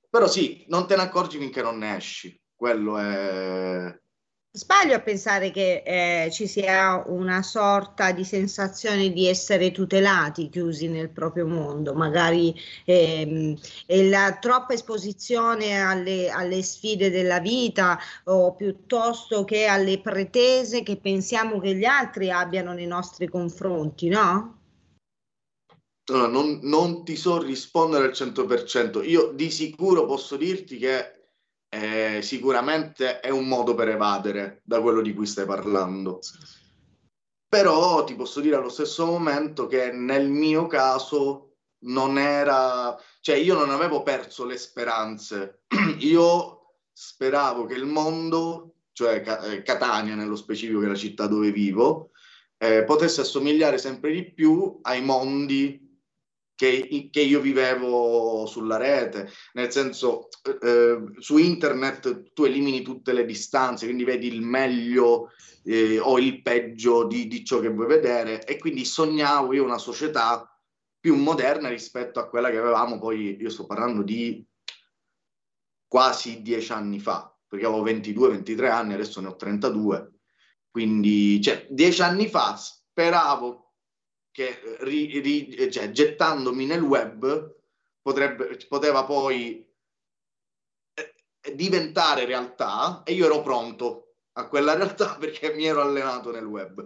Però sì, non te ne accorgi finché non ne esci, quello è... Sbaglio a pensare che eh, ci sia una sorta di sensazione di essere tutelati, chiusi nel proprio mondo, magari ehm, e la troppa esposizione alle, alle sfide della vita o piuttosto che alle pretese che pensiamo che gli altri abbiano nei nostri confronti, no? Allora, non, non ti so rispondere al cento per cento, io di sicuro posso dirti che Eh, sicuramente è un modo per evadere da quello di cui stai parlando, però ti posso dire allo stesso momento che nel mio caso non era, cioè io non avevo perso le speranze, io speravo che il mondo, cioè Catania nello specifico, che è la città dove vivo, eh, potesse assomigliare sempre di più ai mondi che, che io vivevo sulla rete, nel senso eh, su internet tu elimini tutte le distanze, quindi vedi il meglio eh, o il peggio di, di ciò che vuoi vedere, e quindi sognavo io una società più moderna rispetto a quella che avevamo. Poi io sto parlando di quasi dieci anni fa, perché avevo ventidue ventitré anni, adesso ne ho trentadue, quindi cioè, dieci anni fa speravo che ri, ri, cioè, gettandomi nel web potrebbe, poteva poi diventare realtà, e io ero pronto a quella realtà perché mi ero allenato nel web.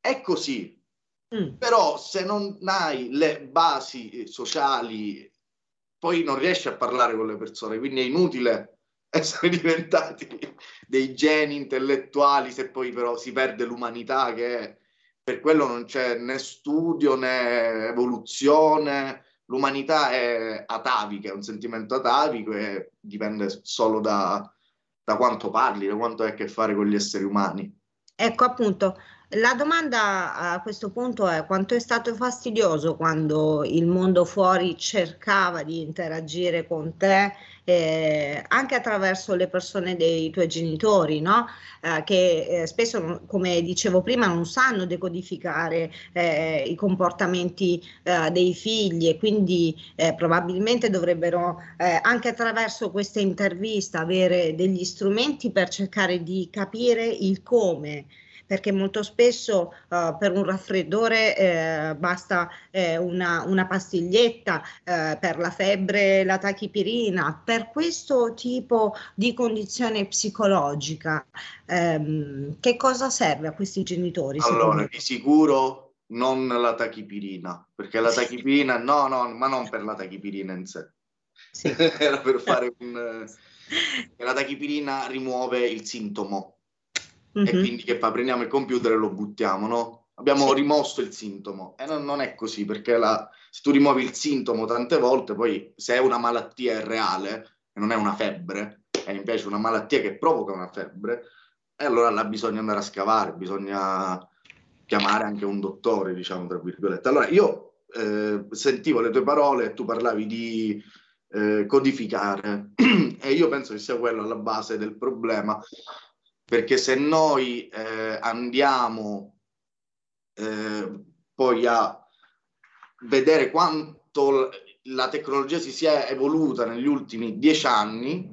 È così, mm. però se non hai le basi sociali poi non riesci a parlare con le persone, quindi è inutile essere diventati dei geni intellettuali se poi però si perde l'umanità, che è, per quello non c'è né studio né evoluzione. L'umanità è atavica, è un sentimento atavico e dipende solo da, da quanto parli, da quanto hai a che fare con gli esseri umani. Ecco, appunto, la domanda a questo punto è: quanto è stato fastidioso quando il mondo fuori cercava di interagire con te, eh, anche attraverso le persone dei tuoi genitori, no? Eh, che eh, spesso, come dicevo prima, non sanno decodificare eh, i comportamenti eh, dei figli, e quindi eh, probabilmente dovrebbero eh, anche attraverso questa intervista avere degli strumenti per cercare di capire il come. Perché molto spesso uh, per un raffreddore eh, basta eh, una, una pastiglietta, eh, per la febbre la tachipirina, per questo tipo di condizione psicologica. Ehm, che cosa serve a questi genitori? Allora, di sicuro non la tachipirina, perché la tachipirina, no, no, ma non per la tachipirina in sé. Sì. Era per fare un... La tachipirina rimuove il sintomo. Mm-hmm. E quindi che fa? Prendiamo il computer e lo buttiamo, no? Abbiamo sì. rimosso il sintomo. E non, non è così, perché la, se tu rimuovi il sintomo tante volte, poi se è una malattia è reale, e non è una febbre, è invece una malattia che provoca una febbre, e allora là bisogna andare a scavare, bisogna chiamare anche un dottore, diciamo, tra virgolette. Allora, io eh, sentivo le tue parole, tu parlavi di eh, codificare, e io penso che sia quello alla base del problema. Perché se noi eh, andiamo eh, poi a vedere quanto la tecnologia si sia evoluta negli ultimi dieci anni,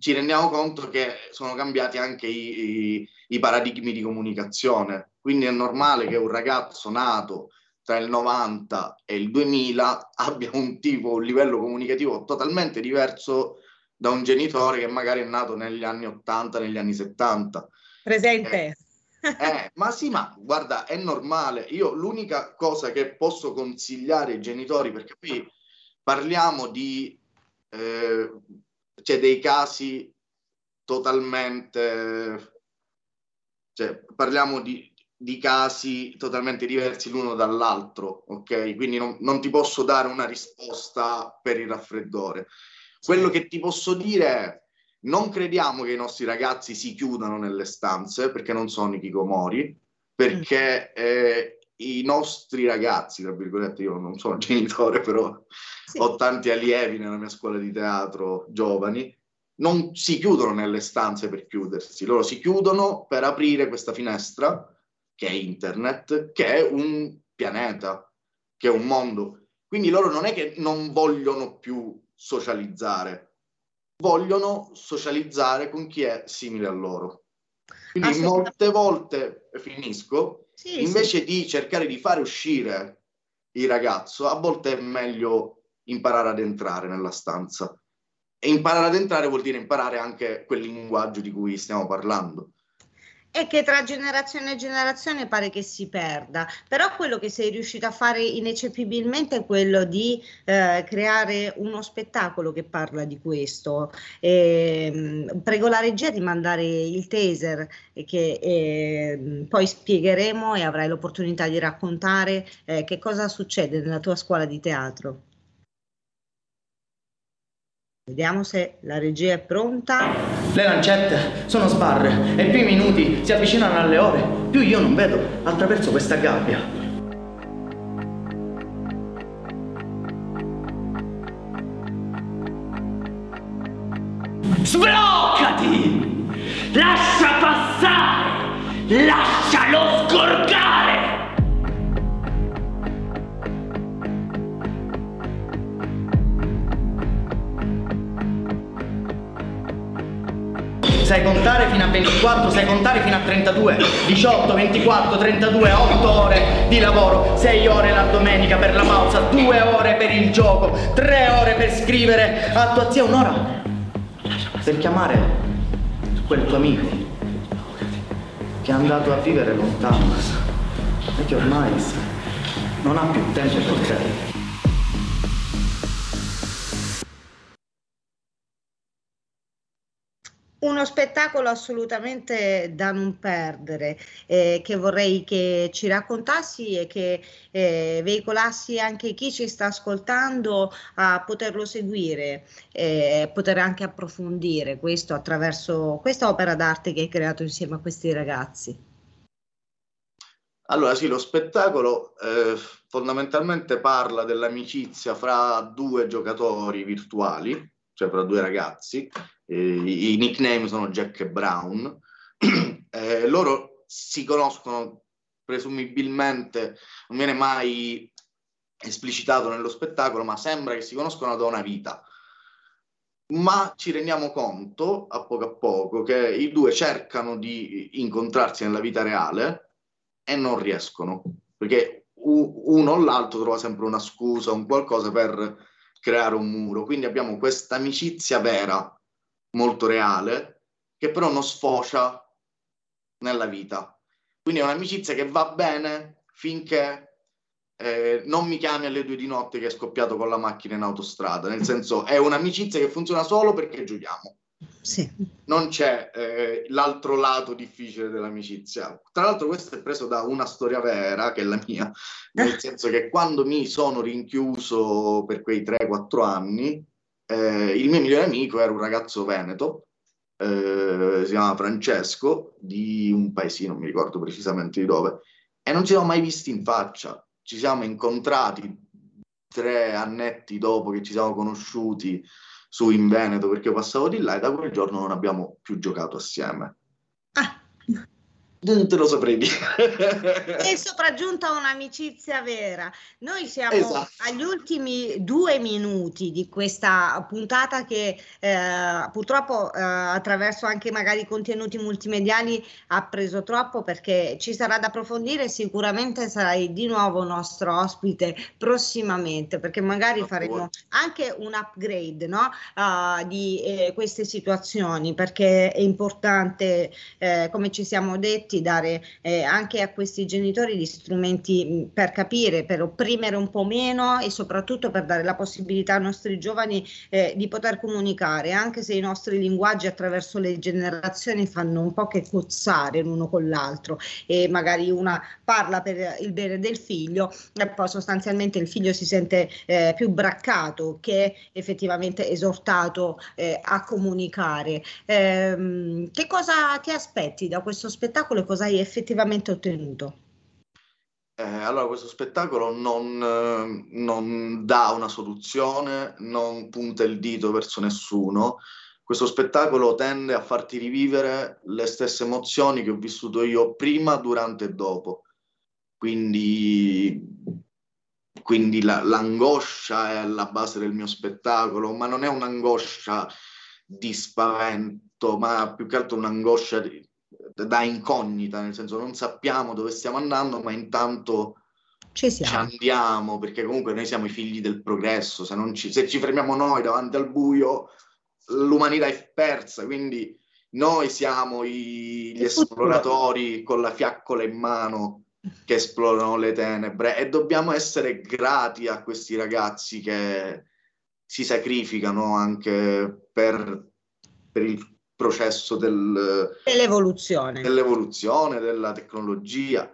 ci rendiamo conto che sono cambiati anche i, i, i paradigmi di comunicazione. Quindi è normale che un ragazzo nato tra il novanta e il duemila abbia un tipo, un livello comunicativo totalmente diverso da un genitore che magari è nato negli anni ottanta, negli anni settanta. Presente. Eh, eh, ma sì, ma guarda, è normale. Io l'unica cosa che posso consigliare ai genitori, perché qui parliamo di eh, cioè dei casi totalmente, cioè parliamo di, di casi totalmente diversi l'uno dall'altro, ok? Quindi non, non ti posso dare una risposta per il raffreddore. Quello che ti posso dire è: non crediamo che i nostri ragazzi si chiudano nelle stanze, perché non sono i chicomori, perché eh, i nostri ragazzi, tra virgolette, io non sono genitore, però sì. ho tanti allievi nella mia scuola di teatro, giovani, non si chiudono nelle stanze per chiudersi, loro si chiudono per aprire questa finestra, che è internet, che è un pianeta, che è un mondo. Quindi loro non è che non vogliono più socializzare, vogliono socializzare con chi è simile a loro. Quindi molte volte, finisco, sì, invece sì. di cercare di fare uscire il ragazzo, a volte è meglio imparare ad entrare nella stanza. E imparare ad entrare vuol dire imparare anche quel linguaggio di cui stiamo parlando. E che tra generazione e generazione pare che si perda, però quello che sei riuscito a fare ineccepibilmente è quello di eh, creare uno spettacolo che parla di questo. E, prego la regia di mandare il taser che eh, poi spiegheremo, e avrai l'opportunità di raccontare eh, che cosa succede nella tua scuola di teatro. Vediamo se la regia è pronta. Le lancette sono sbarre e più i minuti si avvicinano alle ore, più io non vedo attraverso questa gabbia. Sbloccati! Lascia passare! Lascialo sgorgare! Sai contare fino a ventiquattro, sai contare fino a trentadue, diciotto, ventiquattro, trentadue, otto ore di lavoro, sei ore la domenica per la pausa, due ore per il gioco, tre ore per scrivere a tua zia, un'ora per chiamare quel tuo amico che è andato a vivere lontano e che ormai non ha più tempo per te. Uno spettacolo assolutamente da non perdere, eh, che vorrei che ci raccontassi e che eh, veicolassi anche chi ci sta ascoltando a poterlo seguire, eh, poter anche approfondire questo attraverso questa opera d'arte che hai creato insieme a questi ragazzi. Allora sì, lo spettacolo eh, fondamentalmente parla dell'amicizia fra due giocatori virtuali, cioè fra due ragazzi. I nickname sono Jack e Brown, eh, loro si conoscono presumibilmente, non viene mai esplicitato nello spettacolo, ma sembra che si conoscono da una vita, ma ci rendiamo conto a poco a poco che i due cercano di incontrarsi nella vita reale e non riescono, perché uno o l'altro trova sempre una scusa, un qualcosa per creare un muro, quindi abbiamo questa amicizia vera, molto reale, che però non sfocia nella vita. Quindi è un'amicizia che va bene finché eh, non mi chiami alle due di notte che è scoppiato con la macchina in autostrada, nel senso è un'amicizia che funziona solo perché giochiamo. Sì. Non c'è eh, l'altro lato difficile dell'amicizia. Tra l'altro questo è preso da una storia vera, che è la mia, nel senso che quando mi sono rinchiuso per quei tre quattro anni, Eh, il mio migliore amico era un ragazzo veneto, eh, si chiamava Francesco, di un paesino, non mi ricordo precisamente di dove, e non ci siamo mai visti in faccia. Ci siamo incontrati tre annetti dopo che ci siamo conosciuti su in Veneto, perché io passavo di là, e da quel giorno non abbiamo più giocato assieme. Ah. Non te lo saprei dire. È sopraggiunta un'amicizia vera. Noi siamo esatto. agli ultimi due minuti di questa puntata che eh, purtroppo eh, attraverso anche magari contenuti multimediali ha preso troppo, perché ci sarà da approfondire, sicuramente sarai di nuovo nostro ospite prossimamente, perché magari faremo anche un upgrade, no? uh, di eh, queste situazioni, perché è importante, eh, come ci siamo detti, dare eh, anche a questi genitori gli strumenti per capire, per opprimere un po' meno, e soprattutto per dare la possibilità ai nostri giovani eh, di poter comunicare, anche se i nostri linguaggi attraverso le generazioni fanno un po' che cozzare l'uno con l'altro, e magari una parla per il bene del figlio e poi sostanzialmente il figlio si sente eh, più braccato che effettivamente esortato eh, a comunicare. Ehm, che cosa ti aspetti da questo spettacolo? Cosa hai effettivamente ottenuto? Eh, allora, questo spettacolo non, non dà una soluzione, non punta il dito verso nessuno. Questo spettacolo tende a farti rivivere le stesse emozioni che ho vissuto io prima, durante e dopo. Quindi, quindi la, l'angoscia è alla base del mio spettacolo, ma non è un'angoscia di spavento, ma più che altro un'angoscia di da incognita, nel senso non sappiamo dove stiamo andando, ma intanto ci, ci andiamo, perché comunque noi siamo i figli del progresso, se, non ci, se ci fermiamo noi davanti al buio l'umanità è persa, quindi noi siamo i, gli esploratori con la fiaccola in mano che esplorano le tenebre, e dobbiamo essere grati a questi ragazzi che si sacrificano anche per, per il processo del, dell'evoluzione. dell'evoluzione, della tecnologia.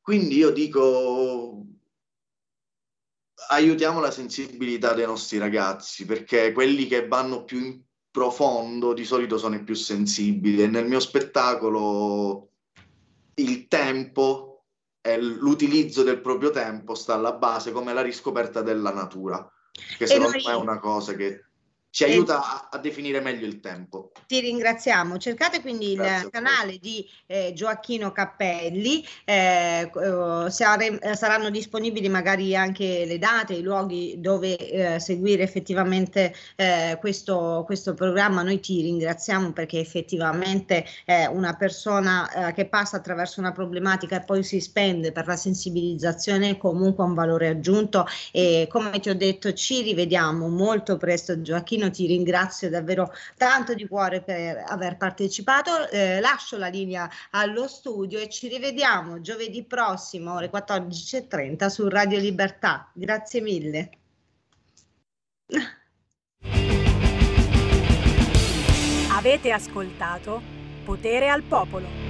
Quindi io dico, aiutiamo la sensibilità dei nostri ragazzi, perché quelli che vanno più in profondo di solito sono i più sensibili, e nel mio spettacolo il tempo e l'utilizzo del proprio tempo sta alla base, come la riscoperta della natura, che secondo me è una cosa che ci aiuta a definire meglio il tempo. Ti ringraziamo. Cercate quindi Grazie il canale di eh, Gioacchino Cappelli, eh, sare, saranno disponibili magari anche le date, i luoghi dove eh, seguire effettivamente eh, questo, questo programma. Noi ti ringraziamo perché effettivamente è una persona eh, che passa attraverso una problematica e poi si spende per la sensibilizzazione, comunque un valore aggiunto, e come ti ho detto ci rivediamo molto presto. Gioacchino, ti ringrazio davvero tanto di cuore per aver partecipato, eh, lascio la linea allo studio e ci rivediamo giovedì prossimo ore quattordici e trenta su Radio Libertà. Grazie mille. Avete ascoltato Potere al Popolo.